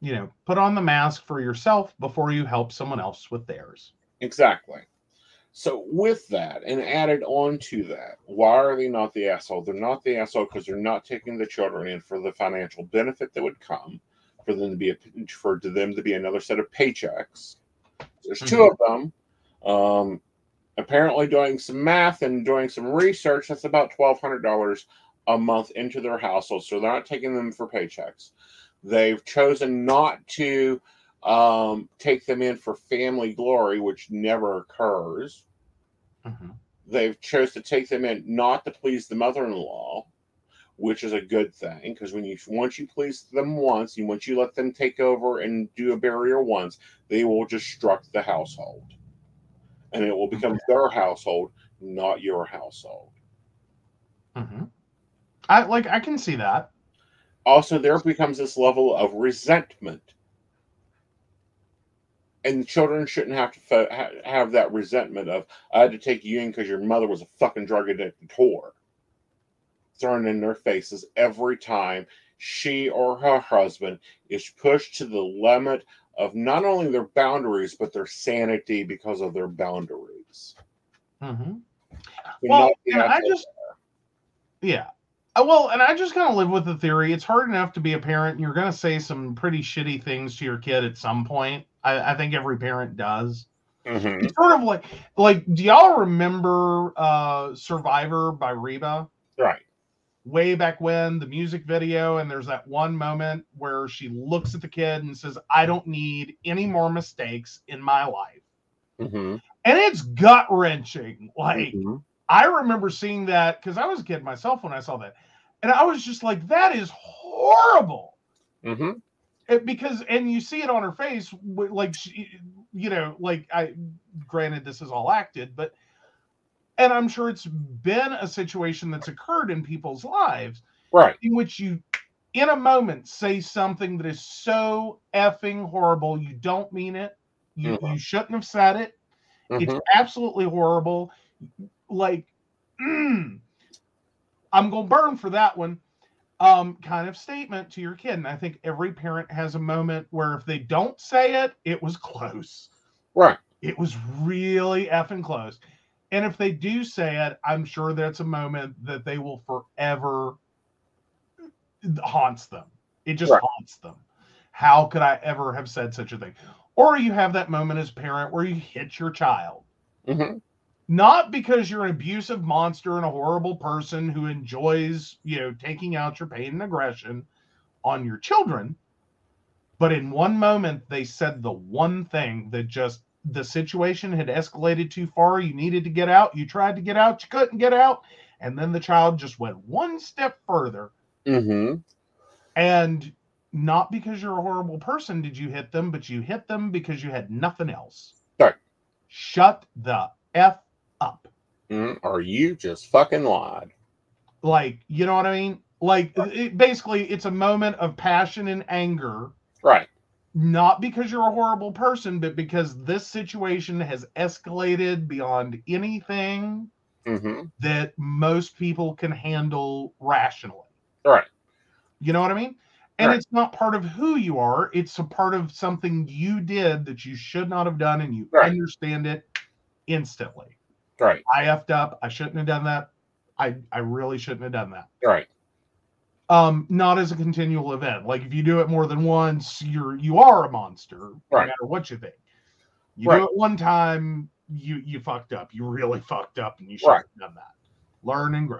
You know, put on the mask for yourself before you help someone else with theirs. Exactly. So with that, and added on to that, why are they not the asshole? They're not the asshole because they're not taking the children in for the financial benefit that would come for them to be another set of paychecks. There's two of them. Apparently doing some math and doing some research, that's about $1,200 a month into their household. So they're not taking them for paychecks. They've chosen not to take them in for family glory, which never occurs. Mm-hmm. They've chosen to take them in not to please the mother-in-law, which is a good thing, because when you once you let them take over and do a barrier once, they will destruct the household. And it will become their household, not your household. Mm-hmm. I can see that. Also, there becomes this level of resentment. And the children shouldn't have to have that resentment of, I had to take you in because your mother was a fucking drug-addicted whore. Thrown in their faces every time she or her husband is pushed to the limit of not only their boundaries, but their sanity because of their boundaries. Mm-hmm. Well, and I just kind of live with the theory. It's hard enough to be a parent. You're going to say some pretty shitty things to your kid at some point. I think every parent does. Mm-hmm. It's sort of like, do y'all remember Survivor by Reba? Right. Way back when, the music video, and there's that one moment where she looks at the kid and says, I don't need any more mistakes in my life. Mm-hmm. And it's gut-wrenching. Like, mm-hmm. I remember seeing that, because I was a kid myself when I saw that. And I was just like, that is horrible. Mm-hmm. And you see it on her face, like, she, you know, like, granted, this is all acted, but... And I'm sure it's been a situation that's occurred in people's lives, right? In which you, in a moment, say something that is so effing horrible. You don't mean it. You shouldn't have said it. Mm-hmm. It's absolutely horrible. Like, I'm going to burn for that one kind of statement to your kid. And I think every parent has a moment where if they don't say it, it was close. Right. It was really effing close. And if they do say it, I'm sure that's a moment that they will forever haunts them. It just haunts them. How could I ever have said such a thing? Or you have that moment as parent where you hit your child. Mm-hmm. Not because you're an abusive monster and a horrible person who enjoys, you know, taking out your pain and aggression on your children. But in one moment, they said the one thing that just... The situation had escalated too far. You needed to get out. You tried to get out. You couldn't get out. And then the child just went one step further. Mm-hmm. And not because you're a horrible person did you hit them, but you hit them because you had nothing else. Sorry. Shut the F up. Or you just fucking lied. Like, you know what I mean? Like, basically, it's a moment of passion and anger. Right. Not because you're a horrible person, but because this situation has escalated beyond anything that most people can handle rationally. Right. You know what I mean? And it's not part of who you are. It's a part of something you did that you should not have done, and you understand it instantly. Right. I effed up. I shouldn't have done that. I really shouldn't have done that. Right. Not as a continual event. Like if you do it more than once, you are a monster, no matter what you think. You do it one time, you fucked up. You really fucked up, and you shouldn't have done that. Learn and grow.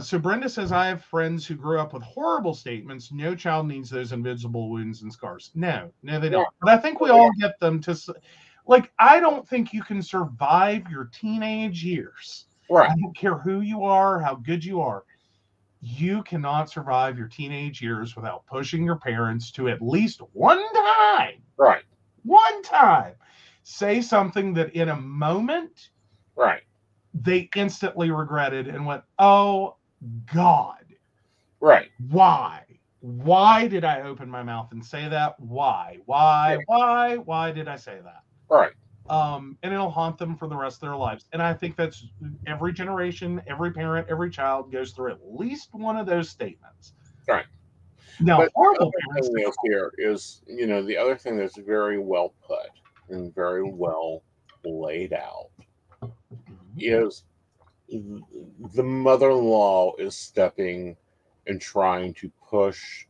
So Brenda says, I have friends who grew up with horrible statements. No child needs those invisible wounds and scars. No, they don't. But I think we all get them to, like, I don't think you can survive your teenage years. Right. I don't care who you are, how good you are. You cannot survive your teenage years without pushing your parents to at least one time. Right. One time. Say something that in a moment. Right. They instantly regretted and went, oh, God. Right. Why? Why did I open my mouth and say that? Why did I say that? Right. And it'll haunt them for the rest of their lives. And I think that's every generation, every parent, every child goes through at least one of those statements. Right. Now, horrible parents here is, you know, the other thing that's very well put and very well laid out is the mother-in-law is stepping and trying to push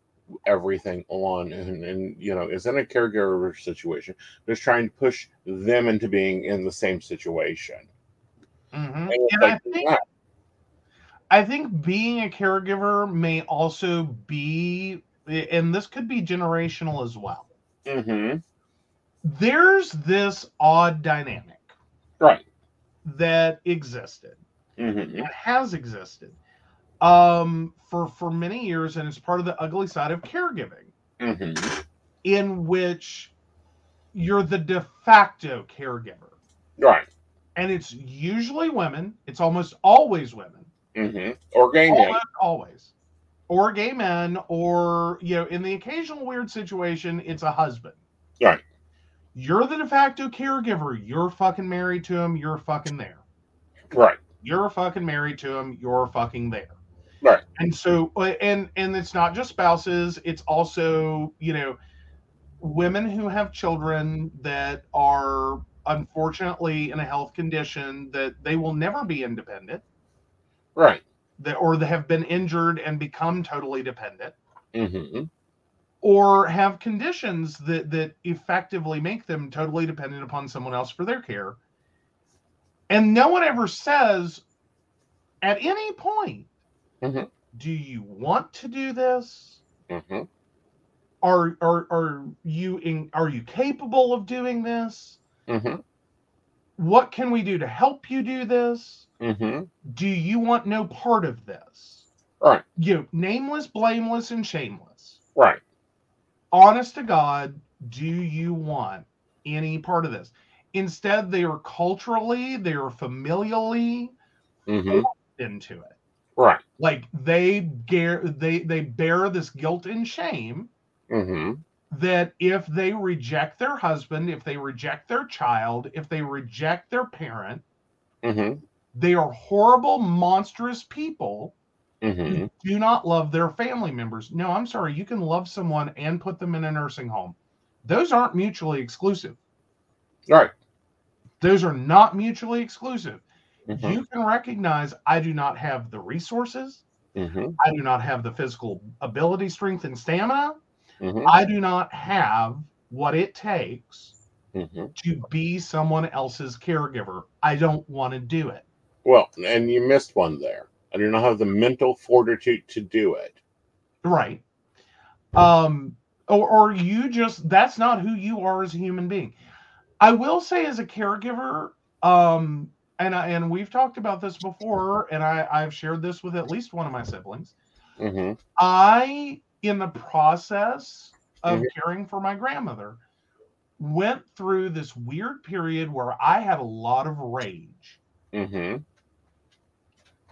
everything on and you know, is in a caregiver situation, just trying to push them into being in the same situation. Mm-hmm. And I think being a caregiver may also be, and this could be generational as well. Mm-hmm. There's this odd dynamic. Right. That existed. Mm-hmm. It has existed for many years, and it's part of the ugly side of caregiving, mm-hmm. in which you're the de facto caregiver. Right. And it's usually women. It's almost always women. Mm-hmm. Or gay men. Always. Or gay men, or, you know, in the occasional weird situation, it's a husband. Right. You're the de facto caregiver. You're fucking married to him. You're fucking there. Right. You're fucking married to him. You're fucking there. Right. And so, and it's not just spouses. It's also, you know, women who have children that are unfortunately in a health condition that they will never be independent. Right. Or they have been injured and become totally dependent. Mm-hmm. Or have conditions that effectively make them totally dependent upon someone else for their care. And no one ever says, at any point, mm-hmm. do you want to do this? Mm-hmm. Are you capable of doing this? Mm-hmm. What can we do to help you do this? Mm-hmm. Do you want no part of this? Right. You know, nameless, blameless, and shameless. Right. Honest to God, do you want any part of this? Instead, they are culturally, they are familially mm-hmm. into it. Right. Like they bear this guilt and shame mm-hmm. that if they reject their husband, if they reject their child, if they reject their parent, mm-hmm. they are horrible, monstrous people. Mm-hmm. Do not love their family members. No, I'm sorry. You can love someone and put them in a nursing home. Those aren't mutually exclusive. Right. Those are not mutually exclusive. Mm-hmm. You can recognize I do not have the resources. Mm-hmm. I do not have the physical ability, strength, and stamina. Mm-hmm. I do not have what it takes mm-hmm. to be someone else's caregiver. I don't want to do it. Well, and you missed one there. I do not have the mental fortitude to do it. Right. Or you just, that's not who you are as a human being. I will say as a caregiver, and we've talked about this before, and I've shared this with at least one of my siblings. Mm-hmm. I, in the process of mm-hmm. caring for my grandmother, went through this weird period where I had a lot of rage. Mm-hmm.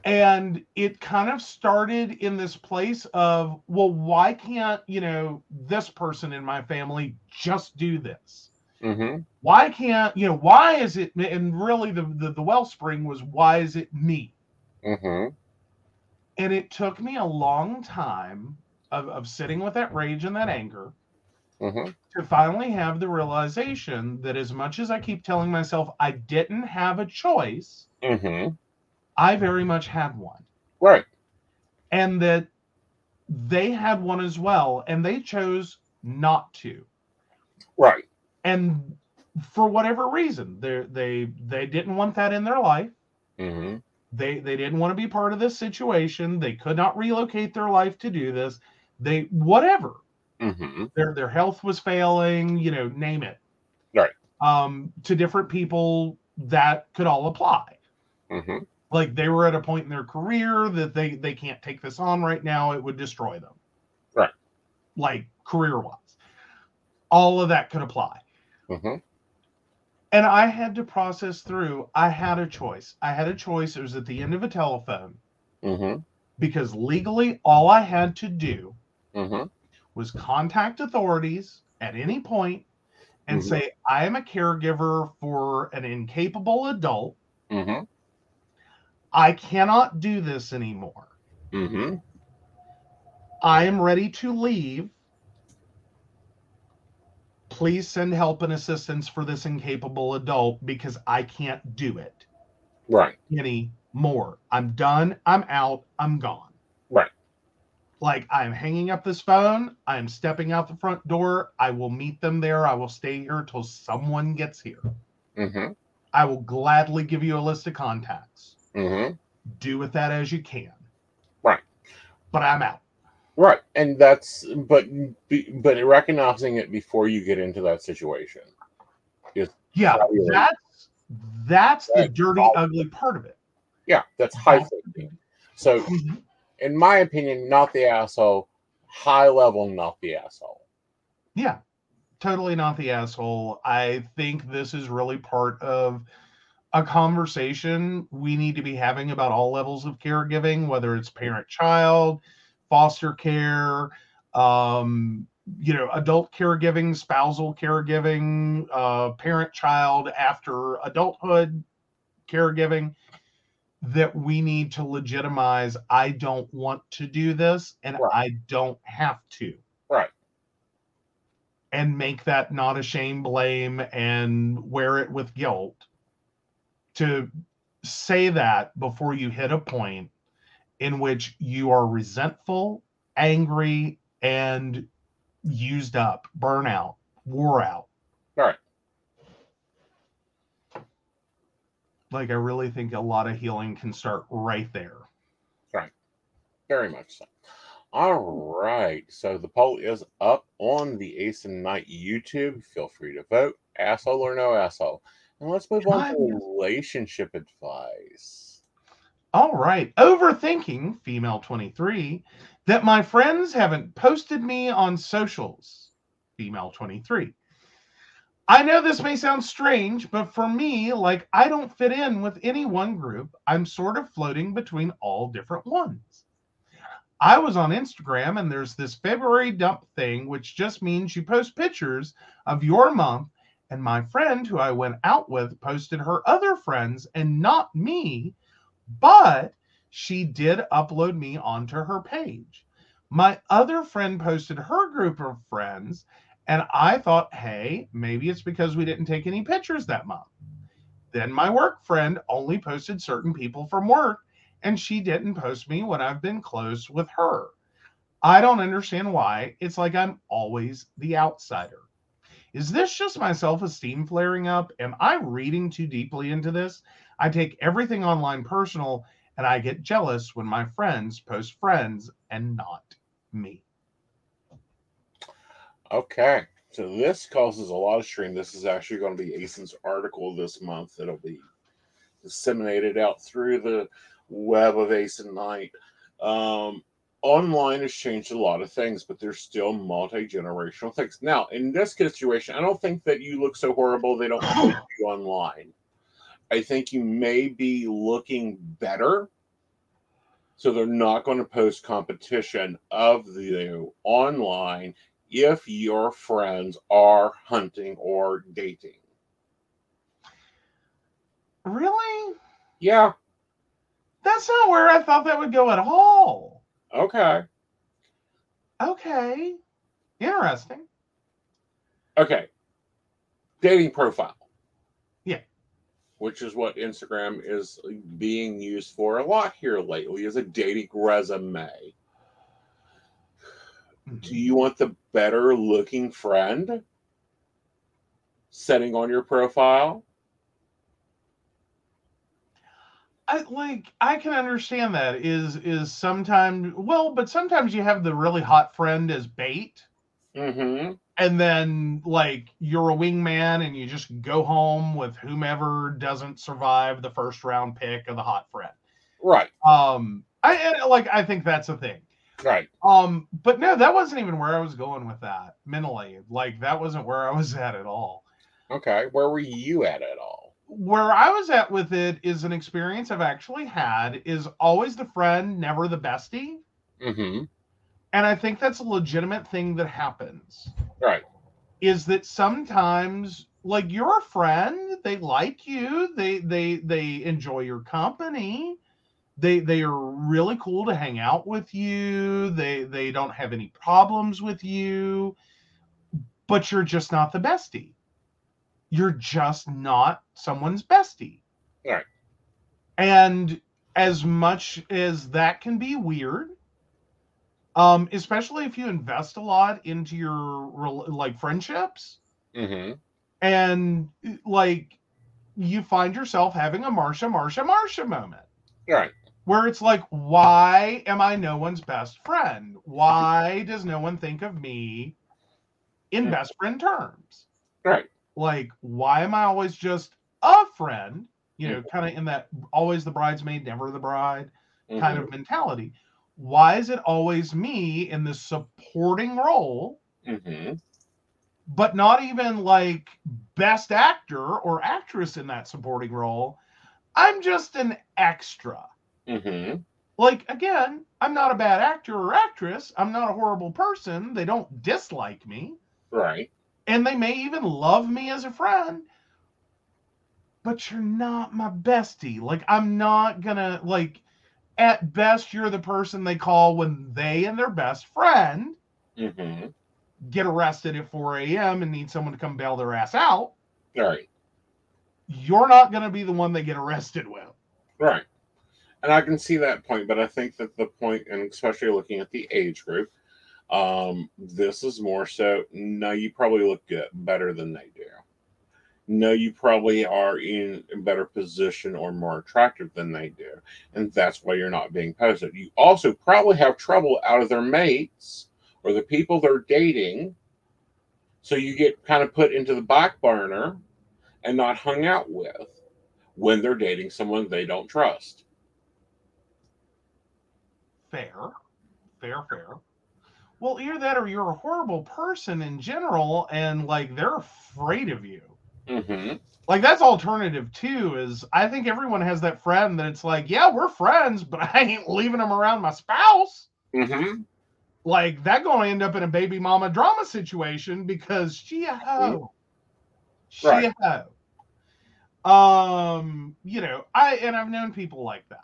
And it kind of started in this place of, well, why can't, you know, this person in my family just do this? Mm-hmm. Why can't, you know, why is it, and really the wellspring was, why is it me? Mm-hmm. And it took me a long time of sitting with that rage and that anger mm-hmm. to finally have the realization that as much as I keep telling myself I didn't have a choice, mm-hmm. I very much had one. Right. And that they had one as well, and they chose not to. Right. And for whatever reason, they didn't want that in their life. Mm-hmm. They didn't want to be part of this situation. They could not relocate their life to do this. They whatever. Mm-hmm. Their health was failing. You know, name it. Right. To different people that could all apply. Mm-hmm. Like they were at a point in their career that they can't take this on right now. It would destroy them. Right. Like career-wise, all of that could apply. Mm-hmm. And I had to process through. I had a choice. It was at the end of a telephone. Mm-hmm. Because legally, all I had to do mm-hmm. was contact authorities at any point and mm-hmm. say, I am a caregiver for an incapable adult. Mm-hmm. I cannot do this anymore. Mm-hmm. I am ready to leave. Please send help and assistance for this incapable adult because I can't do it right anymore. I'm done. I'm out. I'm gone. Right. Like I'm hanging up this phone. I'm stepping out the front door. I will meet them there. I will stay here till someone gets here. Mm-hmm. I will gladly give you a list of contacts. Mm-hmm. Do with that as you can. Right. But I'm out. Right, and that's but recognizing it before you get into that situation. Yeah, that's the dirty, ugly part of it. Yeah, that's high thinking. So, mm-hmm. in my opinion, not the asshole. High level, not the asshole. Yeah, totally not the asshole. I think this is really part of a conversation we need to be having about all levels of caregiving, whether it's parent-child, foster care, adult caregiving, spousal caregiving, parent-child after adulthood caregiving, that we need to legitimize, I don't want to do this, and right. I don't have to. Right. And make that not a shame, blame, and wear it with guilt. To say that before you hit a point in which you are resentful, angry, and used up, burnout, wore out. All right. Like, I really think a lot of healing can start right there. Right. Very much so. All right. So the poll is up on the Aeson Knight YouTube. Feel free to vote, asshole or no asshole. And let's move on to relationship advice. All right. Overthinking, female 23, that my friends haven't posted me on socials, female 23. I know this may sound strange, but for me, like, I don't fit in with any one group. I'm sort of floating between all different ones. I was on Instagram, and there's this February dump thing, which just means you post pictures of your month, and my friend who I went out with posted her other friends and not me, but she did upload me onto her page. My other friend posted her group of friends, and I thought, hey, maybe it's because we didn't take any pictures that month. Then my work friend only posted certain people from work, and she didn't post me when I've been close with her. I don't understand why. It's like I'm always the outsider. Is this just my self-esteem flaring up? Am I reading too deeply into this? I take everything online personal, and I get jealous when my friends post friends and not me. Okay. So this causes a lot of stream. This is actually going to be Aeson's article this month. It'll be disseminated out through the web of Aeson Knight. Online has changed a lot of things, but there's still multi-generational things. Now, in this situation, I don't think that you look so horrible they don't want you online. I think you may be looking better, so they're not going to post competition of you online if your friends are hunting or dating. Really? Yeah. That's not where I thought that would go at all. Okay. Interesting. Okay. Dating profile. Yeah. Which is what Instagram is being used for a lot here lately, is a dating resume. Mm-hmm. Do you want the better looking friend? setting on your profile? I can understand that is sometimes, well, but sometimes you have the really hot friend as bait. Mm-hmm. And then like you're a wingman and you just go home with whomever doesn't survive the first round pick of the hot friend. Right. I think that's a thing. Right. But no, that wasn't even where I was going with that mentally. Like that wasn't where I was at all. Okay. Where were you at all? Where I was at with it is an experience I've actually had is always the friend, never the bestie. Mm-hmm. And I think that's a legitimate thing that happens. Right. Is that sometimes like you're a friend, they like you, they enjoy your company. They are really cool to hang out with you. They don't have any problems with you, but you're just not the bestie. You're just not someone's bestie. Right. And as much as that can be weird, especially if you invest a lot into your like friendships, mm-hmm. and like you find yourself having a Marsha moment. Right. Where it's like, why am I no one's best friend? Why does no one think of me in best friend terms? Right. Like, why am I always just a friend? You know, kind of in that always the bridesmaid, never the bride kind of mentality. Why is it always me in this supporting role, but not even like best actor or actress in that supporting role? I'm just an extra. Mm-hmm. Like, again, I'm not a bad actor or actress. I'm not a horrible person. They don't dislike me. Right. And they may even love me as a friend. But you're not my bestie. Like, I'm not gonna, like, at best, you're the person they call when they and their best friend get arrested at 4 a.m. and need someone to come bail their ass out. Right. You're not going to be the one they get arrested with. Right. And I can see that point, but I think that the point, and especially looking at the age group, this is more so, no, you probably look good, better than they do. No, you probably are in a better position or more attractive than they do. And that's why you're not being posted. You also probably have trouble out of their mates or the people they're dating. So you get kind of put into the back burner and not hung out with when they're dating someone they don't trust. Fair. Well, either that or you're a horrible person in general and, like, they're afraid of you. Mm-hmm. Like, that's alternative, too, is I think everyone has that friend that it's like, yeah, we're friends, but I ain't leaving them around my spouse. Mm-hmm. Like, that's going to end up in a baby mama drama situation because she a hoe. Right. You know, I've known people like that.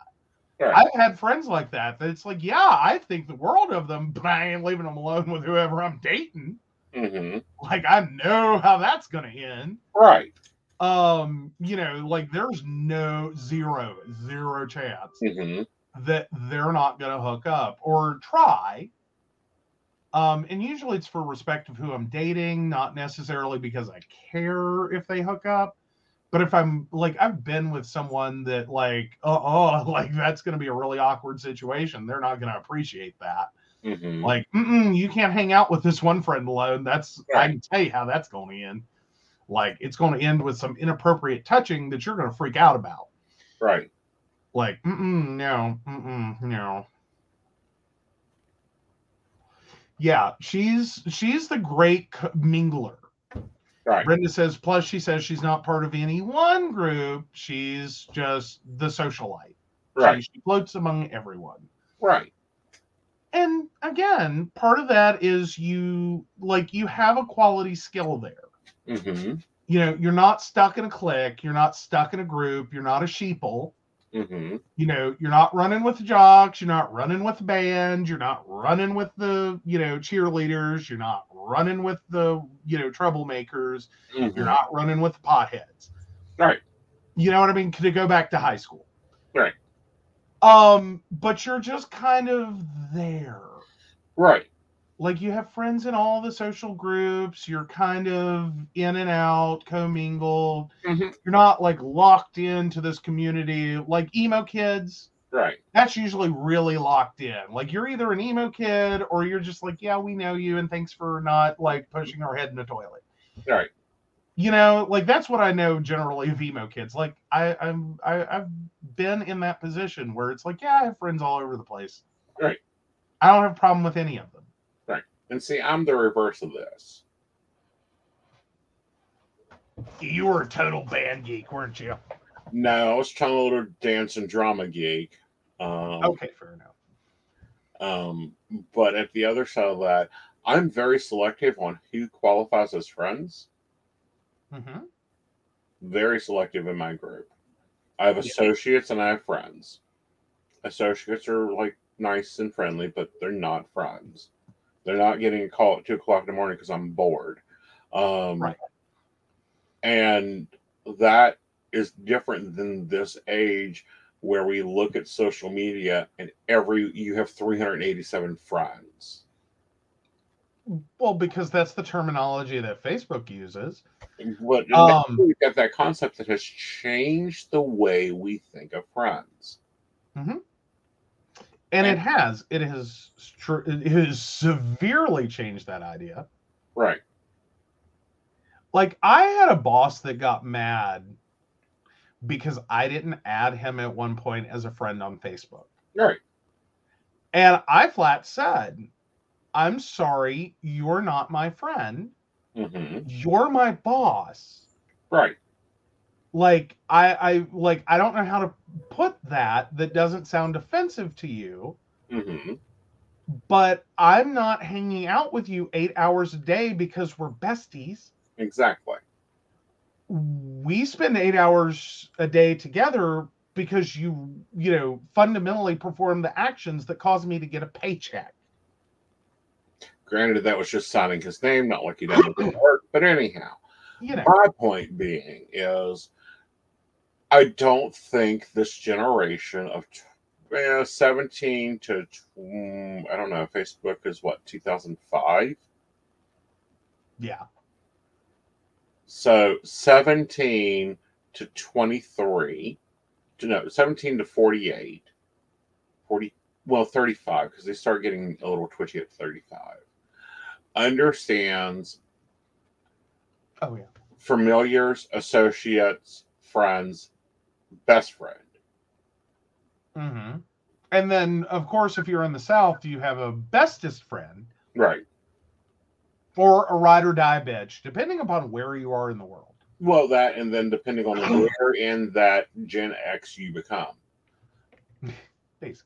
Right. I've had friends like that. That it's like, yeah, I think the world of them, but I ain't leaving them alone with whoever I'm dating. Mm-hmm. Like I know how that's gonna end. Right. You know, like there's no zero chance that they're not gonna hook up or try. And usually it's for respect of who I'm dating, not necessarily because I care if they hook up. But if I'm like, I've been with someone that like, like that's going to be a really awkward situation. They're not going to appreciate that. Mm-hmm. Like, you can't hang out with this one friend alone. That's, right. I can tell you how that's going to end. Like, it's going to end with some inappropriate touching that you're going to freak out about. Right. Like, no. Yeah, she's the great mingler. Right. Brenda says, plus she says she's not part of any one group. She's just the socialite. Right. She floats among everyone. Right. And again, part of that is you have a quality skill there. Mm-hmm. You know, you're not stuck in a clique. You're not stuck in a group. You're not a sheeple. Mm-hmm. You know, you're not running with the jocks, you're not running with the band, you're not running with the, you know, cheerleaders, you're not running with the, you know, troublemakers, you're not running with the potheads. Right. You know what I mean? To go back to high school. Right. But you're just kind of there. Right. like you have friends in all the social groups, you're kind of in and out, commingled. Mm-hmm. You're not like locked into this community like emo kids. Right. That's usually really locked in. Like you're either an emo kid or you're just like, yeah, we know you and thanks for not like pushing our head in the toilet. Right. You know, like that's what I know generally of emo kids. Like I've been in that position where it's like, yeah, I have friends all over the place. Right. I don't have a problem with any of them. Right. And see, I'm the reverse of this. You were a total band geek, weren't you? No, I was child dance and drama geek. Okay, fair enough. But at the other side of that, I'm very selective on who qualifies as friends. Mm-hmm. Very selective in my group. I have associates and I have friends. Associates are like nice and friendly, but they're not friends. They're not getting a call at 2 o'clock in the morning because I'm bored. Right. And that is different than this age where we look at social media and you have 387 friends. Well, because that's the terminology that Facebook uses. But we've got that concept that has changed the way we think of friends. Mm-hmm. And it has severely changed that idea. Right. Like I had a boss that got mad because I didn't add him at one point as a friend on Facebook. Right. And I flat said, I'm sorry, you're not my friend. Mm-hmm. You're my boss. Right. Like, I don't know how to put that doesn't sound offensive to you. Mm-hmm. But I'm not hanging out with you 8 hours a day because we're besties. Exactly. We spend 8 hours a day together because you know, fundamentally perform the actions that cause me to get a paycheck. Granted, that was just signing his name, not like he doesn't do work, but anyhow, you know. My point being is I don't think this generation of 17 to, I don't know, Facebook is what, 2005? Yeah. So 17 to 23, no, 17 to 48, 35, because they start getting a little twitchy at 35, understands familiars, associates, friends, best friend. Mm-hmm. And then, of course, if you're in the South, you have a bestest friend. Right. Or a ride or die bitch, depending upon where you are in the world. Well, that, and then depending on where in that Gen X you become. Basically.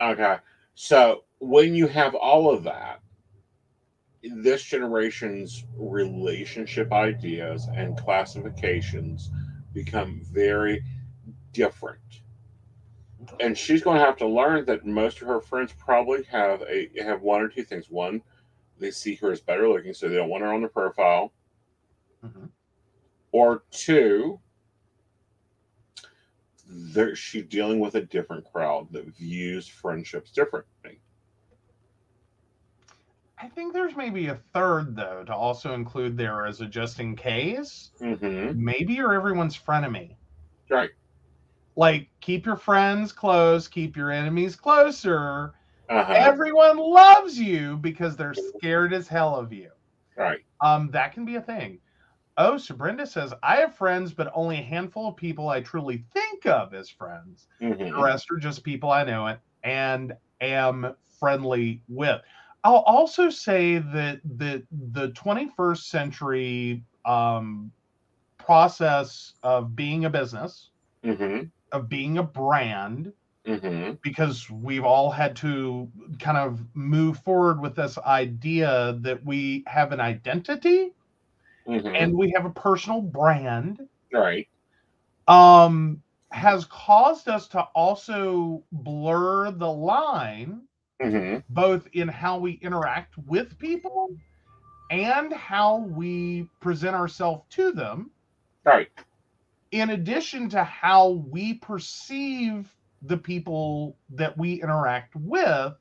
Okay. So when you have all of that, this generation's relationship ideas and classifications become very different. And she's going to have to learn that most of her friends probably have one or two things. One, they see her as better looking, so they don't want her on the profile. Mm-hmm. Or two, she's dealing with a different crowd that views friendships differently. I think there's maybe a third, though, to also include there as a just in case. Mm-hmm. Maybe you're everyone's frenemy. Right. Like, keep your friends close, keep your enemies closer. Uh-huh. Everyone loves you because they're scared as hell of you. Right. That can be a thing. Oh, so Brenda says, I have friends, but only a handful of people I truly think of as friends. Mm-hmm. The rest are just people I know and am friendly with. I'll also say that the 21st century process of being a business, mm-hmm. of being a brand, mm-hmm. because we've all had to kind of move forward with this idea that we have an identity, mm-hmm. and we have a personal brand. Right. Has caused us to also blur the line, mm-hmm. both in how we interact with people and how we present ourselves to them. Right. In addition to how we perceive the people that we interact with,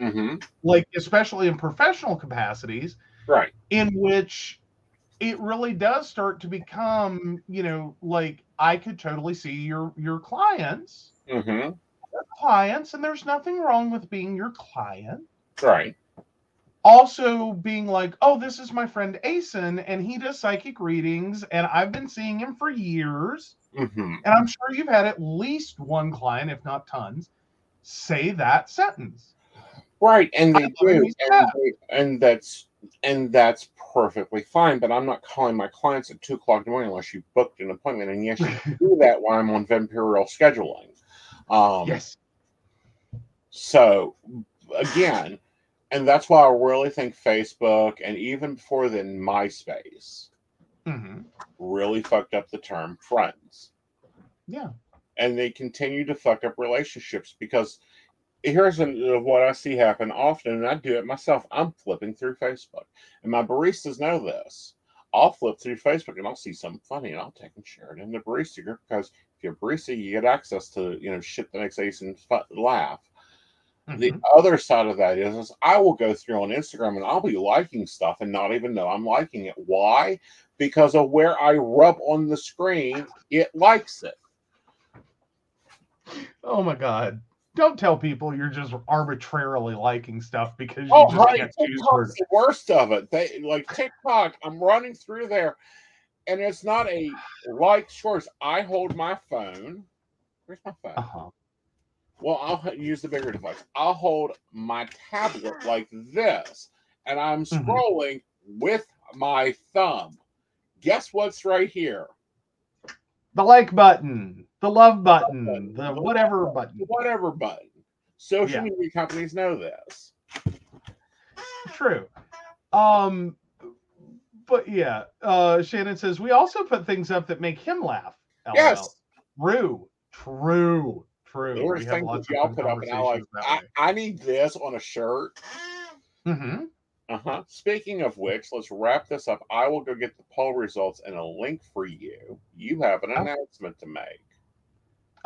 mm-hmm. like especially in professional capacities, right? In which it really does start to become, you know, like I could totally see your clients, mm-hmm. clients, and there's nothing wrong with being your client, right? Also being like, oh, this is my friend Aeson, and he does psychic readings, and I've been seeing him for years. Mm-hmm. And I'm sure you've had at least one client, if not tons, say that sentence. Right, and they do, and that's perfectly fine, but I'm not calling my clients at 2 o'clock in the morning unless you booked an appointment, and yes, you can do that while I'm on vampirial scheduling. Yes. So, again... And that's why I really think Facebook, and even before then, MySpace, mm-hmm. really fucked up the term friends. Yeah. And they continue to fuck up relationships because here's what I see happen often, and I do it myself. I'm flipping through Facebook. And my baristas know this. I'll flip through Facebook, and I'll see something funny, and I'll take and share it in the barista group because if you're a barista, you get access to, you know, shit that makes Aeson laugh. The mm-hmm. other side of that is I will go through on Instagram and I'll be liking stuff and not even know I'm liking it. Why? Because of where I rub on the screen, it likes it. Oh, my God. Don't tell people you're just arbitrarily liking stuff because you can't choose words. The worst of it. They, like TikTok, I'm running through there and it's not a like source. I hold my phone. Where's my phone? Uh-huh. Well, I'll use the bigger device. I'll hold my tablet like this, and I'm scrolling mm-hmm. with my thumb. Guess what's right here? The like button, the love button, the whatever button. Whatever button. Social media companies know this. True. But yeah, Shannon says, we also put things up that make him laugh. LOL. Yes. True. The worst thing that y'all put up, and I like, I need this on a shirt. Mm-hmm. Uh-huh. Speaking of which, let's wrap this up. I will go get the poll results and a link for you. You have an announcement to make.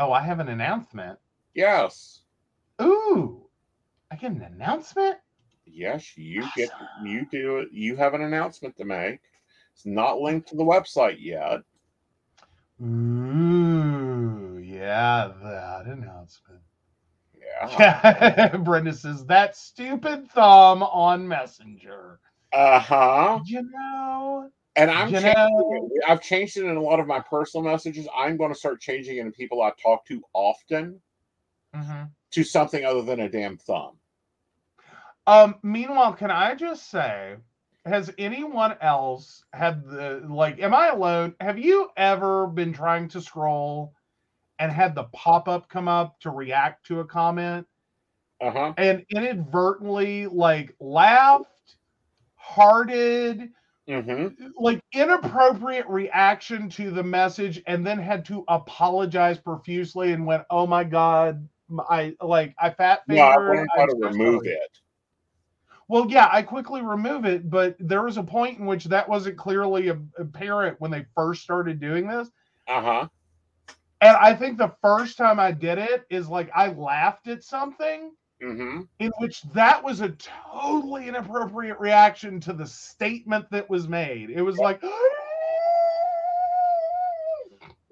Oh, I have an announcement? Yes. Ooh, I get an announcement? Yes, you awesome. You do it. You have an announcement to make. It's not linked to the website yet. Ooh. Yeah, that announcement. Yeah. Brenda says, that stupid thumb on Messenger. Uh-huh. You know? And I'm changing it. I've changed it in a lot of my personal messages. I'm going to start changing it in people I talk to often mm-hmm. to something other than a damn thumb. Meanwhile, can I just say, has anyone else had the, like, am I alone? Have you ever been trying to scroll and had the pop-up come up to react to a comment, uh-huh. and inadvertently, like, laughed, hearted, mm-hmm. like, inappropriate reaction to the message, and then had to apologize profusely and went, oh, my God, I fat-fingered. Yeah, I want to remove it. Well, yeah, I quickly remove it, but there was a point in which that wasn't clearly apparent when they first started doing this. Uh-huh. And I think the first time I did it is like I laughed at something mm-hmm. in which that was a totally inappropriate reaction to the statement that was made. It was like,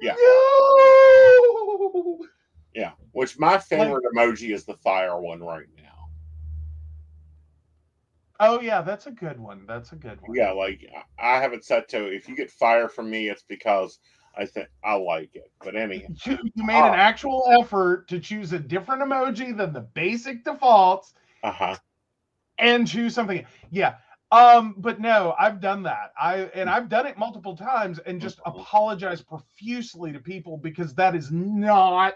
yeah. No! Yeah. Which my favorite emoji is the fire one right now. Oh, yeah. That's a good one. Yeah. Like I have it set to if you get fire from me, it's because. I think I like it, but anyhow, you made an actual effort to choose a different emoji than the basic defaults, uh-huh. and choose something. Yeah, but no, I've done that. I've done it multiple times, and just mm-hmm. apologize profusely to people because that is not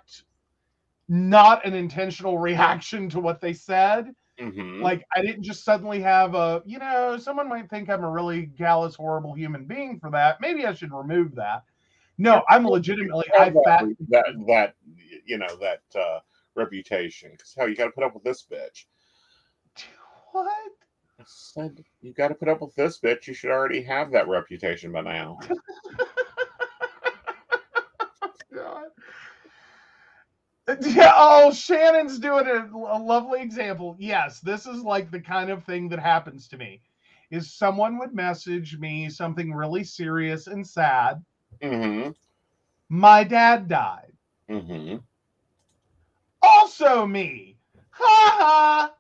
an intentional reaction to what they said. Mm-hmm. Like I didn't just suddenly have a, you know, someone might think I'm a really callous, horrible human being for that. Maybe I should remove that. No, I'm legitimately that reputation. Because hell, you got to put up with this bitch. What? I said you got to put up with this bitch. You should already have that reputation by now. God. Yeah, oh, Shannon's doing a lovely example. Yes, this is like the kind of thing that happens to me, is someone would message me something really serious and sad. Mm-hmm. My dad died. Mm-hmm. Also me. Ha ha.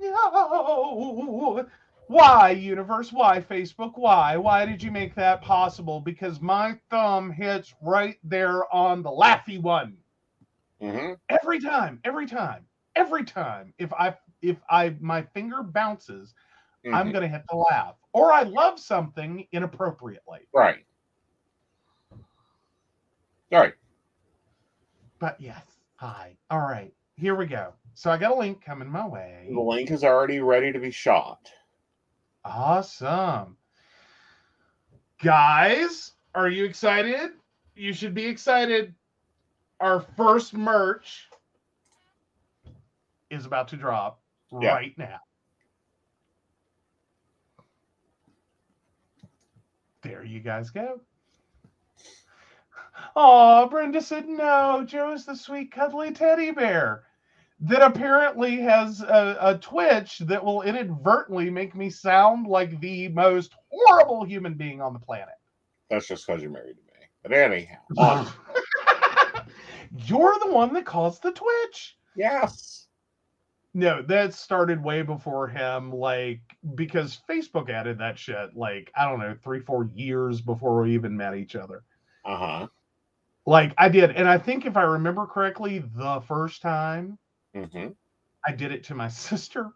No. Why, universe? Why, Facebook? Why? Why did you make that possible? Because my thumb hits right there on the laughy one. Mm-hmm. Every time. If my finger bounces, mm-hmm. I'm going to hit the laugh. Or I love something inappropriately. Right. All right. But yes. Hi. All right. Here we go. So I got a link coming my way. The link is already ready to be shot. Awesome. Guys, are you excited? You should be excited. Our first merch is about to drop right now. There you guys go. Oh, Brenda said, no, Joe is the sweet, cuddly teddy bear that apparently has a twitch that will inadvertently make me sound like the most horrible human being on the planet. That's just because you're married to me. But anyhow. You're the one that caused the twitch. Yes. No, that started way before him, like, because Facebook added that shit, like, I don't know, 3-4 years before we even met each other. Uh-huh. Like, I did. And I think if I remember correctly, the first time, mm-hmm. I did it to my sister.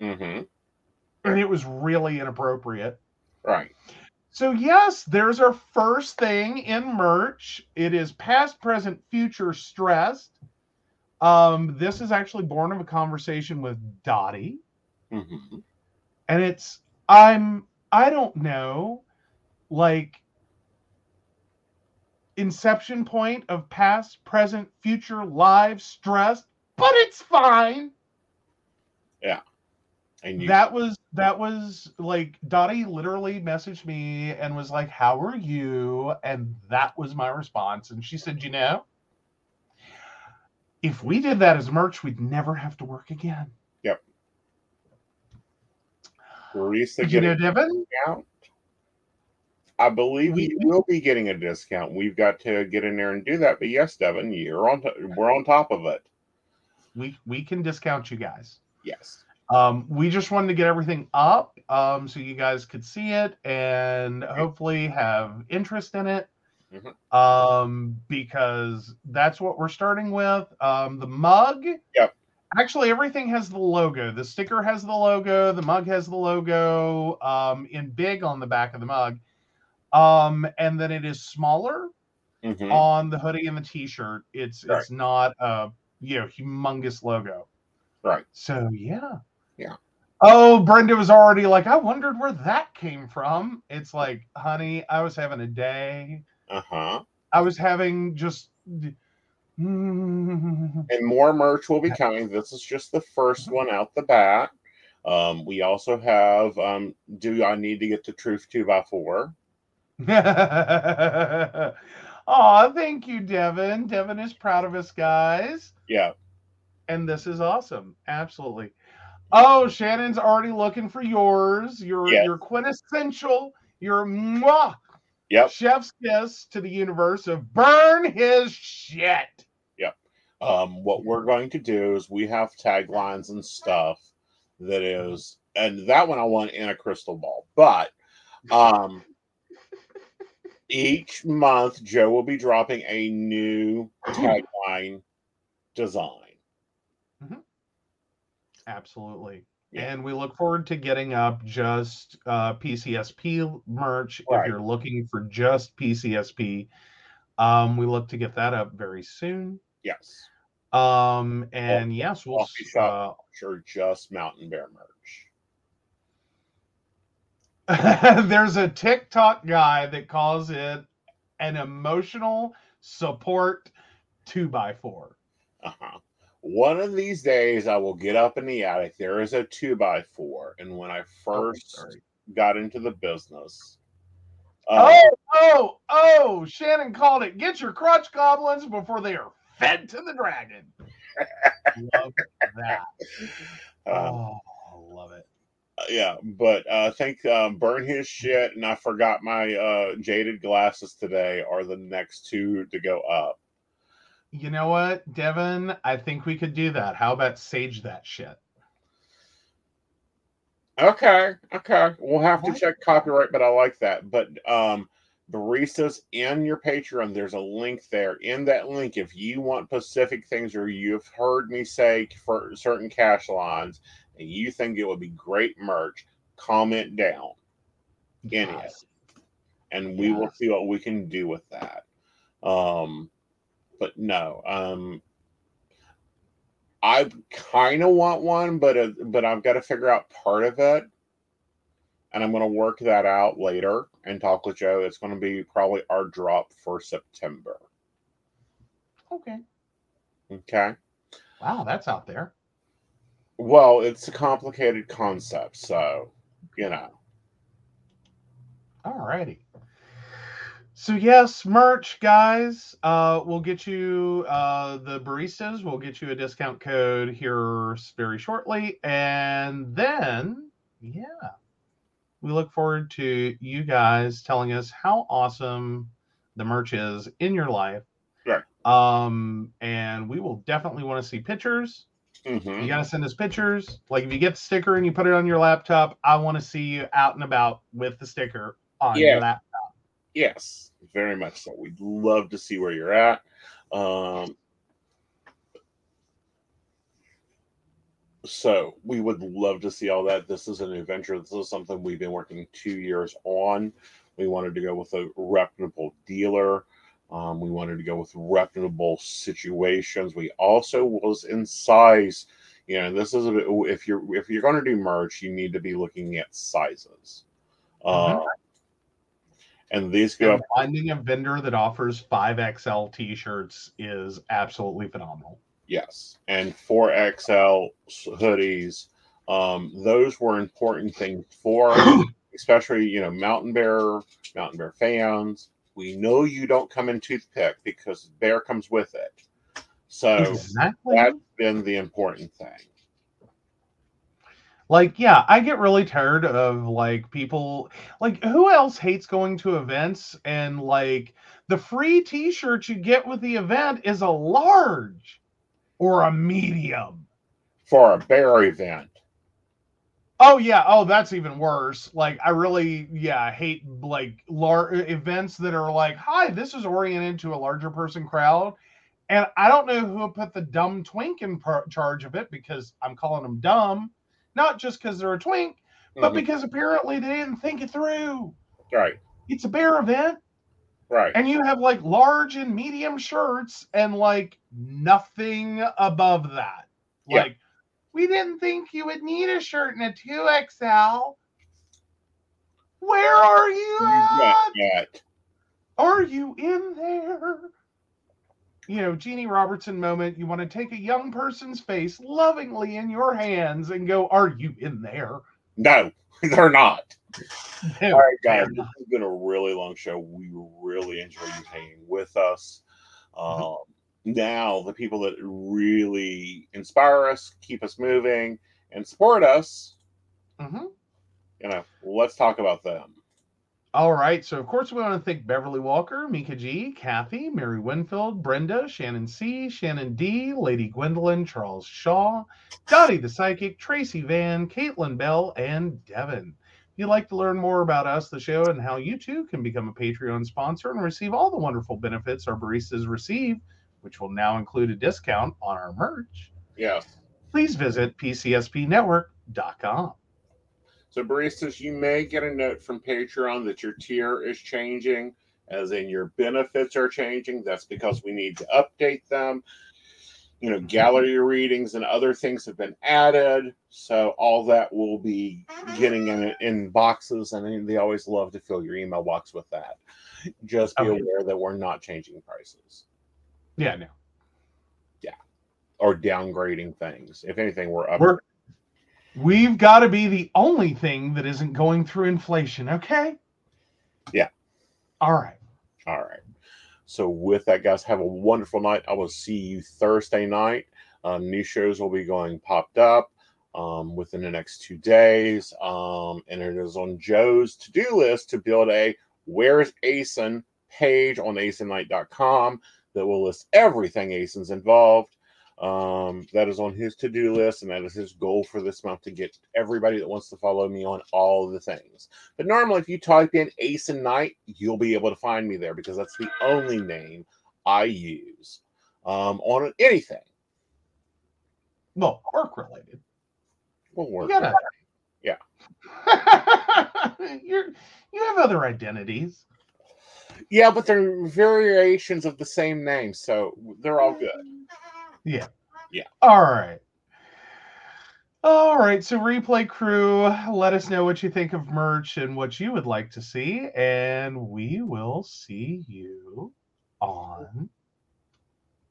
Mm-hmm. And it was really inappropriate. Right. So, yes, there's our first thing in merch. It is Past, Present, Future Stressed. This is actually born of a conversation with Dottie. Mm-hmm. And it's, I don't know, like, inception point of past, present, future, live, stressed, but it's fine. Yeah. And that was like, Dottie literally messaged me and was like, how are you? And that was my response. And she said, you know, if we did that as merch, we'd never have to work again. Yep. You know, Devin? Out. I believe we will be getting a discount. We've got to get in there and do that. But yes, Devin, we're on top of it. We can discount you guys. Yes. We just wanted to get everything up so you guys could see it and hopefully have interest in it, mm-hmm. Because that's what we're starting with. The mug. Yep. Actually, everything has the logo. The sticker has the logo. The mug has the logo in big on the back of the mug. And then it is smaller mm-hmm. on the hoodie and the t-shirt. It's not a humongous logo. Right. So yeah. Yeah. Oh, Brenda was already like, I wondered where that came from. It's like, honey, I was having a day. Uh-huh. I was having just and more merch will be coming. This is just the first one out the bat. We also have Do I Need to Get the Truth 2x4? Oh, thank you, Devin. Devin is proud of us, guys. Yeah. And this is awesome. Absolutely. Oh, Shannon's already looking for yours. Your quintessential, your mwah. Yep. Chef's kiss to the universe of burn his shit. Yep. What we're going to do is we have taglines and stuff that is, and that one I want in a crystal ball, but each month, Joe will be dropping a new tagline design. Mm-hmm. Absolutely. Yeah. And we look forward to getting up just PCSP merch. Right. If you're looking for just PCSP, we look to get that up very soon. Yes. And yes, we'll sure just Mountain Bear merch. There's a TikTok guy that calls it an emotional support 2x4. Uh-huh. One of these days, I will get up in the attic. There is a 2x4. And when I first got into the business. Shannon called it, get your crotch goblins before they are fed to the dragon. Love that. Love it. Yeah, but I think burn his shit, and I forgot my jaded glasses today are the next two to go up. You know what, Devin? I think we could do that. How about sage that shit? Okay. We'll have to check copyright, but I like that. But baristas, in your Patreon, there's a link there. In that link, if you want specific things or you've heard me say for certain cash lines, and you think it would be great merch, comment down in it, and we will see what we can do with that. But no, I kind of want one, but I've got to figure out part of it, and I'm going to work that out later and talk with Joe. It's going to be probably our drop for September. Okay. Wow, that's out there. Well, it's a complicated concept, so, you know. Alrighty. So, yes, merch, guys. We'll get you the baristas. We'll get you a discount code here very shortly. And then, we look forward to you guys telling us how awesome the merch is in your life. Sure. And we will definitely want to see pictures. Mm-hmm. You got to send us pictures. Like, if you get the sticker and you put it on your laptop, I want to see you out and about with the sticker on your laptop. Yes, very much so. We'd love to see where you're at. So we would love to see all that. This is an adventure. This is something we've been working 2 years on. We wanted to go with a reputable dealer. We wanted to go with reputable situations. We also was in size. You know, this is a bit, if you're going to do merch, you need to be looking at sizes. And these go up. Finding a vendor that offers 5XL t-shirts is absolutely phenomenal. Yes, and 4XL hoodies. Those were important things for, especially Mountain Bear fans. We know you don't come in toothpick because bear comes with it. So that's been the important thing. Like, I get really tired of, people... Like, who else hates going to events? And, the free t-shirt you get with the event is a large or a medium. For a bear event. Oh, yeah. Oh, that's even worse. I really, hate, events that are hi, this is oriented to a larger person crowd. And I don't know who put the dumb twink in charge of it, because I'm calling them dumb. Not just because they're a twink, but because apparently they didn't think it through. Right. It's a bear event. Right. And you have, large and medium shirts and, nothing above that. Yeah. We didn't think you would need a shirt in a 2XL. Where are you at? Are you in there? Jeannie Robertson moment. You want to take a young person's face lovingly in your hands and go, are you in there? No, they're not. All right, guys. This has been a really long show. We really enjoy you hanging with us. Now, the people that really inspire us, keep us moving, and support us, let's talk about them. All right. So, of course, we want to thank Beverly Walker, Mika G, Kathy, Mary Winfield, Brenda, Shannon C, Shannon D, Lady Gwendolyn, Charles Shaw, Dottie the Psychic, Tracy Van, Caitlin Bell, and Devin. If you'd like to learn more about us, the show, and how you, too, can become a Patreon sponsor and receive all the wonderful benefits our baristas receive, which will now include a discount on our merch. Yeah. Please visit pcspnetwork.com. So, baristas, you may get a note from Patreon that your tier is changing, as in your benefits are changing. That's because we need to update them. Gallery readings and other things have been added. So, all that will be getting in boxes, and they always love to fill your email box with that. Just be aware that we're not changing prices. Yeah, no. Yeah. Or downgrading things. If anything, we're up. We've got to be the only thing that isn't going through inflation, okay? Yeah. All right. So with that, guys, have a wonderful night. I will see you Thursday night. New shows will be popped up within the next 2 days. And it is on Joe's to-do list to build a Where's Aeson page on aesonknight.com that will list everything Aeson's involved. That is on his to-do list, and that is his goal for this month, to get everybody that wants to follow me on all of the things. But normally, if you type in Aeson Knight, you'll be able to find me there, because that's the only name I use on anything. Well, work-related. Well, work-related. Yeah. You have other identities. Yeah, but they're variations of the same name, so they're all good. Yeah. Yeah. All right. So replay crew, let us know what you think of merch and what you would like to see. And we will see you on...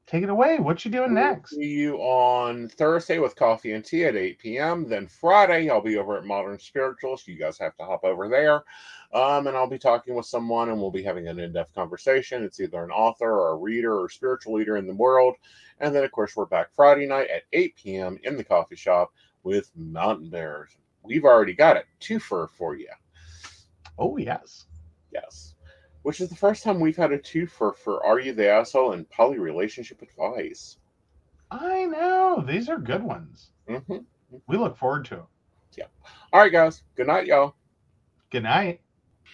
Take it away. What you doing next? See you on Thursday with Coffee and Tea at 8 p.m. Then Friday, I'll be over at Modern Spirituals. You guys have to hop over there. And I'll be talking with someone, and we'll be having an in-depth conversation. It's either an author or a reader or spiritual leader in the world. And then, of course, we're back Friday night at 8 p.m. in the coffee shop with Mountain Bears. We've already got a twofer for you. Oh, yes. Yes. Which is the first time we've had a twofer for Are You the Asshole and Poly Relationship Advice. I know. These are good ones. Mm-hmm. We look forward to them. Yeah. All right, guys. Good night, y'all. Good night.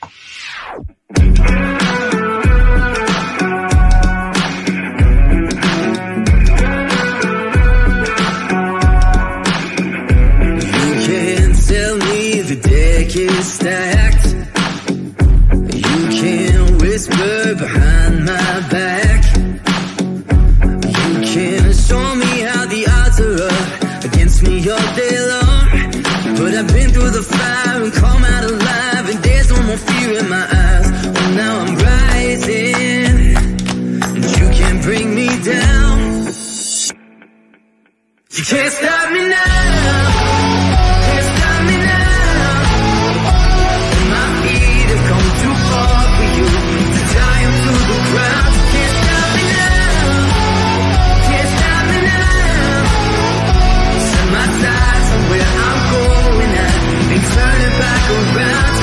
You can't tell me the deck is stacked. You can't whisper behind my back. You can't show me how the odds are up against me all day long. But I've been through the fire and come out alive, and there's no more fear in my eyes. Well, now I'm rising, and you can't bring me down. You can't stop me now. Turn it back around.